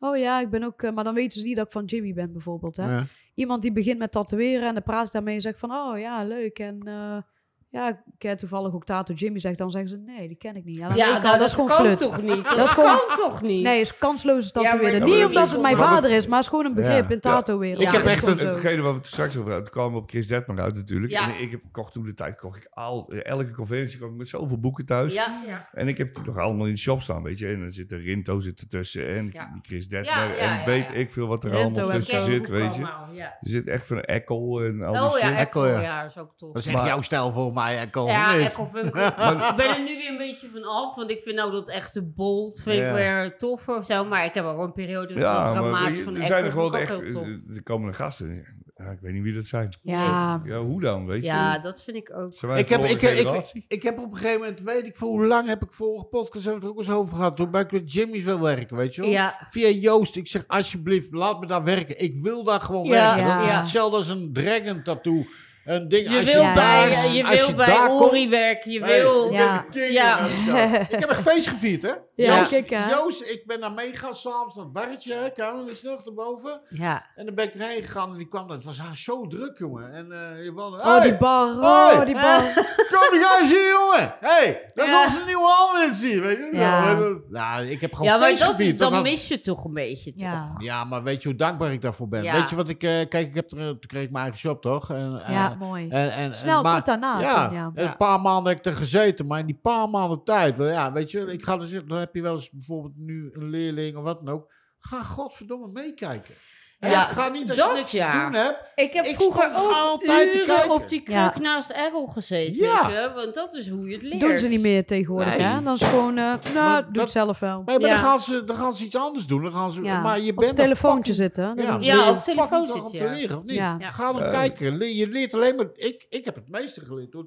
Oh ja, ik ben ook... maar dan weten ze niet dat ik van Jimmy ben, bijvoorbeeld. Hè? Ja. Iemand die begint met tatoeëren en dan praat ik daarmee en zegt van... Oh ja, leuk. En ik ken toevallig ook Tattoo Jimmy, zegt dan. Zeggen ze, nee, die ken ik niet. Ja, dat is gewoon flut. Toch niet? Dat kan toch niet? Nee, is kansloze tatoeëren. Niet omdat het mijn vader is, maar is gewoon een begrip in tatoeëren. Ik heb echt hetgene waar we het straks over hadden. Het kwam op Chris Detmer uit natuurlijk. Ja. En ik kocht toen de tijd, elke conventie kwam ik met zoveel boeken thuis. Ja, ja. En ik heb die nog allemaal in de shop staan, weet je. En dan zit er Rinto ertussen en Chris Detmer. En weet ik veel wat er allemaal tussen zit, weet je. Er zit echt van Ekkel en al die shit. Ekkel, ja, is ook tof. Dat is echt jouw stijl voor mij, Ekkel. Ja, Ekkel Funkel. Ik ben er nu weer een beetje van af, want ik vind nou dat echte bold, vind ik weer tof of zo. Maar ik heb ook een periode met een dramatisch van Ekkel. Er komen er gasten. Ja, ik weet niet wie dat zijn. Ja. Ja, hoe dan, weet je? Ja, dat vind ik ook. Ik heb op een gegeven moment, weet ik voor hoe lang heb ik vorige podcast hebben we het ook eens over gehad. Toen ben ik met Jimmy's wil werken, weet je wel? Ja. Via Joost, ik zeg alsjeblieft, laat me daar werken. Ik wil daar gewoon werken. Ja. Dat is hetzelfde als een dragon tattoo. Een ding, als je wil bij Ori werken, Ik heb echt feest gevierd, hè? Ja. Joost, ik ben daar meegegaan s'avonds, dat barretje, hè, kamer is nog erboven. Ja. En dan ben ik erheen gegaan en die kwam, het was zo druk, jongen. En die bar. Kom die guys hier, jongen. Hey, dat is onze nieuwe alwins hier, weet je. Ja. Nou, ik heb gewoon feest gevierd. Dan mis je toch een beetje, toch? Ja, maar weet je hoe dankbaar ik daarvoor ben? Weet je wat ik, toen kreeg ik mijn eigen shop, toch? Ja, mooi. Snel komt daarna. Een paar maanden heb ik er gezeten, maar in die paar maanden tijd, weet je, ik ga dan heb je wel eens bijvoorbeeld nu een leerling of wat dan ook, ga godverdomme meekijken. Ja, ja, ga niet als je niks te doen hebt. Ik vroeger ook altijd uren op die kruk naast Errol gezeten. Ja. Weet je? Want dat is hoe je het leert. Doen ze niet meer tegenwoordig, hè? Dan is gewoon, doe het zelf wel. Maar dan gaan ze iets anders doen. Dan gaan ze, maar je bent op telefoontje zitten. Ja, op telefoon zitten. Te leren, of niet? Ja. Ja. Ga dan kijken. Je leert alleen maar... Ik heb het meeste geleerd door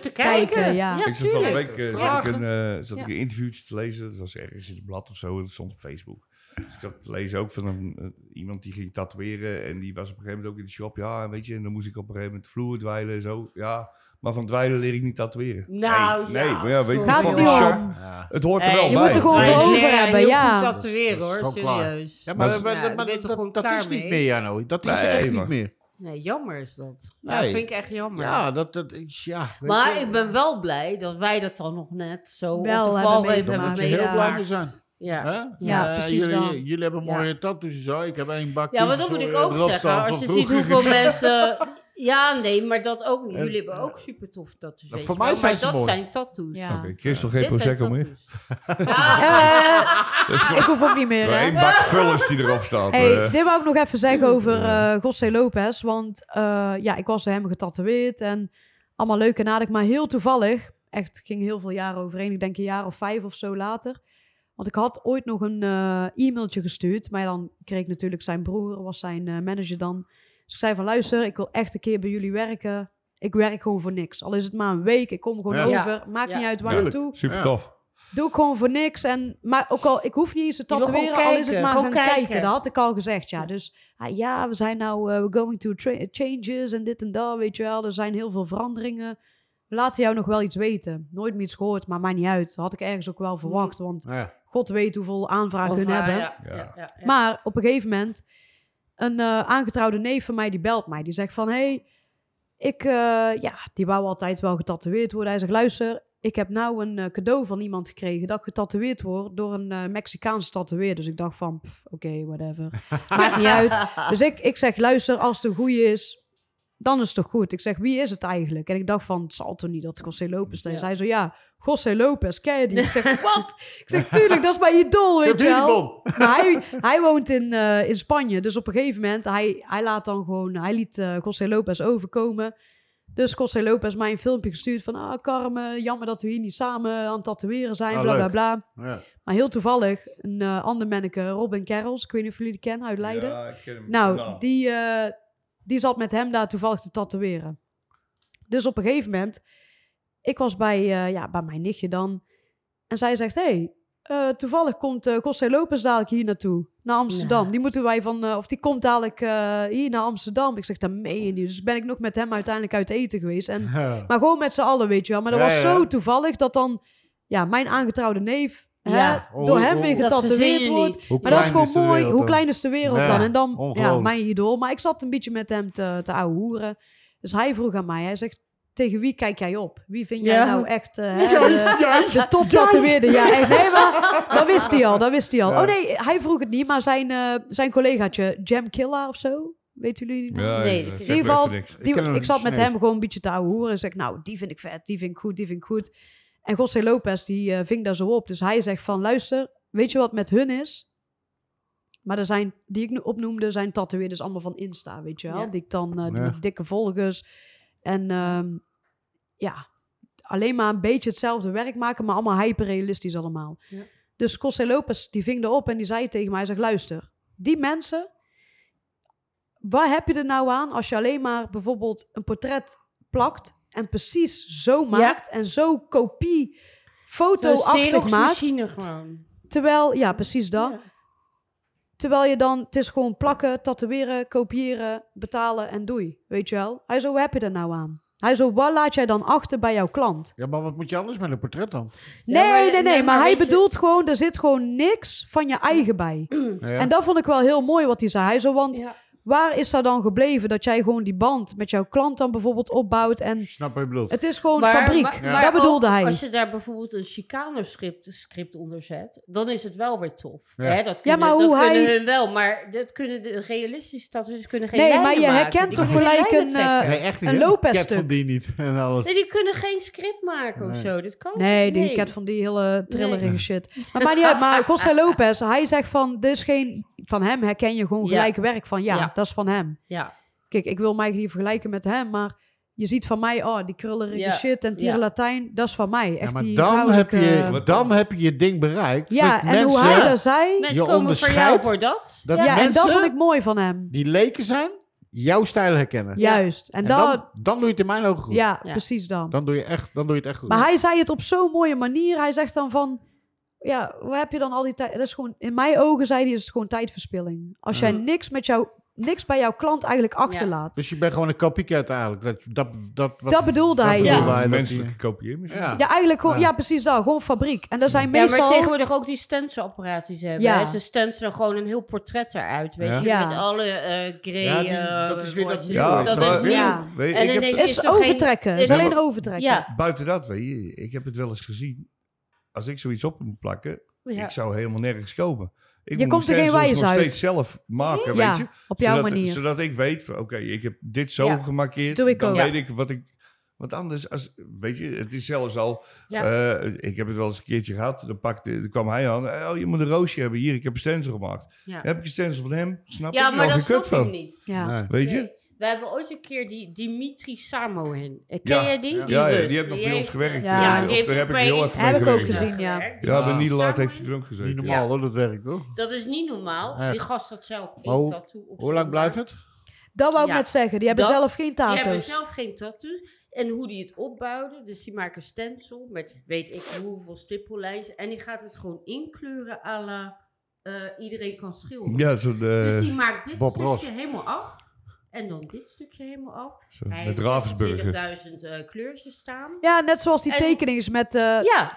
te kijken. Ja, ik zat van de week zat ik een interviewtje te lezen. Dat was ergens in het blad of zo. Dat stond op Facebook. Dus ik zat te lezen ook van iemand die ging tatoeëren. En die was op een gegeven moment ook in de shop. Ja, weet je. En dan moest ik op een gegeven moment de vloer dweilen en zo. Ja, maar van dweilen leer ik niet tatoeëren. Nou nee, maar ja, weet je. Gaat het niet om. Het hoort er wel bij. Je moet er gewoon over hebben. Ja, heel goed tatoeëren hoor. Serieus. Ja, maar dat is niet meer, Jano. Dat is echt niet meer. Nee, jammer is dat. Nee. Ja, dat vind ik echt jammer. Ja, dat is, ja. Maar ik ben wel blij dat wij dat dan nog net zo wel op de val hebben meegemaakt. Daar moet je heel blij mee zijn. Ja, ja precies jullie hebben mooie tattoos zo. Ik heb één bakje. Ja, maar dat moet ik ook zeggen. Als je ziet hoeveel mensen... Ja, nee, maar dat ook. Jullie hebben ook super toffe tattoos. Nou, voor mij zijn ze mooi. Dat zijn tattoos. Ja. Oké, Christel, geen Prosecco meer. Ik hoef ook niet meer, hè? Een bak vullers die erop staat. Hey, dit wou ik nog even zeggen over José Lopez. Want ik was hem getatoeëerd en allemaal leuk en aardig. Maar heel toevallig, echt ging heel veel jaren overheen. Ik denk een jaar of 5 of zo later. Want ik had ooit nog een e-mailtje gestuurd. Maar dan kreeg ik natuurlijk zijn broer, was zijn manager dan. Dus ik zei van, luister, ik wil echt een keer bij jullie werken. Ik werk gewoon voor niks. Al is het maar een week, ik kom gewoon over. Maakt niet uit waar naartoe. Super tof. Doe ik gewoon voor niks. Maar ook al, ik hoef niet eens te tatoeëren. Al is het maar gaan kijken. Dat had ik al gezegd, ja. Dus we zijn nou going to changes en dit en dat, weet je wel. Er zijn heel veel veranderingen. We laten jou nog wel iets weten. Nooit meer iets gehoord, maar maakt niet uit. Dat had ik ergens ook wel verwacht, want God weet hoeveel aanvragen hun hebben. Ja. Maar op een gegeven moment... Een aangetrouwde neef van mij, die belt mij. Die zegt van, hey, die wou altijd wel getatoeëerd worden. Hij zegt, luister, ik heb nou een cadeau van iemand gekregen... dat ik getatoeëerd word door een Mexicaanse tatoeëer. Dus ik dacht van, oké, whatever. Maakt niet uit. Dus ik zeg, luister, als het een goeie is, dan is het toch goed. Ik zeg, wie is het eigenlijk? En ik dacht van, het zal toch niet dat José Lopez is. Hij zei, José Lopez, ken je die? Ik zeg, wat? Ik zeg, tuurlijk, dat is mijn idool, weet je wel. Maar hij woont in Spanje. Dus op een gegeven moment, hij liet José Lopez overkomen. Dus José Lopez mij een filmpje gestuurd van... Carmen, jammer dat we hier niet samen aan het tatoeëren zijn, bla, bla, bla. Ja. Maar heel toevallig, een ander manneke, Robin Kerels. Ik weet niet of jullie die kennen, uit Leiden. Ja, ik ken hem. Nou, die zat met hem daar toevallig te tatoeëren. Dus op een gegeven moment... Ik was bij mijn nichtje dan. En zij zegt, hey, toevallig komt José Lopez dadelijk hier naartoe. Naar Amsterdam. Ja. Die komt dadelijk hier naar Amsterdam. Ik zeg, dat meen je niet. Dus ben ik nog met hem uiteindelijk uit eten geweest. Maar gewoon met z'n allen, weet je wel. Maar dat was zo toevallig dat dan... Ja, mijn aangetrouwde neef... door hem weer getatoeëerd wordt. Maar dat is gewoon mooi. Hoe klein is de wereld dan? En dan mijn idool. Maar ik zat een beetje met hem te ouwehoeren. Dus hij vroeg aan mij. Hij zegt, tegen wie kijk jij op? Wie vind jij nou echt de top tatoeëerder? Ja, echt. Nee, maar dat wist hij al. Ja. Oh nee, hij vroeg het niet, maar zijn collegaatje, Jam Killa of zo. Weten jullie niet? Ja, nee, in ieder geval, ik zat met hem gewoon een beetje te ouwehoeren. En zeg, nou, die vind ik vet, die vind ik goed. En José Lopez, die ving daar zo op. Dus hij zegt van, luister, weet je wat met hun is? Maar er zijn, die ik nu opnoemde, zijn tatoeëerders allemaal van Insta, weet je wel? Ja. Die ik dan, die dikke volgers. En alleen maar een beetje hetzelfde werk maken, maar allemaal hyperrealistisch allemaal. Ja. Dus José Lopez, die ving erop en die zei tegen mij, hij zegt, luister, die mensen, waar heb je er nou aan als je alleen maar bijvoorbeeld een portret plakt en precies zo maakt en zo kopie foto-achtig maakt. Gewoon. Terwijl, ja, precies dat. Ja. Terwijl je dan, het is gewoon plakken, tatoeëren, kopiëren, betalen en doei. Weet je wel? Hij zo, wat heb je er nou aan? Hij zo, wat laat jij dan achter bij jouw klant? Ja, maar wat moet je anders met een portret dan? Nee, maar hij bedoelt gewoon, er zit gewoon niks van je eigen bij. Ja. En dat vond ik wel heel mooi wat hij zei. Hij zo, want Waar is dat dan gebleven? Dat jij gewoon die band met jouw klant dan bijvoorbeeld opbouwt. En snap wat je bedoelt. Het is gewoon fabriek. Maar dat bedoelde hij. Als je daar bijvoorbeeld een Chicano-script onder zet, dan is het wel weer tof. Ja, hè? Dat kunnen, maar dat hoe kunnen hun wel. Maar dat kunnen de realistische tattoos kunnen geen lijnen maken. Nee, maar je herkent toch gelijk een Lopez-stuk. Cat van die niet. En alles. Nee, die kunnen geen script maken of zo. Dat kan die Cat van die hele trillerige shit. Maar maakt niet uit. Maar José Lopez, hij zegt van, dit is geen... Van hem herken je gewoon gelijk werk van dat is van hem. Ja. Kijk, ik wil mij niet vergelijken met hem, maar je ziet van mij, die krullerige shit en tierenlatijn, dat is van mij. Echt, ja, maar die dan heb je je ding bereikt. Ja, dat en mensen, hoe hij dat zei, mensen je onderscheidt voor dat. Dat en dat vond ik mooi van hem. Die leken zijn, jouw stijl herkennen. Juist. En dan doe je het in mijn ogen goed. Ja, ja, precies dan. Dan doe je het echt goed. Maar hij zei het op zo'n mooie manier. Hij zegt dan van... Ja, waar heb je dan al die tijd? Dat is gewoon, in mijn ogen, zei hij, is het gewoon tijdverspilling. Als jij niks bij jouw klant eigenlijk achterlaat. Ja. Dus je bent gewoon een copycat eigenlijk. Dat bedoelde hij, ja. Menselijke kopieën misschien. Ja, eigenlijk gewoon, precies dat. Gewoon fabriek. En daar zijn meestal... Ja, maar tegenwoordig ook die stencil-apparaties hebben. Ja. Ze stencilen gewoon een heel portret eruit, weet je. Ja. Met alle grey... dat is weer dat nieuw. Ja. En dan denk je, is overtrekken. Het is alleen overtrekken. Ja. Buiten dat, weet je, ik heb het wel eens gezien. Als ik zoiets op moet plakken, ik zou helemaal nergens komen. Ik moet er steeds nog steeds zelf maken, weet je? Op jouw manier. Zodat ik weet van, oké, ik heb dit zo gemarkeerd. Doe ik dan ook. Weet ik wat ik... Want anders, weet je, het is zelfs al... ik heb het wel eens een keertje gehad. Dan kwam hij aan. Oh, je moet een roosje hebben. Hier, ik heb een stencil gemaakt. Dan heb ik een stencil van hem. Snap ik? Ja, maar dat snap ik niet. Ja. Weet je? We hebben ooit een keer die Dimitri Samohin. Ken jij die? Ja, die heeft nog bij ons gewerkt. Ja, die heeft ook bij ons gewerkt. Heb ik ook gezien, bij Nederland heeft hij er ook gezeten. Niet normaal hoor, dat werkt toch? Dat is niet normaal. Echt. Die gast had zelf één tattoo. Hoe lang blijft het? Dat wou ik net zeggen. Die hebben zelf geen tattoos. Die hebben zelf geen tattoos. En hoe die het opbouwde. Dus die maken stencil met weet ik hoeveel stippellijns. En die gaat het gewoon inkleuren à la iedereen kan schilderen. Ja, dus die maakt dit Bob stukje Ross helemaal af. En dan dit stukje helemaal af. Zo, hij met Ravensburger. Hij heeft 20.000 kleurtjes staan. Ja, net zoals die tekening is met...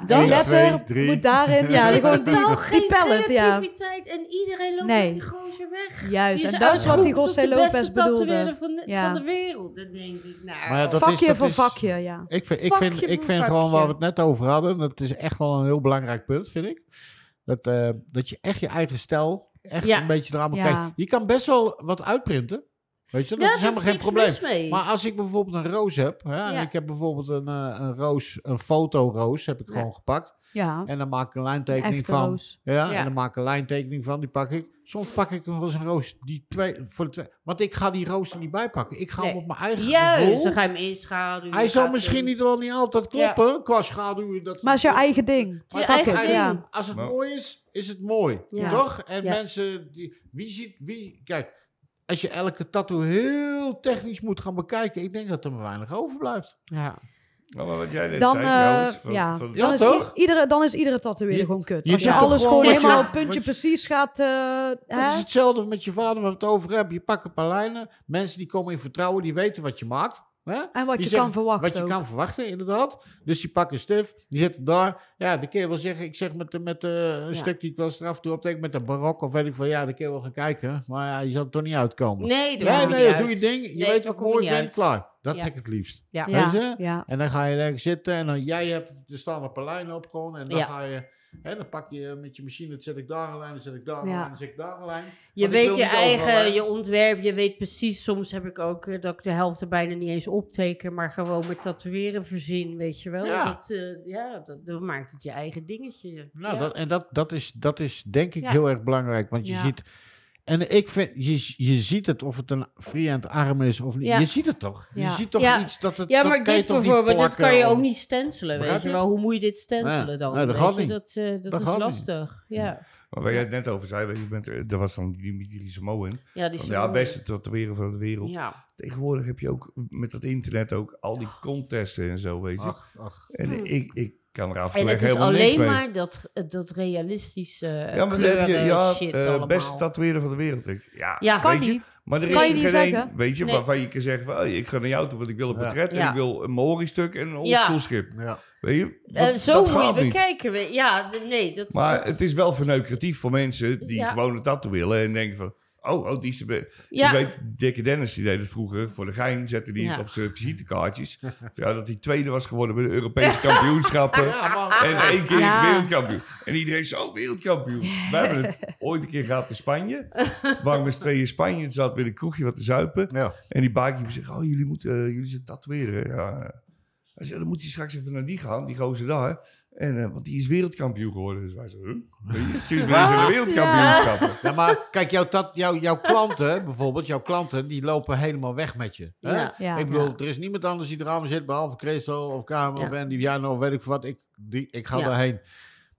die letter 2, moet daarin. Ja, er is totaal geen creativiteit. En iedereen loopt met die gozer weg. Juist, en dat is wat die José Lopez bedoelde. Van de wereld, dan denk ik. Nou, vakje voor vakje, ja. Ik vind gewoon waar we het net over hadden. Dat is echt wel een heel belangrijk punt, vind ik. Dat je echt je eigen stijl echt een beetje eraan moet kijken. Je kan best wel wat uitprinten. Weet je, dat is helemaal geen probleem. Maar als ik bijvoorbeeld een roos heb... en ik heb bijvoorbeeld een roos... een fotoroos heb ik gewoon gepakt. Ja. En dan maak ik een lijntekening van. Roos. Ja, en dan maak ik een lijntekening van. Die pak ik. Soms pak ik nog eens een roos. Want ik ga die roos er niet bij pakken. Ik ga hem op mijn eigen gevoel. Dus dan ga je hem inschaduwen. Hij zal misschien niet altijd kloppen. Ja. Qua schaduw. Dat maar het is jouw eigen ding. Als het mooi is, is het mooi. Ja. Toch? En mensen... Wie ziet... Kijk... Als je elke tattoo heel technisch moet gaan bekijken... Ik denk dat er maar weinig overblijft. Ja. Nou, maar wat jij net zei trouwens... Dan is iedere tatoeëerder gewoon kut. Als je alles gewoon helemaal op het puntje precies gaat... Het is hetzelfde met je vader waar we het over hebben. Je pakt een paar lijnen. Mensen die komen in vertrouwen, die weten wat je maakt. Hè? En wat je kan verwachten. Wat je kan verwachten, inderdaad. Dus die pakken stift, die zitten daar. Ja, dan kun je wel zeggen, ik zeg met een stuk die ik wel eens eraf toe opteken, met een barok of weet ik veel. Ja, dan kun je wel gaan kijken. Maar je zal er toch niet uitkomen. Nee, doe je ding. Je weet wat ik mooi vind, klaar. Dat heb ik het liefst. Ja. Weet je? Ja. En dan ga je ergens zitten en dan er staan een paar lijnen op gewoon. En dan ga je... En dan pak je met je machine, dan zet ik daar een lijn, dan zet ik daar een lijn, dan zet ik daar een lijn. Je weet je eigen, je ontwerp, je weet precies. Soms heb ik ook dat ik de helft er bijna niet eens opteken, maar gewoon met tatoeëren verzin, weet je wel. Ja. Dat maakt het je eigen dingetje. Nou, dat is denk ik heel erg belangrijk, want je ziet... En ik vind, je ziet het of het een freehand arm is of niet. Ja. Je ziet het toch? Je ziet toch iets dat het... Ja, maar dit bijvoorbeeld, dat kan je ook niet stencelen, weet je wel. Hoe moet je dit stencelen dan? Nee, dat is lastig, Maar waar jij het net over zei, er was dan die Samohin. Ja, die beste tatoeëren van de wereld. Ja. Tegenwoordig heb je ook met dat internet ook al die contesten en zo, weet je. En ik kan er af en het is alleen maar dat realistische kleuren shit allemaal. Beste tatoeëren van de wereld. Kan weet je. Maar er is er geen een, weet je, waarvan je kan zeggen van, ik ga naar jou toe, want ik wil een portret en ik wil een Maori-stuk en een oldschool-schip. Ja. Weet je, zo moet je het bekijken. Maar het is wel verneukeratief voor mensen die gewoon een tattoo willen en denken van, Oh, die is de ja. Ik weet, Dikke Dennis, die deed het vroeger. Voor de gein zette die het op zijn visitekaartjes. Ja, dat hij tweede was geworden bij de Europese kampioenschappen. Ja, en 1 keer wereldkampioen. En iedereen zo, wereldkampioen. We hebben het ooit een keer gehad in Spanje. Waar met 2 in Spanje en zat weer een kroegje wat te zuipen. Ja. En die baakje zegt, oh, jullie zijn tatoeëren. Ja. Hij zei, dan moet je straks even naar die gaan, die gozer daar. En, want die is wereldkampioen geworden. Dus wij zeiden, sinds wanneer zijn de wereldkampioenschappen? Ja, maar kijk, jouw klanten bijvoorbeeld, jouw klanten, die lopen helemaal weg met je. Hè? Ja, ja, ik bedoel, er is niemand anders die eraan zit, behalve Christel of Kamer of Andy, Jano, of weet ik wat. Ik ga daarheen.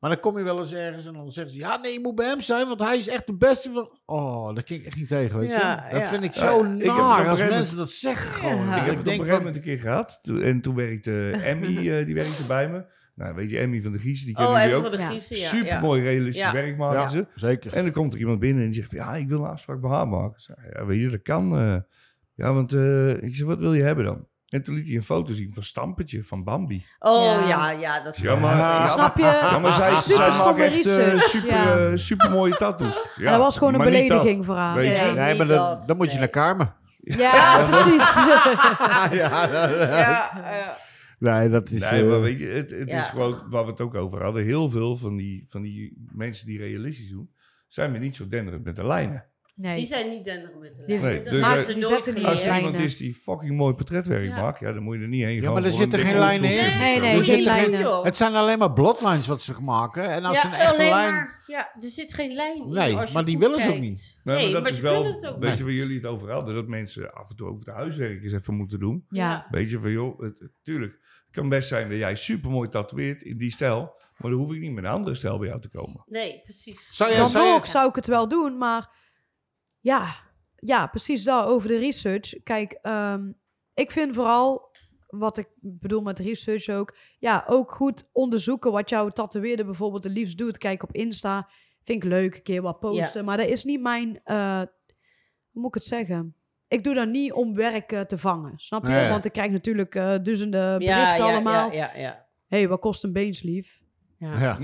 Maar dan kom je wel eens ergens en dan zeggen ze, ja, nee, je moet bij hem zijn, want hij is echt de beste van... Oh, daar kijk ik echt niet tegen, weet je. Ja, dat vind ik zo naar als mensen dat zeggen gewoon. Ja. Ik heb het op een gegeven moment een keer gehad. Toen werkte Emmy, die werkte bij me. Nou, weet je, Emmy van de Giezen, die kennen jullie ook. Supermooi realistisch werk maken ze. Zeker. En dan komt er iemand binnen en die zegt, ja, ik wil een afspraak bij haar maken. Zei, ja, weet je, dat kan. Ja, want ik zeg, wat wil je hebben dan? En toen liet hij een foto zien van Stampetje, van Bambi. Oh ja dat is snap je? Ja, maar zij maken echt super mooie tattoos. Ja, dat was gewoon een belediging voor haar. Nee, maar dan moet je naar Carmen. Ja, precies. Ja. Nee, dat is... Nee, maar weet je, het is gewoon waar we het ook over hadden. Heel veel van die mensen die realistisch doen, zijn weer niet zo denderend met de lijnen. Nee. Die zijn niet denderend met de lijnen. Nee, dus als er iemand is die fucking mooi portretwerk maakt, dan moet je er niet heen gaan. Ja, maar er zitten geen lijnen in. Nee, geen lijnen. Het zijn alleen maar blotlines wat ze maken. En als een echte lijn... Ja, er zit geen lijn in. Nee, maar die willen ze ook niet. Nee, maar ze willen het ook niet. Weet je waar jullie het over hadden? Dat mensen af en toe over de huiswerk eens even moeten doen. Ja. Weet je van, joh, tuurlijk. Het kan best zijn dat jij supermooi tatoeëert in die stijl. Maar dan hoef ik niet met een andere stijl bij jou te komen. Nee, precies. Dan zou ik het wel doen, maar... Ja, precies dat, over de research. Kijk, ik vind vooral, wat ik bedoel met research ook... Ja, ook goed onderzoeken wat jouw tatoeëerder bijvoorbeeld het liefst doet. Kijk op Insta, vind ik leuk, een keer wat posten. Ja. Maar dat is niet mijn... hoe moet ik het zeggen? Ik doe dat niet om werk te vangen, snap je? Ja. Want ik krijg natuurlijk duizenden berichten allemaal. Ja. Hey, wat kost een beenslief? Ja,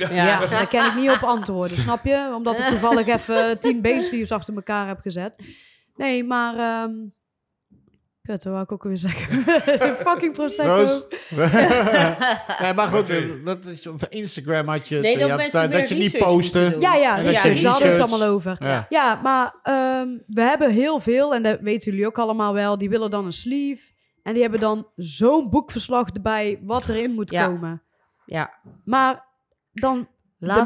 daar kan ik niet op antwoorden, snap je? Omdat ik toevallig even 10 beensliefs achter elkaar heb gezet. Nee, maar... kut, dat wou ik ook weer zeggen. Fucking Prosecco. Nee, maar goed, dat is, op Instagram had je... Nee, dat je niet postte. Ja, daar hadden we het allemaal over. Ja, maar we hebben heel veel, en dat weten jullie ook allemaal wel, die willen dan een sleeve. En die hebben dan zo'n boekverslag erbij wat erin moet komen. Ja. Maar dan... de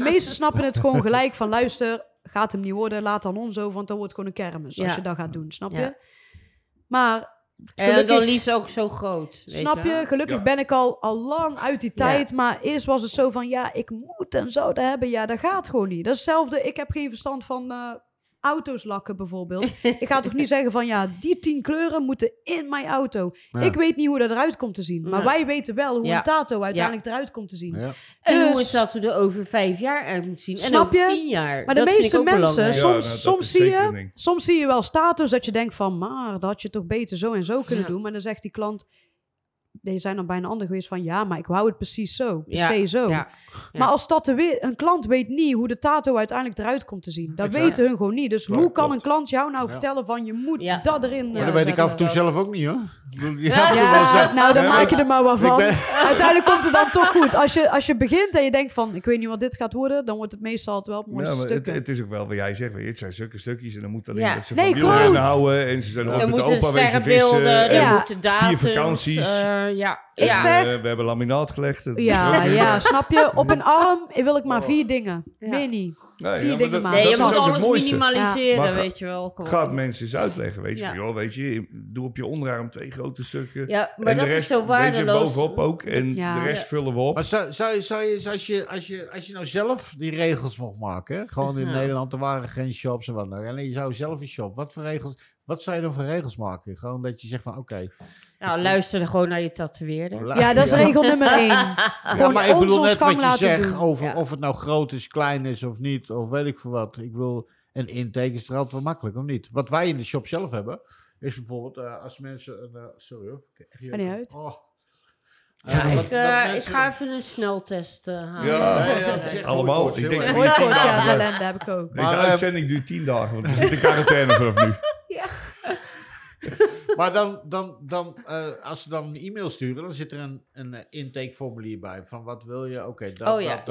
meesten snappen het gewoon gelijk van, luister... Gaat hem niet worden, laat dan ons over, want dan wordt gewoon een kermis. Als je dat gaat doen, snap je? Maar... En dan liefst ook zo groot. Snap je? Gelukkig ben ik al lang uit die tijd. Maar eerst was het zo van, ja, ik moet en zo dat hebben. Ja, dat gaat gewoon niet. Dat is hetzelfde, ik heb geen verstand van auto's lakken bijvoorbeeld. Ik ga toch niet zeggen van, ja, die 10 kleuren moeten in mijn auto. Ja. Ik weet niet hoe dat eruit komt te zien. Maar wij weten wel hoe een tattoo uiteindelijk eruit komt te zien. Ja. En hoe een tattoo er over 5 jaar uit moet zien. En over 10 jaar. Maar de meeste mensen, soms zie je wel tattoos dat je denkt van, maar dat had je toch beter zo en zo kunnen doen. Maar dan zegt die klant, die zijn dan bij een ander geweest van, ja, maar ik wou het precies zo. Precies zo. Ja. Ja. Maar als een klant weet niet hoe de tattoo uiteindelijk eruit komt te zien. Dat weten hun gewoon niet. Dus hoe kan een klant jou nou vertellen van, je moet dat erin zetten. Dat weet ik af en toe zelf ook niet, hoor. Nou, dan maak je er maar wat van. Uiteindelijk komt het dan toch goed. Als je begint en je denkt van, ik weet niet wat dit gaat worden, dan wordt het meestal altijd wel op mooiste stukken. Het is ook wel wat jij zegt. Het zijn stukjes en dan moet dat in dat ze van wielrennen houden. En ze zijn ook met de opa wezen vissen. En 4 vakanties. We hebben laminaat gelegd. Snap je? Op een arm wil ik maar 4 dingen. Meer niet. Nee, 4 dingen maken. Nee, je moet alles minimaliseren, weet je wel. Gewoon. Gaat mensen eens uitleggen, weet je. Ja. Van, joh, weet je, doe op je onderarm 2 grote stukken. Ja, maar en dat is zo waardeloos. Bovenop ook. En de rest vullen we op. Maar zou je eens, als je nou zelf die regels mocht maken, hè? Gewoon in Nederland, er waren geen shops en wat dan. En je zou zelf een shop. Wat zou je dan voor regels maken? Gewoon dat je zegt van, oké. Nou, luister gewoon naar je tatoeëerder. Ja, dat is regel nummer 1. Ja, maar ik bedoel net wat je zegt over of het nou groot is, klein is of niet. Of weet ik veel wat. Ik bedoel, een intake is er altijd wel makkelijk, of niet? Wat wij in de shop zelf hebben, is bijvoorbeeld als mensen... sorry hoor. Niet uit. Ik ga even een sneltest halen. Ja, allemaal. Hooikoorts, ik denk hooikoorts, ellende heb ik ook. Deze uitzending duurt 10 dagen, want we zitten in quarantaine vanaf nu. Ja. Maar als ze dan een e-mail sturen, dan zit er een intakeformulier bij. Van wat wil je? Oké, dat.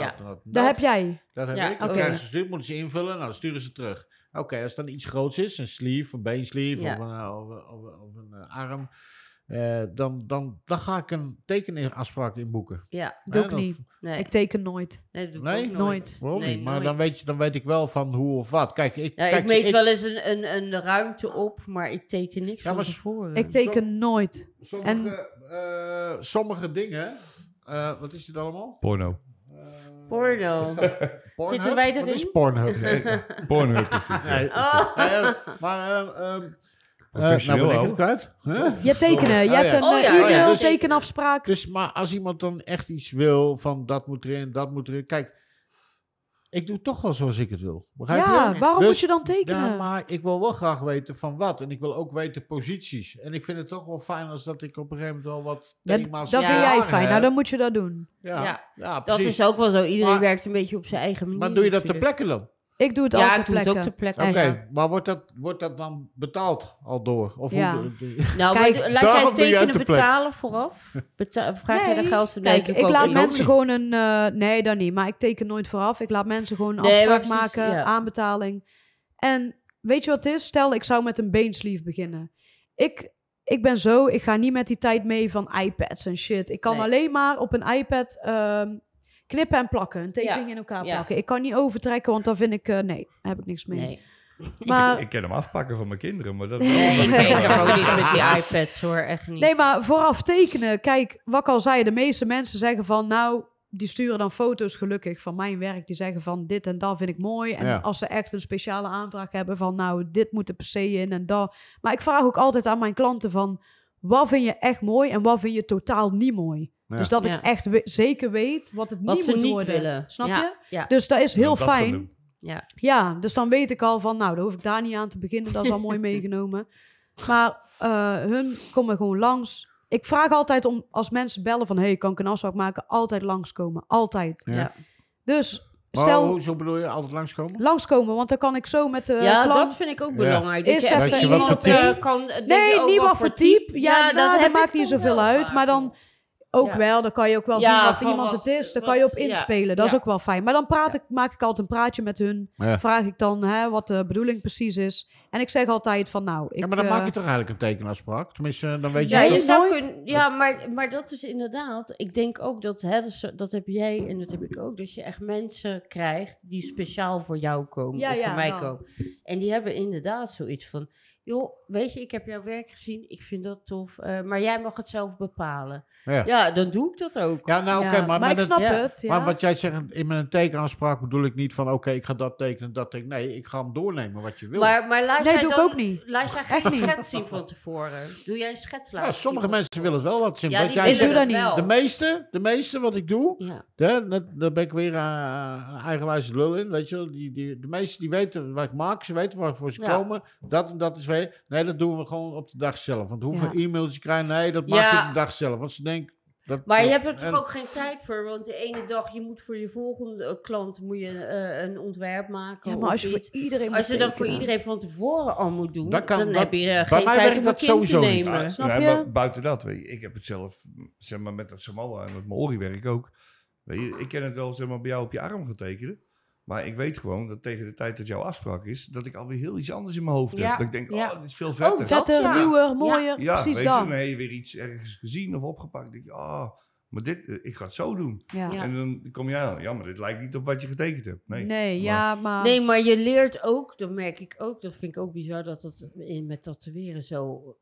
Dat heb jij. Dat heb ik. Dan krijgen ze gestuurd, moeten ze invullen. Nou, dan sturen ze terug. Oké, als het dan iets groots is, een sleeve, een beensleeve of een arm... Dan ga ik een tekenafspraak inboeken. Ja, doe ik niet. Nee. Ik teken nooit. Nee, nooit. Waarom niet? Maar dan weet ik wel van hoe of wat. Kijk, ik meet wel eens een ruimte op, maar ik teken niks van tevoren. Ik teken nooit. Sommige dingen... wat is dit allemaal? Porno. Porno. Zitten wij erin? Wat is Pornhub? Pornhub is dit. Nou ben ik het kwijt. Je hebt tekenen. Je hebt een e-mail, tekenafspraak. Dus, maar als iemand dan echt iets wil, van dat moet erin, dat moet erin. Kijk, ik doe toch wel zoals ik het wil. Begrijp je? Waarom moet je dan tekenen? Ja, maar ik wil wel graag weten van wat. En ik wil ook weten posities. En ik vind het toch wel fijn als dat ik op een gegeven moment wel wat... dat vind jij fijn. Heb. Nou, dan moet je dat doen. Ja, dat is ook wel zo. Iedereen werkt een beetje op zijn eigen manier. Maar doe je dat ter plekke dan? Ik doe het al ter plekke. Oké, maar wordt dat dan betaald al door? Of hoe? Nou, kijk, laat jij tekenen betalen vooraf? Vraag jij daar geld voor? Kijk, ik laat mensen gewoon een... nee, dan niet. Maar ik teken nooit vooraf. Ik laat mensen gewoon een afspraak maken, aanbetaling. En weet je wat het is? Stel, ik zou met een beensleeve beginnen. Ik ben zo, ik ga niet met die tijd mee van iPads en shit. Ik kan alleen maar op een iPad... knippen en plakken, een tekening in elkaar plakken. Ik kan niet overtrekken, want dan vind ik... nee, daar heb ik niks mee. Nee. Maar, ik kan hem afpakken van mijn kinderen, maar dat... Nee, ik heb ook niets met die iPads, hoor. Echt niet. Nee, maar vooraf tekenen. Kijk, wat ik al zei, de meeste mensen zeggen van... Nou, die sturen dan foto's gelukkig van mijn werk. Die zeggen van, dit en dat vind ik mooi. En als ze echt een speciale aanvraag hebben van... Nou, dit moet er per se in en dat. Maar ik vraag ook altijd aan mijn klanten van... Wat vind je echt mooi en wat vind je totaal niet mooi? Ja. Dus dat ik echt zeker weet wat het niet moet worden. Willen. Snap je? Ja. Dus dat is heel fijn. Ja, dus dan weet ik al van... Nou, dan hoef ik daar niet aan te beginnen. Dat is al mooi meegenomen. Maar hun komen gewoon langs. Ik vraag altijd om, als mensen bellen van... Hey, kan ik een afspraak maken? Altijd langskomen. Altijd. Ja. Dus... Zo bedoel je, altijd langskomen? Langskomen, want dan kan ik zo met de klant... dat vind ik ook belangrijk. Dat je even iemand kan... Nee, niet wat voor type. Ja, dat maakt niet zoveel uit. Maar dan... Ook wel, dan kan je ook wel zien wat voor iemand het is. Dan kan je op inspelen, dat is ook wel fijn. Maar dan maak ik altijd een praatje met hun. Ja. Vraag ik dan wat de bedoeling precies is. En ik zeg altijd van nou... maar dan maak je toch eigenlijk een tekenafspraak? Tenminste, dan weet je... maar dat is inderdaad... Ik denk ook dat, dat heb jij en dat heb ik ook... dat je echt mensen krijgt die speciaal voor jou komen. Ja, of voor mij komen. En die hebben inderdaad zoiets van... joh, weet je, ik heb jouw werk gezien, ik vind dat tof, maar jij mag het zelf bepalen. Ja, dan doe ik dat ook. Ja, nou oké, maar ik snap het. Maar wat jij zegt, in mijn tekenaanspraak bedoel ik niet van, oké, ik ga dat tekenen, dat tekenen. Nee, ik ga hem doornemen wat je wil. Maar laat jij doe ik ook niet. Laat jij geen schets zien van tevoren. Doe jij een schets laten zien? Sommige mensen willen het wel laten zien. Ja, die doen dat niet. De meeste wat ik doe, daar ben ik weer een eigenwijze lul in, weet je. De meesten die weten wat ik maak, ze weten waarvoor ze komen. Dat en dat is... Nee, dat doen we gewoon op de dag zelf. Want hoeveel e-mails je krijgt, nee, dat maak je op de dag zelf. Want ze denken... Maar je hebt er toch ook geen tijd voor? Want de ene dag, je moet voor je volgende klant moet je, een ontwerp maken. Ja, maar als je voor iedereen moet tekenen, dat voor iedereen van tevoren al moet doen, dan heb je geen tijd om dat sowieso te nemen. Snap je? Maar buiten dat, weet je, ik heb het zelf, zeg maar, met dat Samoa en met mijn Ori werk ook. Weet je, ik ken het wel, zeg maar, bij jou op je arm gaan tekenen. Maar ik weet gewoon dat tegen de tijd dat jouw afspraak is... dat ik alweer heel iets anders in mijn hoofd heb. Dat ik denk, dit is veel vetter. Oh, vetter, nieuwer, mooier, precies dat. Ja, weet je, weer iets ergens gezien of opgepakt. Dan denk je, maar dit, ik ga het zo doen. Ja. Ja. En dan kom je aan, maar dit lijkt niet op wat je getekend hebt. Nee, maar je leert ook, dat merk ik ook... dat vind ik ook bizar dat dat met tatoeëren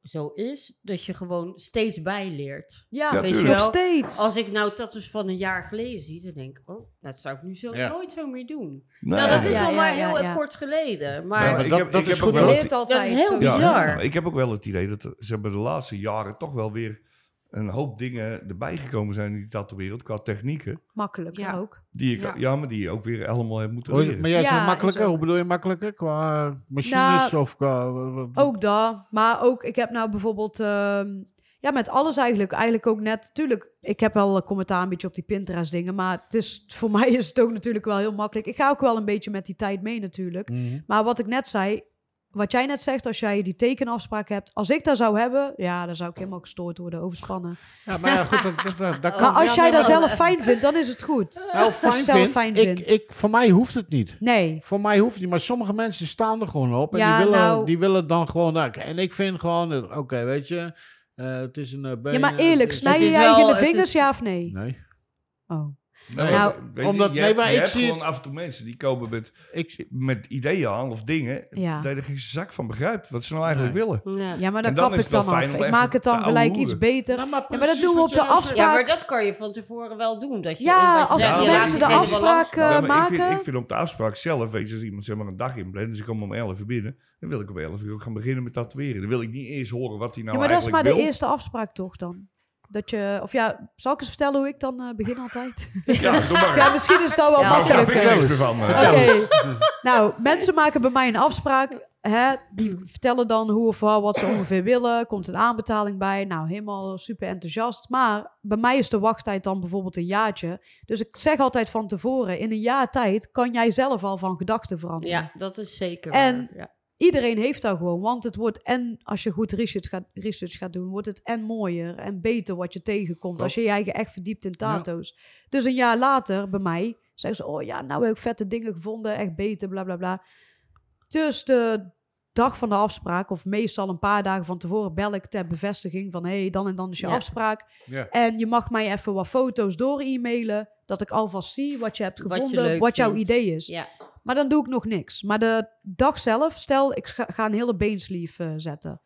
zo is... dat je gewoon steeds bijleert. Ja, weet je wel? Nog steeds. Als ik nou tattoos van een jaar geleden zie... dan denk ik, dat zou ik nu zo nooit zo meer doen. Nee. Nou, dat is nog maar heel kort geleden. Maar dat is goed geleerd altijd. Dat is heel bizar. Ja, ik heb ook wel het idee dat ze hebben de laatste jaren toch wel weer... een hoop dingen erbij gekomen zijn in die tattoo-wereld qua technieken. Makkelijk ook. Die ik, maar die je ook weer allemaal hebt moeten leren. Maar jij zegt makkelijker. Hoe bedoel je makkelijker? Qua machines of qua... Ook dat. Maar ook, ik heb nou bijvoorbeeld... Ja, met alles eigenlijk. Eigenlijk ook net, tuurlijk, ik heb wel commentaar een beetje op die Pinterest dingen, maar het is, voor mij is het ook natuurlijk wel heel makkelijk. Ik ga ook wel een beetje met die tijd mee natuurlijk. Mm-hmm. Maar wat ik net zei, wat jij net zegt, als jij die tekenafspraak hebt, als ik dat zou hebben, ja, dan zou ik helemaal gestoord worden, overspannen. Ja, maar ja, goed, dat kan. Maar als jij dat zelf fijn vindt, dan is het goed. Nou, voor mij hoeft het niet. Nee. Voor mij hoeft het niet, maar sommige mensen staan er gewoon op en ja, die willen dan gewoon... En ik vind gewoon, oké, weet je... het is een benen, ja, maar eerlijk, snij je eigen vingers, ja of nee? Nee. Oh. Nee, nou, je hebt gewoon af en toe mensen die komen met ideeën aan of dingen... Ja. Daar je geen zak van begrijpt wat ze nou eigenlijk willen. Nee. Ja, maar dan kap ik dan af. Ik maak het dan gelijk iets beter. Nou, maar, ja, maar dat doen we op de afspraak. Ja, maar dat kan je van tevoren wel doen. Dat je, als mensen de afspraak maken... Ik vind op de afspraak zelf, weet je, als iemand zeg maar een dag inplant... dus ik kom om 11 uur binnen, dan wil ik om 11 uur gaan beginnen met tatoeëren. Dan wil ik niet eerst horen wat hij nou eigenlijk wil. Ja, maar dat is maar de eerste afspraak toch dan? Dat je, of ja, zal ik eens vertellen hoe ik dan begin altijd? Ja, doe maar. Ja, misschien is dat wel makkelijk. Oké. Nou, mensen maken bij mij een afspraak. Hè? Die vertellen dan hoe of wat ze ongeveer willen. Komt een aanbetaling bij. Nou, helemaal super enthousiast. Maar bij mij is de wachttijd dan bijvoorbeeld een jaartje. Dus ik zeg altijd van tevoren, in een jaar tijd kan jij zelf al van gedachten veranderen. Ja, dat is zeker waar. En iedereen heeft dat gewoon, want het wordt en als je goed research gaat doen, wordt het en mooier en beter wat je tegenkomt als je je eigen echt verdiept in tato's. Ja. Dus een jaar later bij mij zeggen ze, oh ja, nou heb ik vette dingen gevonden, echt beter, bla bla bla. Dus de dag van de afspraak, of meestal een paar dagen van tevoren, bel ik ter bevestiging van, hey, dan en dan is je afspraak. Ja. En je mag mij even wat foto's door e-mailen, dat ik alvast zie wat je hebt gevonden, wat jouw idee is. Ja. Maar dan doe ik nog niks. Maar de dag zelf, stel, ik ga een hele beensleeve zetten.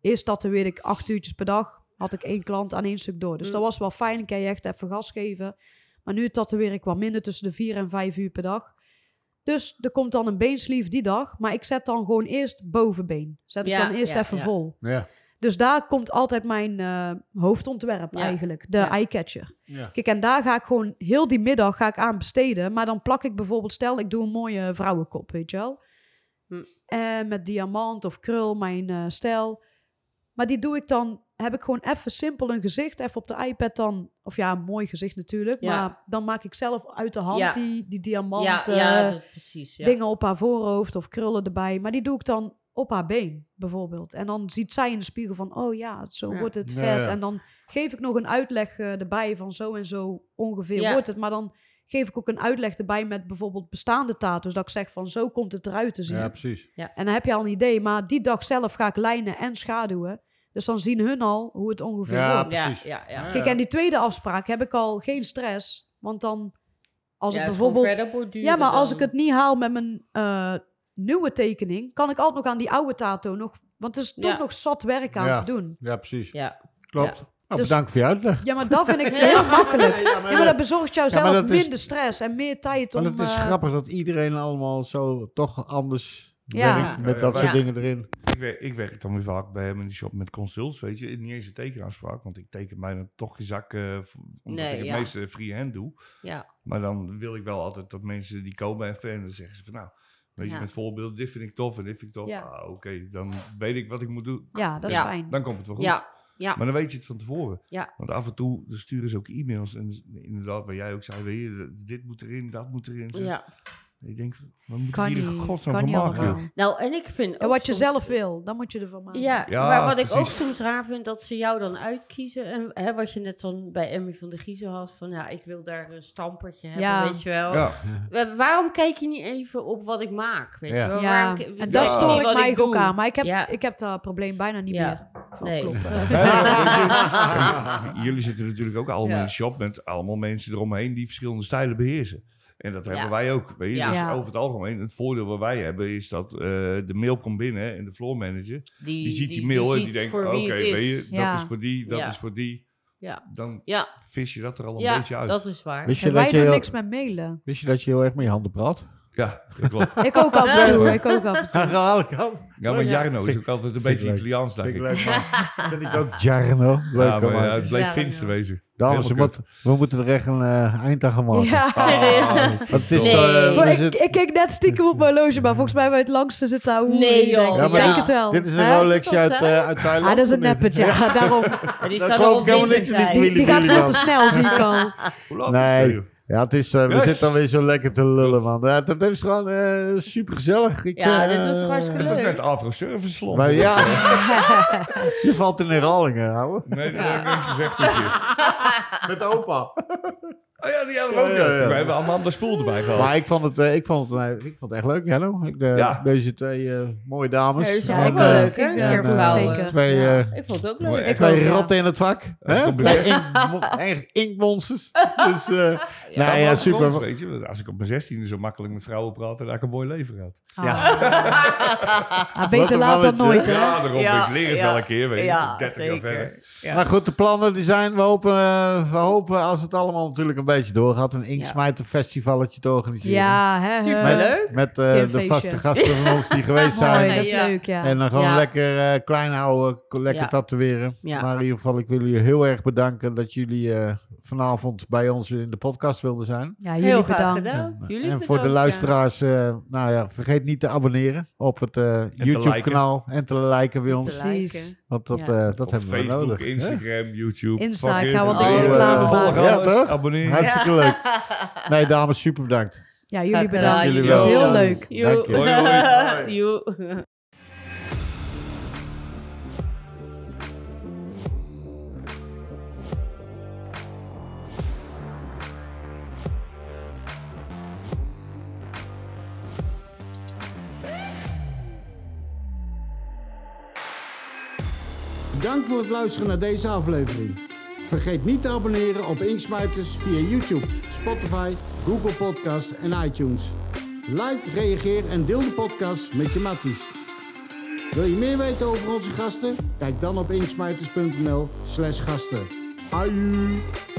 Eerst dat er weet ik 8 uurtjes per dag, had ik 1 klant aan 1 stuk door. Dus dat was wel fijn, ik kan je echt even gas geven. Maar nu tatoeëer ik wat minder, tussen de 4 en 5 uur per dag. Dus er komt dan een beensleeve die dag, maar ik zet dan gewoon eerst bovenbeen. Zet ik dan eerst even vol. Ja. Dus daar komt altijd mijn hoofdontwerp eigenlijk. De eyecatcher. Ja. Kijk, en daar ga ik gewoon heel die middag aan besteden. Maar dan plak ik bijvoorbeeld, stel ik doe een mooie vrouwenkop, weet je wel. Met diamant of krul, mijn stijl. Maar die doe ik dan, heb ik gewoon even simpel een gezicht. Even op de iPad dan, of ja, een mooi gezicht natuurlijk. Ja. Maar dan maak ik zelf uit de hand die diamant dingen op haar voorhoofd of krullen erbij. Maar die doe ik dan op haar been, bijvoorbeeld. En dan ziet zij in de spiegel van, oh ja, zo wordt het vet. Ja. En dan geef ik nog een uitleg erbij van zo en zo ongeveer wordt het. Maar dan geef ik ook een uitleg erbij met bijvoorbeeld bestaande tattoos. Dat ik zeg van, zo komt het eruit te zien. Ja, precies. Ja. En dan heb je al een idee. Maar die dag zelf ga ik lijnen en schaduwen. Dus dan zien hun al hoe het ongeveer wordt. Precies. Ja. Kijk, en die tweede afspraak heb ik al geen stress. Want dan, als ik bijvoorbeeld... Ja, maar dan, als ik het niet haal met mijn... nieuwe tekening, kan ik altijd nog aan die oude tato nog... Want er is toch nog zat werk aan te doen. Ja, precies. Ja. Klopt. Ja. Nou, dus, bedankt voor je uitleg. Ja, maar dat vind ik heel makkelijk. Maar dat bezorgt jou zelf minder stress en meer tijd om... Het is grappig dat iedereen allemaal zo toch anders werkt met dat soort dingen erin. Ik werk dan weer vaak bij hem in de shop met consults, weet je. Niet eens een tekenaanspraak, want ik teken bijna toch geen zak... omdat ik het meeste freehand doe. Ja. Maar dan wil ik wel altijd dat mensen die komen even en dan zeggen ze van... nou. Weet je, met voorbeelden, dit vind ik tof en dit vind ik tof. Ja. Ah, oké, dan weet ik wat ik moet doen. Ja, dat is fijn. Dan komt het wel goed. Ja. Ja. Maar dan weet je het van tevoren. Ja. Want af en toe sturen ze ook e-mails. En inderdaad, waar jij ook zei, weet je, dit moet erin, dat moet erin. Dus ik denk, wat moet je hier in godsnaam van maken? Nou, en ik vind... En wat je zelf wil, dan moet je ervan maken. Ja, ja, maar wat ik ook soms raar vind, dat ze jou dan uitkiezen. En hè, wat je net dan bij Emmy van de Giezen had, van ja, ik wil daar een stampertje hebben, weet je wel. Ja. Waarom kijk je niet even op wat ik maak, weet je wel? Ja. En dat stoor ik mij ook aan. Maar ik heb dat probleem bijna niet meer. Nee. Jullie zitten natuurlijk ook allemaal in de shop met allemaal mensen eromheen die verschillende stijlen beheersen. En dat hebben wij ook. Weet je? Ja. Dus over het algemeen, het voordeel wat wij hebben is dat de mail komt binnen en de floor manager, die ziet die mail en die denkt, oké, weet je, dat is voor die, dat is voor die. Ja. Dan vis je dat er al een beetje uit. Ja, dat is waar. En wij doen niks met mailen. Wist je dat je heel erg met je handen praat? Ja, ik klopt. Ik ook af en toe. Aan de andere kant. Ja, maar Jarno is ook altijd een beetje Italiaans, dacht ik. Vind ik ook Jarno. Leuk, ja, maar het bleek Fins te wezen. Dames, we moeten er echt een eind aan gaan maken. Ja, serieus. Ik keek net stiekem op mijn horloge, maar volgens mij bij het langste zit daar. Nee joh. Ja, maar het wel. Dit is een Rolexje uit Thailand. Ah, dat is een neppetje. Ja, daarom. Die zal helemaal niks in die gaat veel te snel, zie ik al. Hoe laat is het? Ja, het is, we zitten dan weer zo lekker te lullen, man. Ja, dat is gewoon super gezellig. Ja, dit was hartstikke leuk. Het was net Afro-service-slot. Maar ja, je valt in herhalingen, ouwe. Nee, dat heb ik niet gezegd. Met opa. Oh ja, die hadden we ook. Ja. We hebben Amanda Spoel erbij gehad. Maar ik vond het echt leuk, Hello. Deze twee mooie dames. Ja, ook wel leuk. Ik vond het ook leuk. Twee ratten in het vak. Inkmonsters. Dus... Ja, nou ja, super. Kans, weet je, als ik op mijn 16e zo makkelijk met vrouwen praat, dan had ik een mooi leven gehad. Ah. Ja. Ah, beter laat dan nooit, hè? Ja, daarom ik leer het wel een keer, weet je. Ja, 30 jaar verder. Ja. Maar goed, de plannen die zijn, we hopen als het allemaal natuurlijk een beetje doorgaat, een Inksmijters festivaletje te organiseren. Ja, hè, superleuk. Met de vaste gasten van ons die geweest zijn. Mooi, dat is leuk, ja. En dan gewoon lekker klein houden, lekker tatoeëren. Ja. Maar in ieder geval, ik wil jullie heel erg bedanken dat jullie vanavond bij ons in de podcast wilden zijn. Ja, jullie heel bedankt. En voor de luisteraars, vergeet niet te abonneren op het YouTube-kanaal en te liken bij ons. Precies. Want dat hebben we Facebook, nodig. Instagram, YouTube. Insta, ik ga wat volg alles, abonneer. Hartstikke leuk. Nee, dames, super bedankt. Ja, jullie bedankt. Jullie wel. Heel leuk. Dank je. Hoi. Dank voor het luisteren naar deze aflevering. Vergeet niet te abonneren op Inksmijters via YouTube, Spotify, Google Podcasts en iTunes. Like, reageer en deel de podcast met je matties. Wil je meer weten over onze gasten? Kijk dan op inksmijters.nl/gasten. Aju!